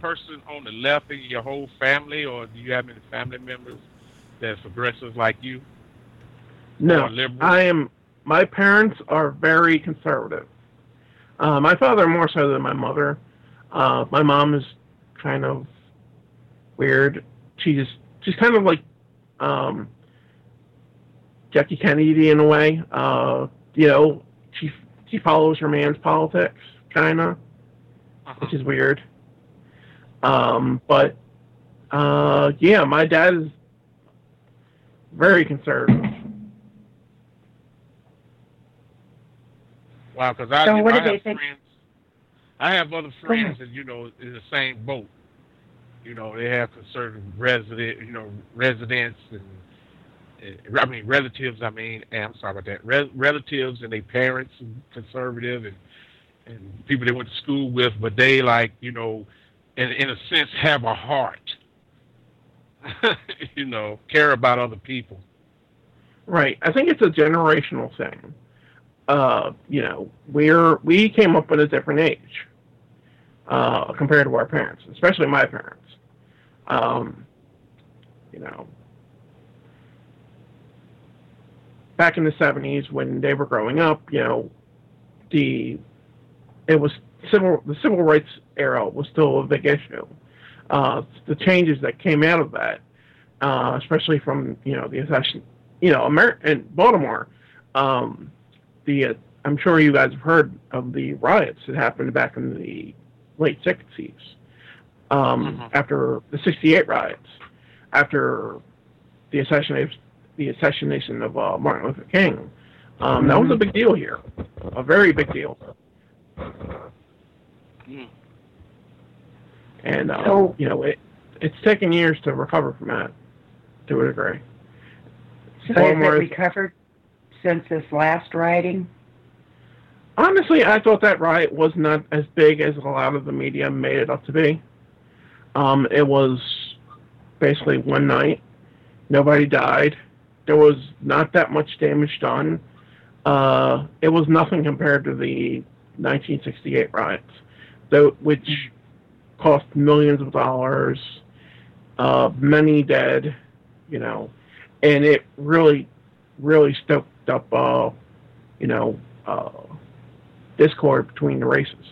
person on the left in your whole family, or do you have any family members that's progressive like you? No, I am. My parents are very conservative. My father more so than my mother. My mom is kind of weird. She's kind of like Jackie Kennedy in a way. You know, she follows her man's politics, kind of, which is weird. But yeah, my dad is very conservative. Wow, because I have other friends that, you know, in the same boat. You know, they have conservative residents and relatives. Relatives and their parents and conservative and people they went to school with, but they like, you know, in a sense have a heart. You know, care about other people. Right. I think it's a generational thing. You know, we came up at a different age compared to our parents, especially my parents. You know, back in the 70s when they were growing up, you know, the civil rights era was still a big issue. The changes that came out of that, especially from, you know, the accession, you know, in Baltimore. I'm sure you guys have heard of the riots that happened back in the late 60s, after the 68 riots, after the assassination of Martin Luther King. That was a big deal here, a very big deal. And, you know, it's taken years to recover from that, to a degree. So Baltimore has it recovered? Since this last rioting? Honestly, I thought that riot was not as big as a lot of the media made it up to be. It was basically one night. Nobody died. There was not that much damage done. It was nothing compared to the 1968 riots, which cost millions of dollars, many dead, you know, and it really stoked up, you know, discord between the races.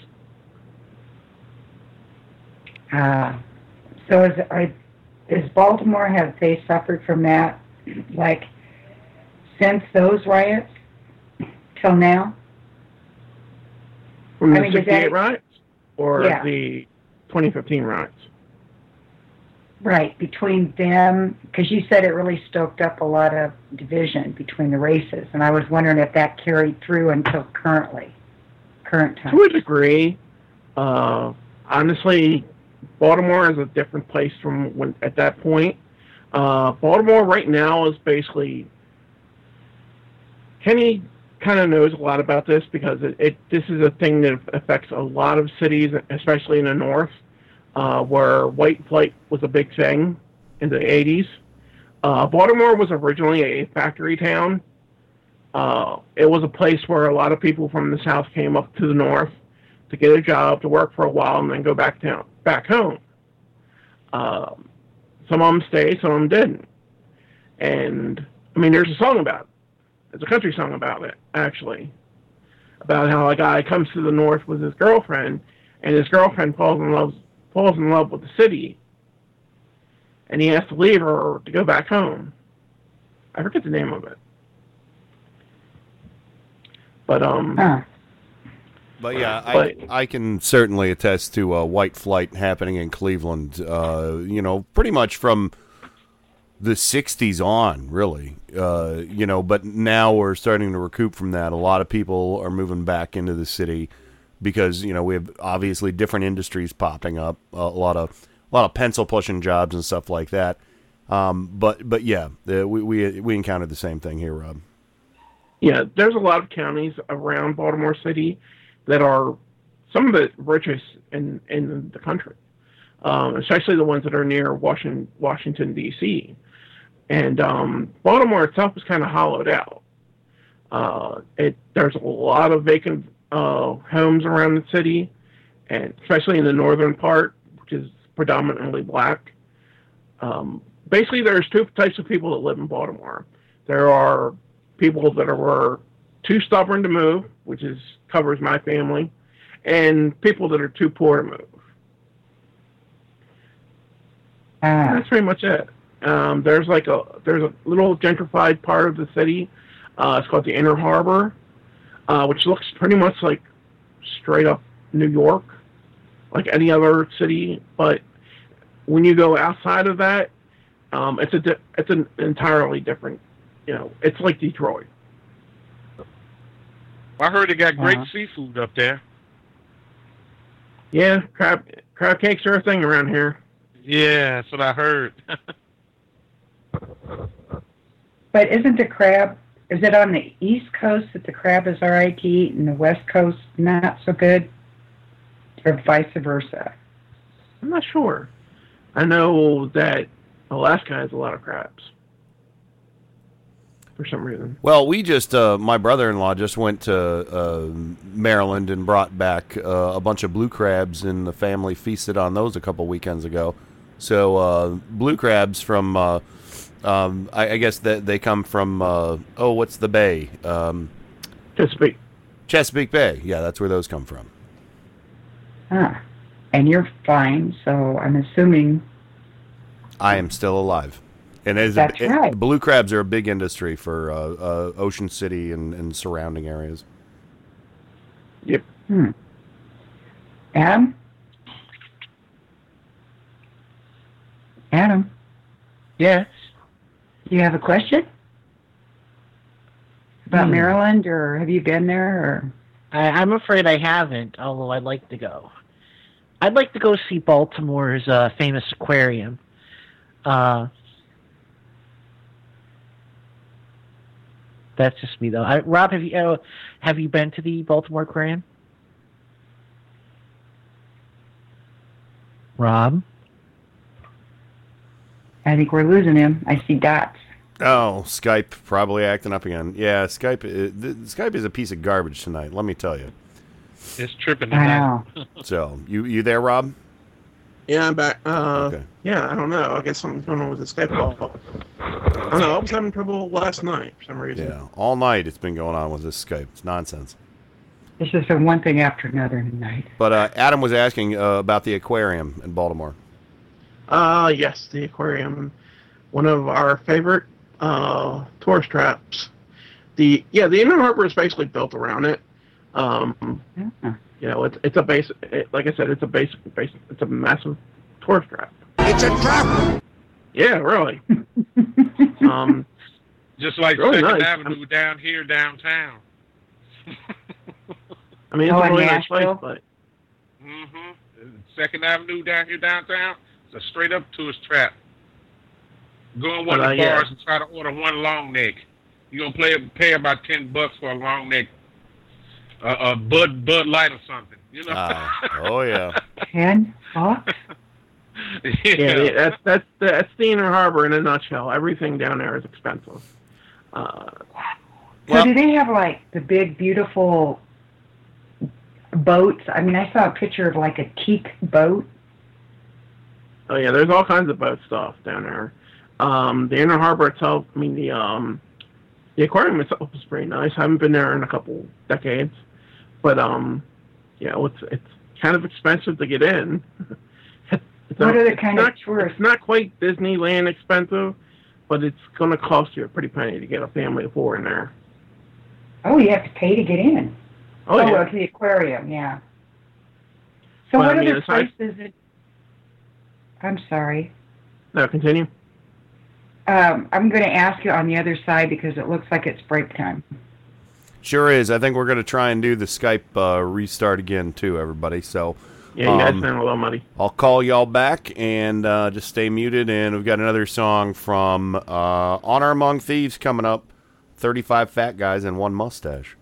So is Baltimore, have they suffered from that, like, since those riots till now? From the 68 riots? Or yeah. The 2015 riots? Right, between them, because you said it really stoked up a lot of division between the races, and I was wondering if that carried through until current time. To a degree, honestly, Baltimore is a different place from when at that point. Baltimore right now is basically, Kenny kind of knows a lot about this because this is a thing that affects a lot of cities, especially in the north. Where white flight was a big thing in the 80s. Baltimore was originally a factory town. It was a place where a lot of people from the south came up to the north to get a job, to work for a while, and then go back home. Some of them stayed, some of them didn't. And, I mean, there's a song about it. There's a country song about it, actually, about how a guy comes to the north with his girlfriend, and his girlfriend falls in love with the city, and he has to leave her to go back home. I forget the name of it. But But yeah, I can certainly attest to white flight happening in Cleveland, pretty much from the 60s on, really. But now we're starting to recoup from that. A lot of people are moving back into the city because, we have obviously different industries popping up, a lot of pencil pushing jobs and stuff like that. But yeah, we encountered the same thing here, Rob. Yeah, there's a lot of counties around Baltimore City that are some of the richest in the country, especially the ones that are near Washington, D.C. And Baltimore itself is kind of hollowed out. There's a lot of vacant homes around the city, and especially in the northern part, which is predominantly black. Basically, there's two types of people that live in Baltimore. There are people that were too stubborn to move, which covers my family, and people that are too poor to move. That's pretty much it. There's a little gentrified part of the city. It's called the Inner Harbor, which looks pretty much like straight up New York, like any other city. But when you go outside of that, it's an entirely different. It's like Detroit. I heard they got great seafood up there. Yeah, crab cakes are a thing around here. Yeah, that's what I heard. But isn't the crab? Is it on the East Coast that the crab is all right to eat, and the West Coast not so good, or vice versa? I'm not sure. I know that Alaska has a lot of crabs. For some reason. Well, we just, my brother-in-law just went to Maryland and brought back a bunch of blue crabs, and the family feasted on those a couple weekends ago. So blue crabs from, I guess that they come from, what's the bay? Chesapeake. Chesapeake Bay. Yeah, that's where those come from. Ah, and you're fine, so I'm assuming. I am still alive. And right. Blue crabs are a big industry for Ocean City and surrounding areas. Yep. Adam? Yes? Do you have a question? About Maryland, or have you been there? Or? I'm afraid I haven't, although I'd like to go. I'd like to go see Baltimore's famous aquarium. That's just me, though. Rob, have you been to the Baltimore Aquarium? Rob? I think we're losing him. I see dots. Oh, Skype probably acting up again. Yeah, Skype is a piece of garbage tonight, let me tell you. It's tripping tonight. Wow. So, you there, Rob? Yeah, I'm back. Okay. Yeah, I don't know. I guess something's going on with the Skype call. I don't know. I was having trouble last night for some reason. Yeah, all night it's been going on with this Skype. It's nonsense. It's just been one thing after another tonight. But Adam was asking about the aquarium in Baltimore. Yes, the aquarium. One of our favorite tourist traps. The Inner Harbor is basically built around it. Yeah. It's a base. Like I said, it's a base. It's a massive tourist trap. It's a trap. Yeah, really. Just like really Second nice. Avenue down here downtown. I mean, it's a really nice place, but. Mm-hmm. Second Avenue down here downtown. It's a straight up tourist trap. Go in one of the bars and try to order one long neck. You're gonna pay about $10 for a long neck. A Bud Light or something, yeah. $10? Yeah, that's the Inner Harbor in a nutshell. Everything down there is expensive. Do they have like the big beautiful boats? I mean, I saw a picture of like a teak boat. Oh yeah, there's all kinds of boat stuff down there. The Inner Harbor itself, I mean the aquarium itself is pretty nice. I haven't been there in a couple decades. But, it's kind of expensive to get in. It's not quite Disneyland expensive, but it's going to cost you a pretty penny to get a family of four in there. Oh, you have to pay to get in. Oh, yeah. The aquarium, yeah. So well, what other places... I'm sorry. No, continue. I'm going to ask you on the other side because it looks like it's break time. Sure is. I think we're going to try and do the Skype restart again, too, everybody. So, yeah, you guys sound a little muddy. I'll call y'all back and just stay muted. And we've got another song from Honor Among Thieves coming up, 35 Fat Guys and One Mustache.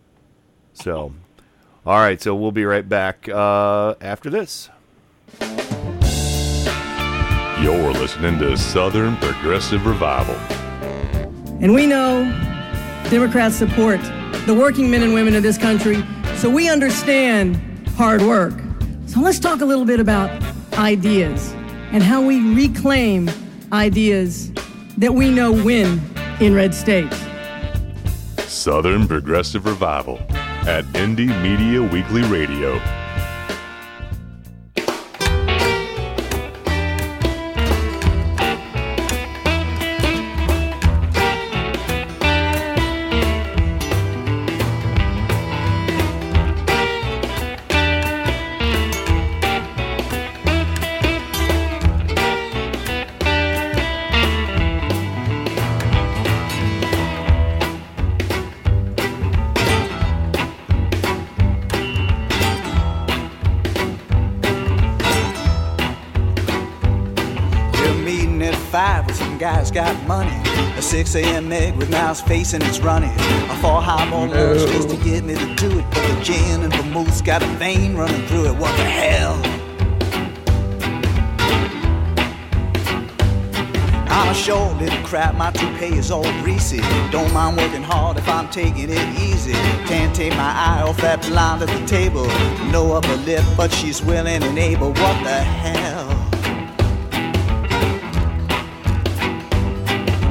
So, all right, so we'll be right back after this. You're listening to Southern Progressive Revival. And we know Democrats support the working men and women of this country, so we understand hard work. So let's talk a little bit about ideas and how we reclaim ideas that we know win in red states. Southern Progressive Revival at Indy Media Weekly Radio. Got money, a 6 a.m. egg with mouse face and it's running. A 4-hop on lunch just to get me to do it. But the gin and the moose got a vein running through it. What the hell? I'm a short little crap, my toupee is all greasy. Don't mind working hard if I'm taking it easy. Can't take my eye off that blonde at the table. No upper lip, but she's willing and able. What the hell?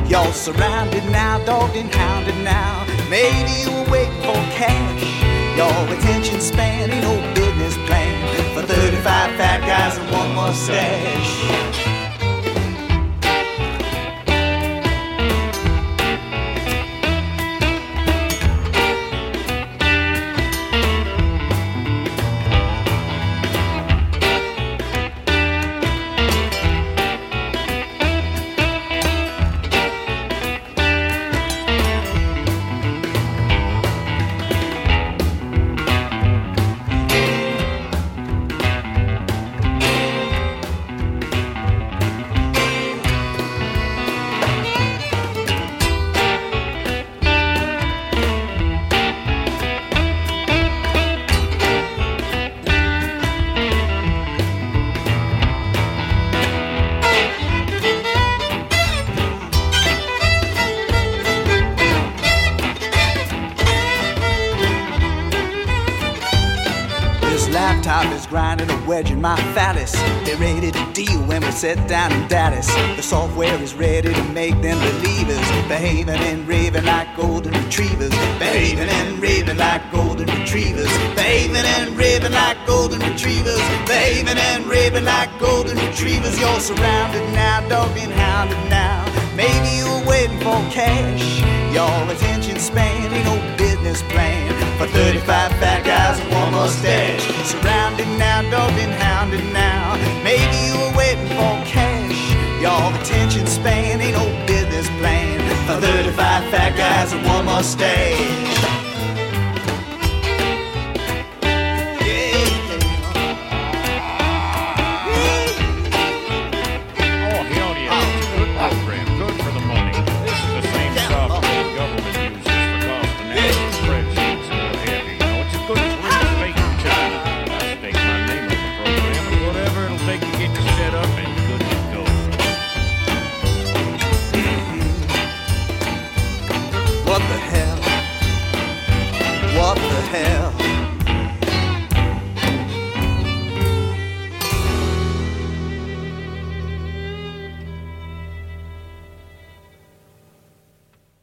Y'all surrounded now, dogged and hounded now. Maybe you were waiting for cash. Y'all attention span ain't no business plan for 35 fat guys and one mustache. In my phallus, they're ready to deal when we sit down in Dallas. The software is ready to make them believers, behaving and raving like golden retrievers, behaving and raving like golden retrievers, behaving and raving like golden retrievers, behaving and raving like golden retrievers. You're surrounded now, dogged and hounded now. Maybe you're waiting for cash. Y'all attention span ain't no business plan for 35 fat guys and one mustache. Surrounded now, dogged and hounded now. Maybe you were waiting for cash. Y'all attention span ain't no business plan for 35 fat guys and one mustache.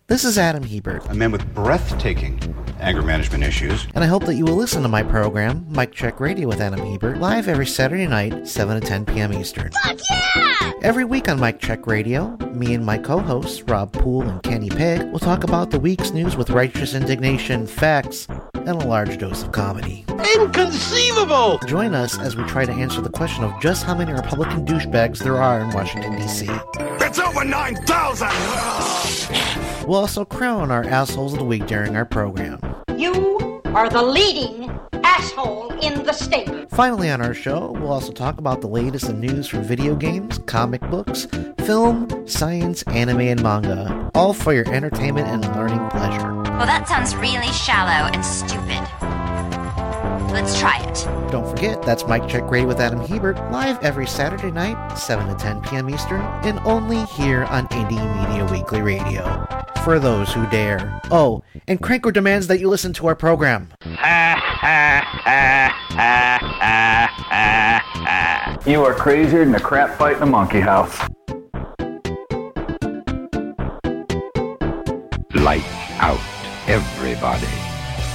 This is Adam Hebert, a man with breathtaking anger management issues. And I hope that you will listen to my program, Mike Check Radio with Adam Hebert, live every Saturday night, 7 to 10 p.m. Eastern. Fuck yeah! Every week on Mike Check Radio, me and my co-hosts, Rob Poole and Kenny Pick, will talk about the week's news with righteous indignation, facts, and a large dose of comedy. Inconceivable! Join us as we try to answer the question of just how many Republican douchebags there are in Washington, D.C. It's over 9,000! We'll also crown our Assholes of the Week during our program. You are the leading asshole in the state. Finally on our show, we'll also talk about the latest in news from video games, comic books, film, science, anime, and manga. All for your entertainment and learning pleasure. Well, that sounds really shallow and stupid. Let's try it. Don't forget, that's Mike Check Radio with Adam Hebert, live every Saturday night, 7 to 10 p.m. Eastern, and only here on Indie Media Weekly Radio. For those who dare. Oh, and Cranko demands that you listen to our program. You are crazier than a crap fight in a monkey house. Lights out, everybody.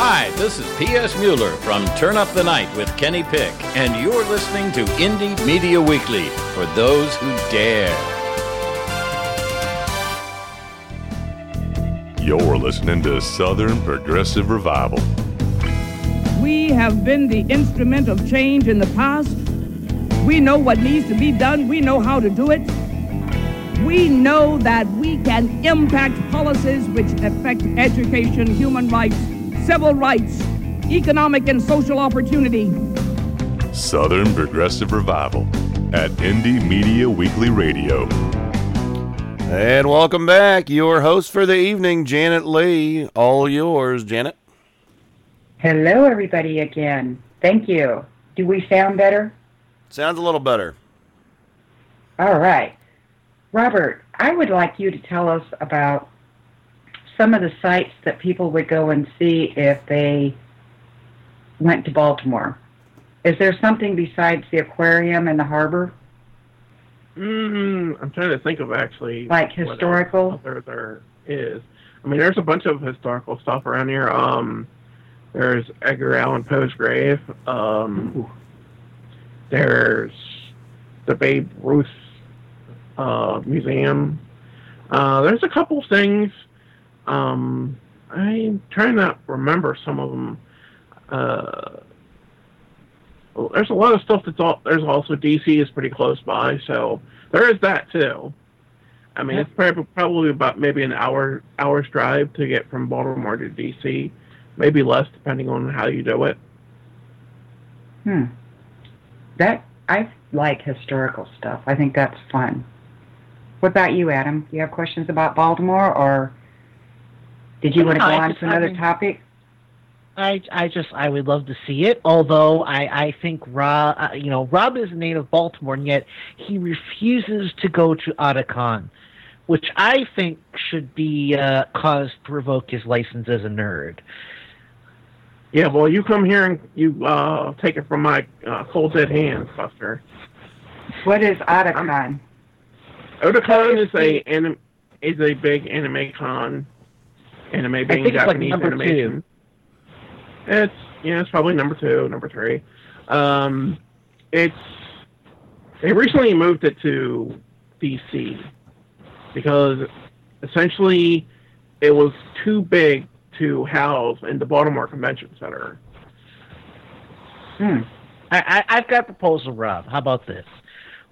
Hi, this is P.S. Mueller from Turn Up the Night with Kenny Pick, and you're listening to Indie Media Weekly, for those who dare. You're listening to Southern Progressive Revival. We have been the instrument of change in the past. We know what needs to be done. We know how to do it. We know that we can impact policies which affect education, human rights, civil rights, economic and social opportunity. Southern Progressive Revival at Indie Media Weekly Radio. And welcome back. Your host for the evening, Janet Lee. All yours, Janet. Hello, everybody, again. Thank you. Do we sound better? Sounds a little better. All right. Robert, I would like you to tell us about some of the sites that people would go and see if they went to Baltimore. Is there something besides the aquarium and the harbor? I'm trying to think of actually. Like historical? There is. I mean, there's a bunch of historical stuff around here. There's Edgar Allan Poe's grave. There's the Babe Ruth Museum. There's a couple things. I'm trying to remember some of them. There's a lot of stuff that's all. There's also DC is pretty close by, so there is that too. I mean, it's probably about maybe an hour's drive to get from Baltimore to DC, maybe less depending on how you do it. That I like historical stuff. I think that's fun. What about you, Adam? Do you have questions about Baltimore or? Did you want to go on to another topic? I would love to see it, although I think Rob is a native Baltimore, and yet he refuses to go to Otakon, which I think should be cause to revoke his license as a nerd. Yeah, well, you come here and you take it from my cold dead hands, Buster. What is Otakon? Otakon is a big anime con. Anime being Japanese like animation. Two. It's probably number two, number three. They recently moved it to DC because essentially it was too big to house in the Baltimore Convention Center. I've got a proposal, Rob. How about this?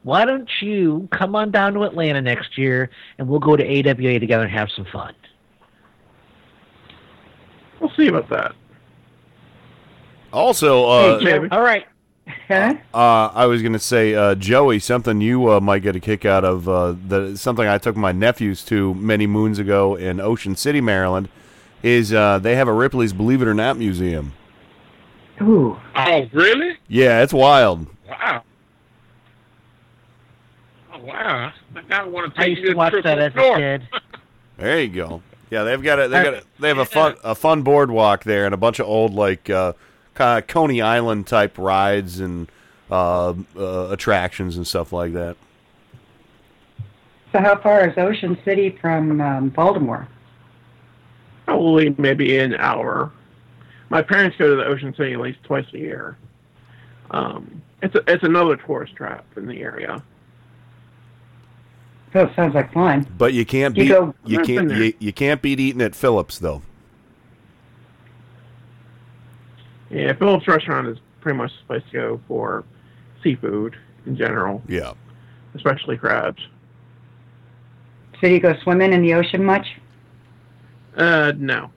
Why don't you come on down to Atlanta next year and we'll go to AWA together and have some fun? We'll see about that. Also, all right. I was going to say, Joey, something you might get a kick out of, something I took my nephews to many moons ago in Ocean City, Maryland, is they have a Ripley's Believe It or Not museum. Ooh. Oh, really? Yeah, it's wild. Wow. Oh, wow. I want to take you to watch that as a kid. There you go. Yeah, they've got a fun boardwalk there and a bunch of old like Coney Island type rides and attractions and stuff like that. So how far is Ocean City from Baltimore? Probably maybe an hour. My parents go to the Ocean City at least twice a year. It's another tourist trap in the area. So it sounds like fun. But you can't beat you can't beat eating at Phillips though. Yeah, Phillips Restaurant is pretty much the place to go for seafood in general. Yeah, especially crabs. So do you go swimming in the ocean much? No.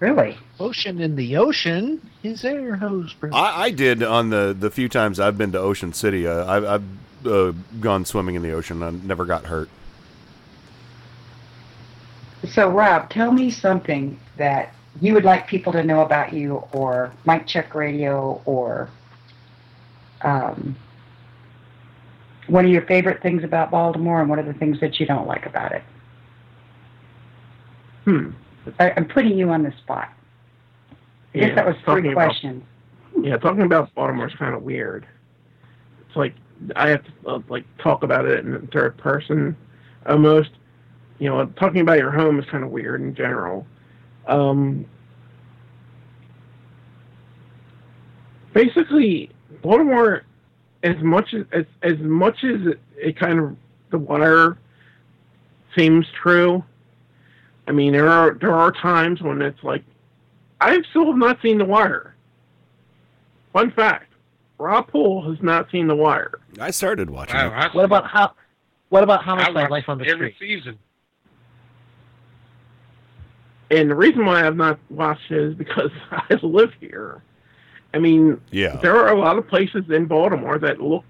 Really? Ocean in the ocean is air hose. I did on the few times I've been to Ocean City. I've gone swimming in the ocean. I never got hurt. So, Rob, tell me something that you would like people to know about you, or Mike Check Radio, or what are your favorite things about Baltimore, and what are the things that you don't like about it? I'm putting you on the spot. I guess that was three questions. Talking about Baltimore is kind of weird. It's like I have to talk about it in the third person almost. You know, talking about your home is kind of weird in general. Basically, Baltimore, as much as it kind of the wire seems true. I mean, there are times when it's like, I've still have not seen The Wire. Fun fact: Rob Poole has not seen The Wire. I started watching. Wow, it. What about Homicide: Life on the Street? Every season. And the reason why I've not watched it is because I live here. I mean, there are a lot of places in Baltimore that look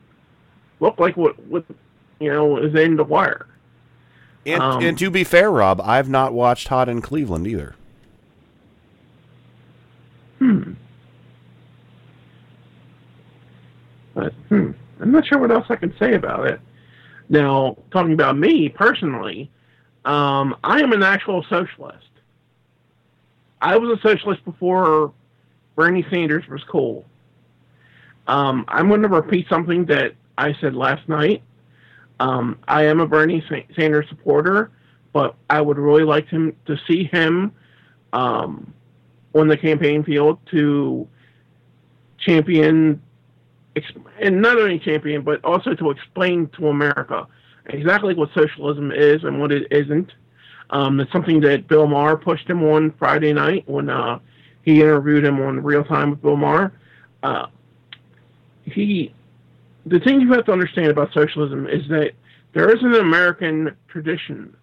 like what is in The Wire. And to be fair, Rob, I've not watched Hot in Cleveland either. But I'm not sure what else I can say about it. Now, talking about me personally, I am an actual socialist. I was a socialist before Bernie Sanders was cool. I'm going to repeat something that I said last night. I am a Bernie Sanders supporter, but I would really like to see him on the campaign field to champion, and not only champion, but also to explain to America exactly what socialism is and what it isn't. It's something that Bill Maher pushed him on Friday night when he interviewed him on Real Time with Bill Maher. The thing you have to understand about socialism is that there is an American tradition,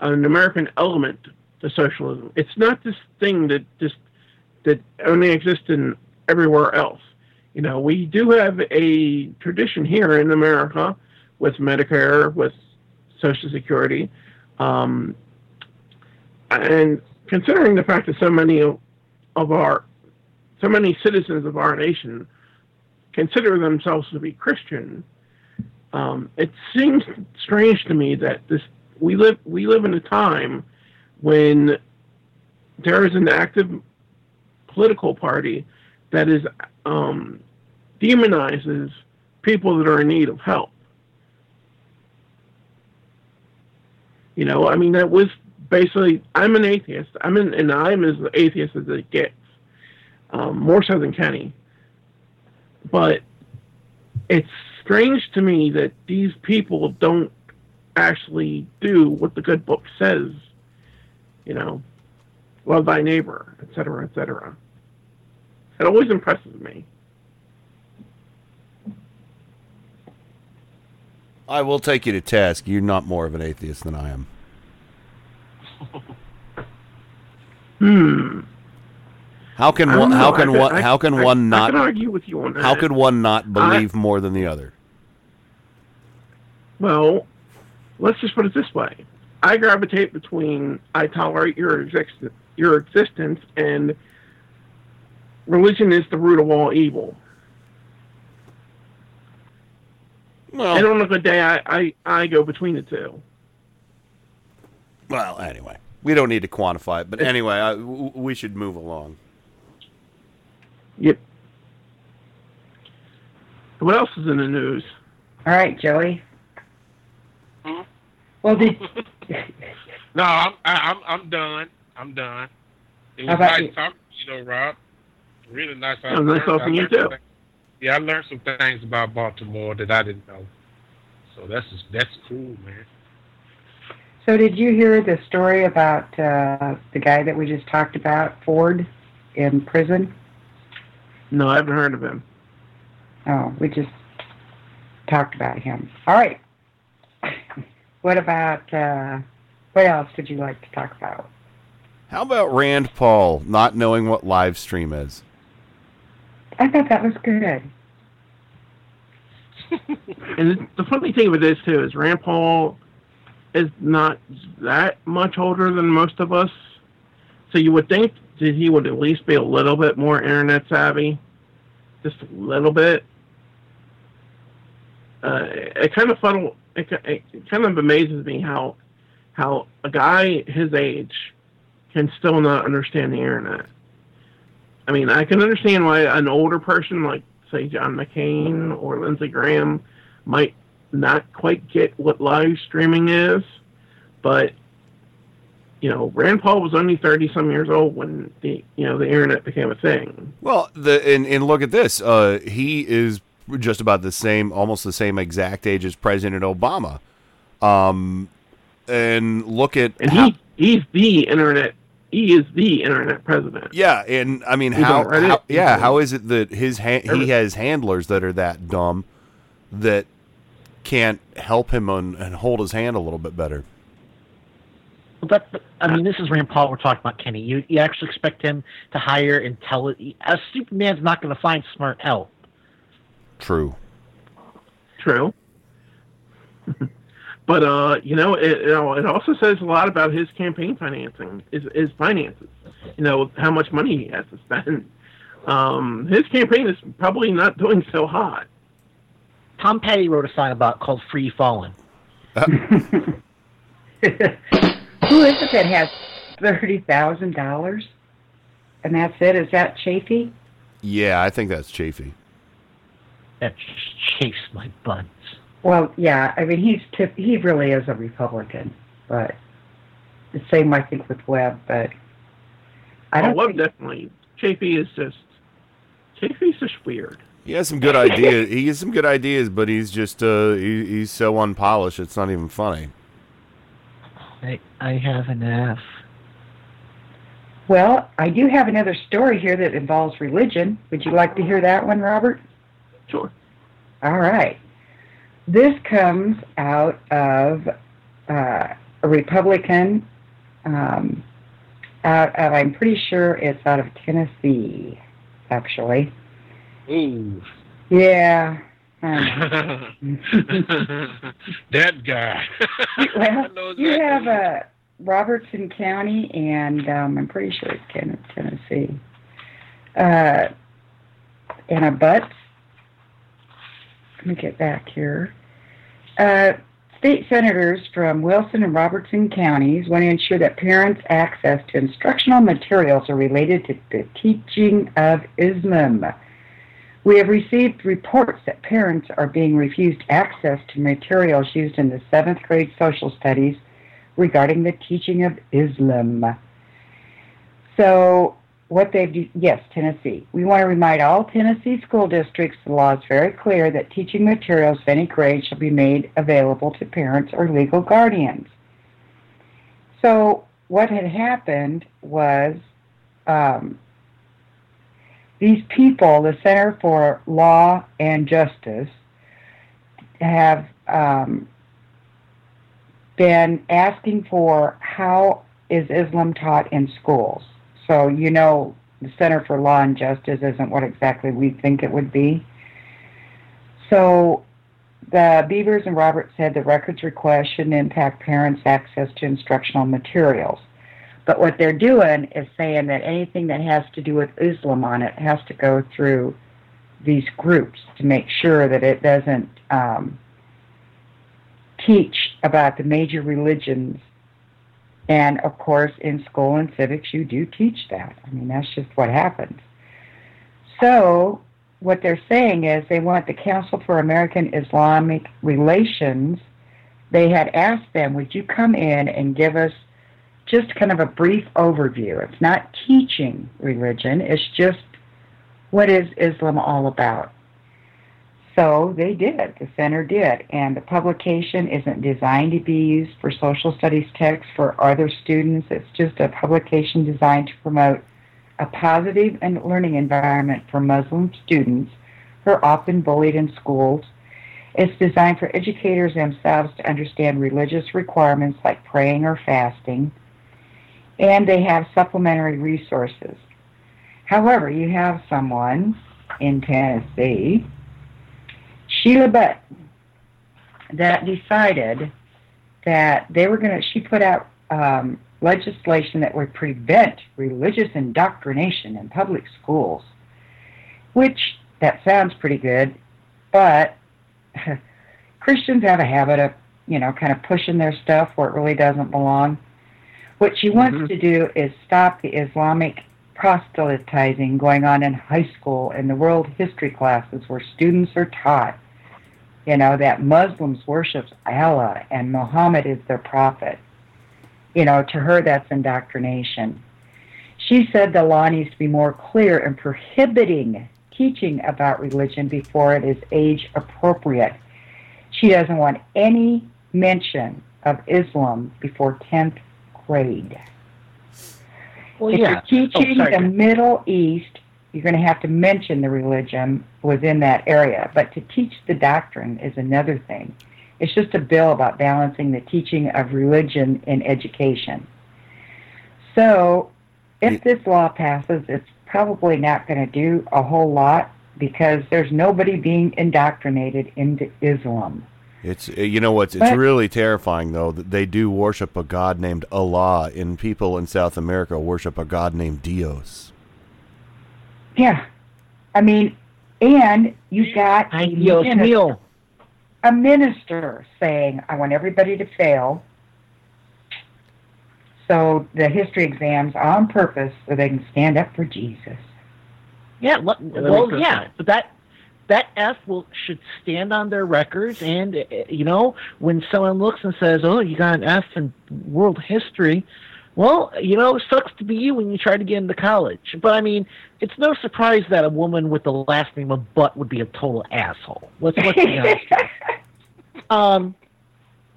an American element to socialism. It's not this thing that only exists in everywhere else. You know, we do have a tradition here in America with Medicare, with Social Security, and considering the fact that so many citizens of our nation consider themselves to be Christian, it seems strange to me that we live in a time when there is an active political party that is demonizes people that are in need of help. You know, I mean, that was basically, I'm an atheist. I'm as atheist as it gets, more so than Kenny. But it's strange to me that these people don't actually do what the good book says, you know, love thy neighbor, et cetera, et cetera. It always impresses me. I will take you to task. You're not more of an atheist than I am. How could one not believe more than the other? Well, let's just put it this way: I gravitate between I tolerate your existence, and religion is the root of all evil. Well, and on a good day, I go between the two. Well, anyway, we don't need to quantify it, but anyway, we should move along. Yep. What else is in the news? All right, Joey. Hmm? Well, did no, I'm done. I'm done. It was nice talking to you, though, Rob. Really nice talking to you, too. Yeah, I learned some things about Baltimore that I didn't know. So that's cool, man. So did you hear the story about the guy that we just talked about, Ford, in prison? No, I haven't heard of him. Oh, we just talked about him. All right. What about, what else would you like to talk about? How about Rand Paul not knowing what live stream is? I thought that was good. And the funny thing with this, too, is Rand Paul is not that much older than most of us. So you would think that he would at least be a little bit more internet savvy. Just a little bit. It kind of amazes me how a guy his age can still not understand the internet. I mean, I can understand why an older person like, say, John McCain or Lindsey Graham might not quite get what live streaming is, but, you know, Rand Paul was only 30-some years old when the internet became a thing. Well, and look at this. He is just about the same, almost the same exact age as President Obama. And look at... And He is the internet president. Yeah, and I mean, how is it that he has handlers that are that dumb that can't help him and hold his hand a little bit better? Well, this is Rand Paul we're talking about, Kenny. You actually expect him to hire intelligent? A stupid man's not going to find smart help. True. But, it also says a lot about his campaign financing, his finances, how much money he has to spend. His campaign is probably not doing so hot. Tom Petty wrote a song called Free Fallen. Who is it that has $30,000? And that's it? Is that Chafee? Yeah, I think that's Chafee. That chafes my buns. Well, yeah, I mean, he really is a Republican, but the same, I think, with Webb, but I don't Webb definitely. Chafee's just weird. He has some good ideas. But he's just, he's so unpolished, it's not even funny. I have an F. Well, I do have another story here that involves religion. Would you like to hear that one, Robert? Sure. All right. This comes out of a Republican, I'm pretty sure it's out of Tennessee, actually. Ooh. Yeah. That guy. Well, you have Robertson County, and I'm pretty sure it's Tennessee. And a butt. Let me get back here. State senators from Wilson and Robertson counties want to ensure that parents' access to instructional materials are related to the teaching of Islam. We have received reports that parents are being refused access to materials used in the 7th grade social studies regarding the teaching of Islam. So... Tennessee. We want to remind all Tennessee school districts the law is very clear that teaching materials of any grade shall be made available to parents or legal guardians. So what had happened was these people, the Center for Law and Justice, have been asking for how is Islam taught in schools. So, the Center for Law and Justice isn't what exactly we think it would be. So, the Beavers and Roberts said the records request shouldn't impact parents' access to instructional materials. But what they're doing is saying that anything that has to do with Islam on it has to go through these groups to make sure that it doesn't teach about the major religions. And, of course, in school and civics, you do teach that. I mean, that's just what happens. So what they're saying is they want the Council for American Islamic Relations. They had asked them, would you come in and give us just kind of a brief overview? It's not teaching religion. It's just what is Islam all about? So they did. The center did. And the publication isn't designed to be used for social studies texts for other students. It's just a publication designed to promote a positive and learning environment for Muslim students who are often bullied in schools. It's designed for educators themselves to understand religious requirements like praying or fasting. And they have supplementary resources. However, you have someone in Tennessee, Sheila Butt, that decided that they were going to, she put out legislation that would prevent religious indoctrination in public schools, which, that sounds pretty good, but Christians have a habit of, you know, kind of pushing their stuff where it really doesn't belong. What she wants to do is stop the Islamic proselytizing going on in high school and the world history classes where students are taught, you know, that Muslims worship Allah and Muhammad is their prophet. You know, to her, that's indoctrination. She said the law needs to be more clear in prohibiting teaching about religion before it is age appropriate. She doesn't want any mention of Islam before 10th grade. Well, if you're teaching the Middle East, you're going to have to mention the religion within that area. But to teach the doctrine is another thing. It's just a bill about balancing the teaching of religion in education. So if this law passes, it's probably not going to do a whole lot because there's nobody being indoctrinated into Islam. It's you know what? It's really terrifying, though, that they do worship a god named Allah, and people in South America worship a god named Dios. Yeah. I mean, and you've got a minister saying, I want everybody to fail, so the history exams on purpose so they can stand up for Jesus. Yeah, but that F should stand on their records, and, you know, when someone looks and says, oh, you got an F in world history, well, you know, it sucks to be you when you try to get into college. But, I mean, it's no surprise that a woman with the last name of Butt would be a total asshole. Let's be honest.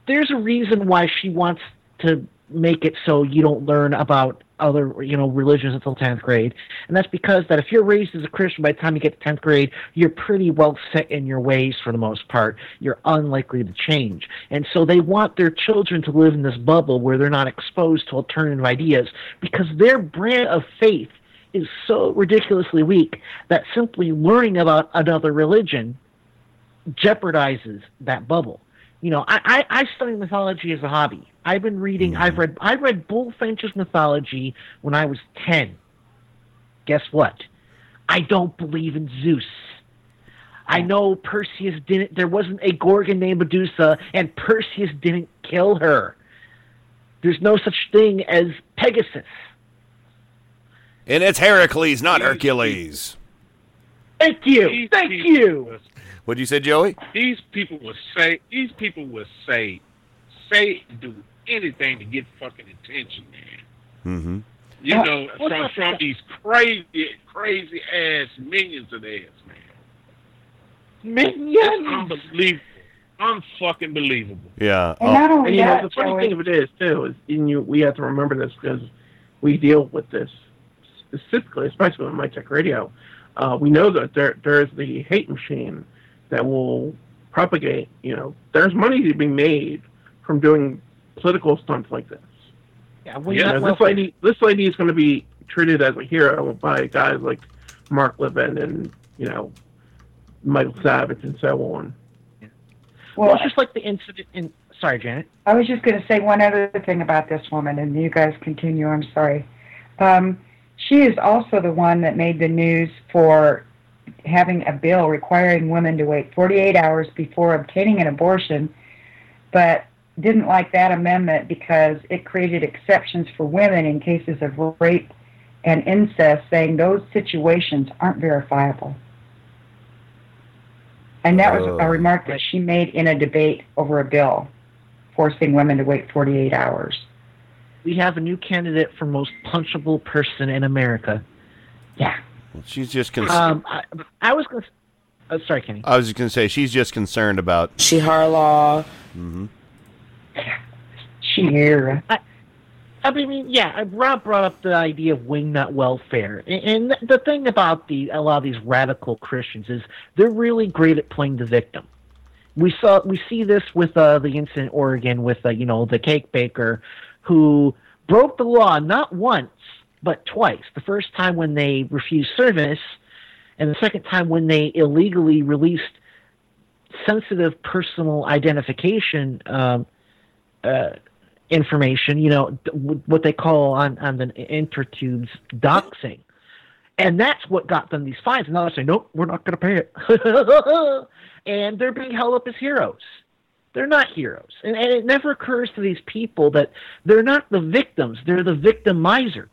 There's a reason why she wants to make it so you don't learn about other, you know, religions until 10th grade. And that's because that if you're raised as a Christian, by the time you get to 10th grade, you're pretty well set in your ways for the most part. You're unlikely to change. And so they want their children to live in this bubble where they're not exposed to alternative ideas because their brand of faith is so ridiculously weak that simply learning about another religion jeopardizes that bubble. You know, I study mythology as a hobby. I've been reading. I read Bullfinch's mythology when I was 10. Guess what? I don't believe in Zeus. I know Perseus didn't. There wasn't a Gorgon named Medusa, and Perseus didn't kill her. There's no such thing as Pegasus. And it's Heracles, not Hercules. Thank you. Thank you. What'd you say, Joey? These people would say do anything to get fucking attention, man. Mm-hmm. You know, from these crazy ass minions of theirs, man. Minions? It's unbelievable. Unfucking believable. Yeah. And you know, the funny thing of it is, too, is we have to remember this because we deal with this specifically, especially with Mike Check Radio. We know that there is the hate machine that will propagate, you know, there's money to be made from doing political stunts like this. Yeah, this lady is going to be treated as a hero by guys like Mark Levin and, you know, Michael Savage and so on. Yeah. Well, it's just like the incident in... Sorry, Janet. I was just going to say one other thing about this woman, and you guys continue, I'm sorry. She is also the one that made the news for having a bill requiring women to wait 48 hours before obtaining an abortion, but didn't like that amendment because it created exceptions for women in cases of rape and incest, saying those situations aren't verifiable. And that was a remark that she made in a debate over a bill forcing women to wait 48 hours. We have a new candidate for most punchable person in America. Yeah. Well, she's just concerned. Sorry, Kenny. I was just going to say, she's just concerned about... She-Harlaw. Mm-hmm. She-Hara. Rob brought up the idea of wingnut welfare. And the thing about a lot of these radical Christians is they're really great at playing the victim. We see this with the incident in Oregon with, the cake baker who broke the law not once, but twice. The first time when they refused service, and the second time when they illegally released sensitive personal identification information, what they call on the intertubes doxing. And that's what got them these fines. And now they say, nope, we're not going to pay it. And they're being held up as heroes. They're not heroes. And it never occurs to these people that they're not the victims. They're the victimizers.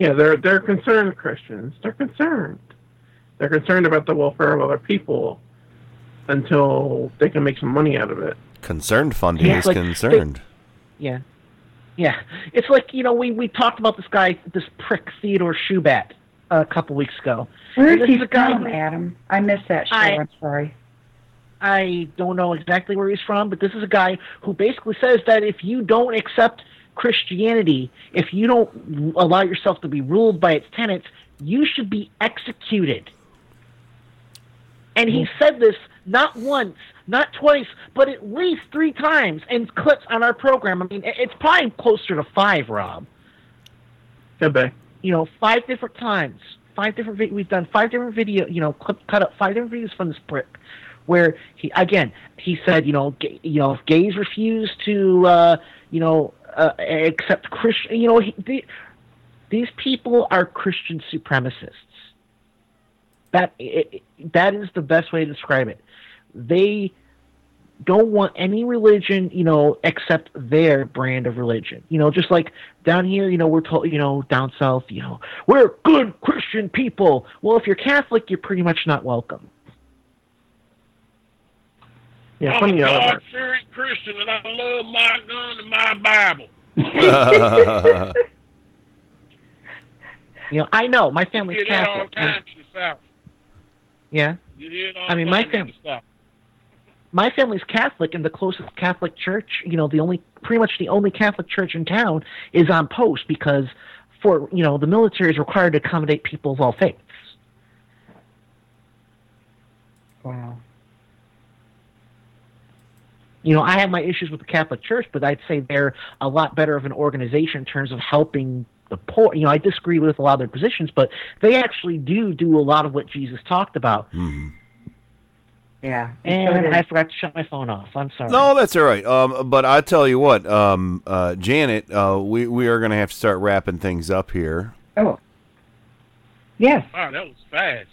Yeah, they're concerned Christians. They're concerned. They're concerned about the welfare of other people until they can make some money out of it. Concerned funding is concerned. Yeah. It's like, we talked about this guy, this prick, Theodore Schubat, a couple weeks ago. Where is he from, Adam? I missed that show. I'm sorry. I don't know exactly where he's from, but this is a guy who basically says that if you don't accept Christianity, if you don't allow yourself to be ruled by its tenets, you should be executed. And he said this not once, not twice, but at least 3 times in clips on our program. I mean, it's probably closer to 5, Rob. Could be. 5 different times. 5 different videos. We've done 5 different video. Cut up 5 different videos from this prick, where he said, if gays refuse to, accept Christian. These people are Christian supremacists. That is the best way to describe it. They don't want any religion, except their brand of religion. Just like down here, we're told, down south, we're good Christian people. Well, if you're Catholic, you're pretty much not welcome. Yeah, I'm a God-fearing Christian, and I love my gun and my Bible. I know my family's Catholic. Yeah. My family's Catholic, and the closest Catholic church, pretty much the only Catholic church in town is on post because the military is required to accommodate people of all faiths. Wow. I have my issues with the Catholic Church, but I'd say they're a lot better of an organization in terms of helping the poor. I disagree with a lot of their positions, but they actually do a lot of what Jesus talked about. Mm-hmm. Yeah, and I forgot to shut my phone off. I'm sorry. No, that's all right. But I tell you what, Janet, we are going to have to start wrapping things up here. Oh, yes. Wow, that was fast.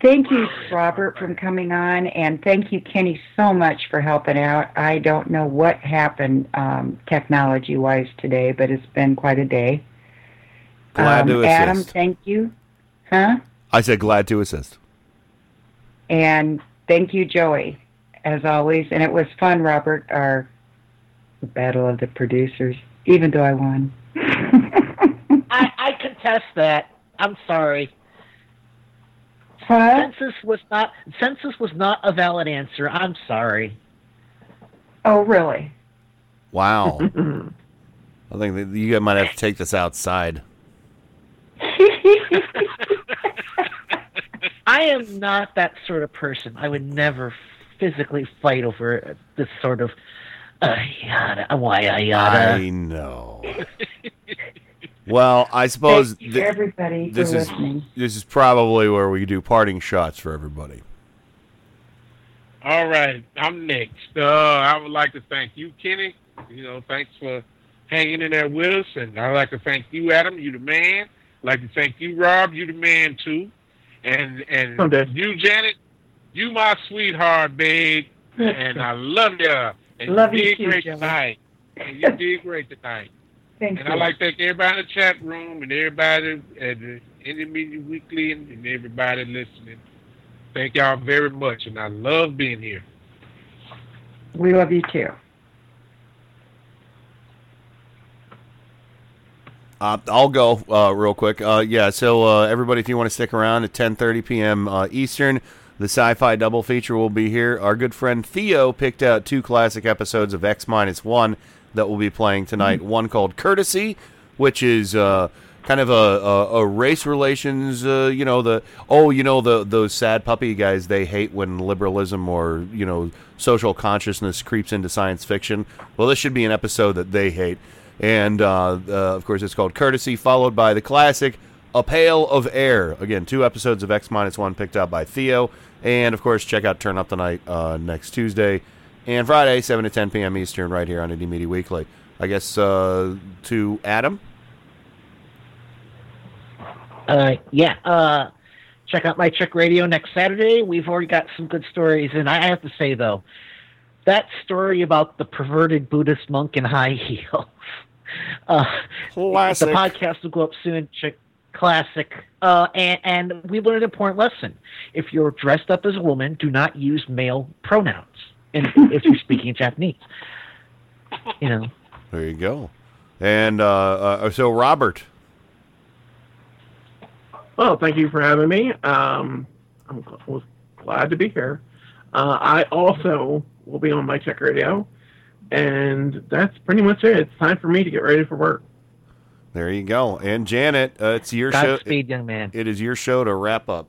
Thank you, Robert, for coming on, and thank you, Kenny, so much for helping out. I don't know what happened technology-wise today, but it's been quite a day. Glad to assist. Adam, thank you. Huh? I said glad to assist. And thank you, Joey, as always. And it was fun, Robert, the battle of the producers, even though I won. I contest that. I'm sorry. What? Census was not a valid answer. I'm sorry. Oh, really? Wow. I think that you guys might have to take this outside. I am not that sort of person. I would never physically fight over this sort of yada. I know. Well, I suppose thank you, everybody, this is listening. This is probably where we do parting shots for everybody. All right, I'm next. I would like to thank you, Kenny. Thanks for hanging in there with us, and I'd like to thank you, Adam. You the man. I'd like to thank you, Rob. You the man too, and okay. You, Janet. You my sweetheart, babe, and I love you. And love you too, Janet. And you did great tonight. Thank you. And I'd like to thank everybody in the chat room and everybody at the Indie Media Weekly and everybody listening. Thank y'all very much, and I love being here. We love you too. I'll go real quick. So everybody, if you want to stick around at 10:30 p.m. Eastern, the Sci-Fi Double Feature will be here. Our good friend Theo picked out two classic episodes of X-1 that will be playing tonight. Mm-hmm. One called Courtesy, which is kind of a race relations, those sad puppy guys they hate when liberalism or, social consciousness creeps into science fiction. Well, this should be an episode that they hate. And, of course, it's called Courtesy, followed by the classic A Pail of Air. Again, two episodes of X-1 picked out by Theo. And, of course, check out Turn Up the Night next Tuesday and Friday, 7 to 10 p.m. Eastern, right here on Indie Media Weekly. I guess to Adam? Check out my Check Radio next Saturday. We've already got some good stories. And I have to say, though, that story about the perverted Buddhist monk in high heels. Classic. The podcast will go up soon. Classic. And we learned an important lesson. If you're dressed up as a woman, do not use male pronouns. And if you're speaking Japanese, There you go. And so, Robert. Well, thank you for having me. I'm glad to be here. I also will be on Mike Check Radio. And that's pretty much it. It's time for me to get ready for work. There you go. And Janet, it's your show. Godspeed, young man. It is your show to wrap up.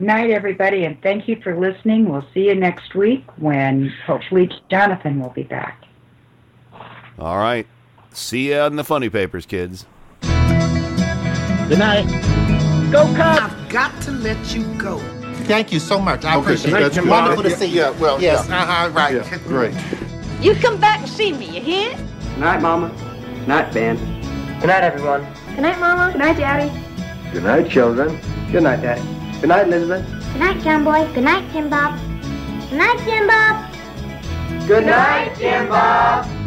Night, everybody, and thank you for listening. We'll see you next week when hopefully Jonathan will be back. All right. See you in the funny papers, kids. Good night. Go, Cubs. I've got to let you go. Thank you so much. I appreciate it. It's wonderful to see you. Yeah, well, yes. Yeah. Uh-huh, right. Yeah, great. You come back and see me, you hear? Good night, Mama. Good night, Ben. Good night, everyone. Good night, Mama. Good night, Daddy. Good night, children. Good night, Daddy. Good night, Elizabeth. Good night, John Boy. Good night, Jim Bob. Good night, Jim Bob. Good night, Jim Bob.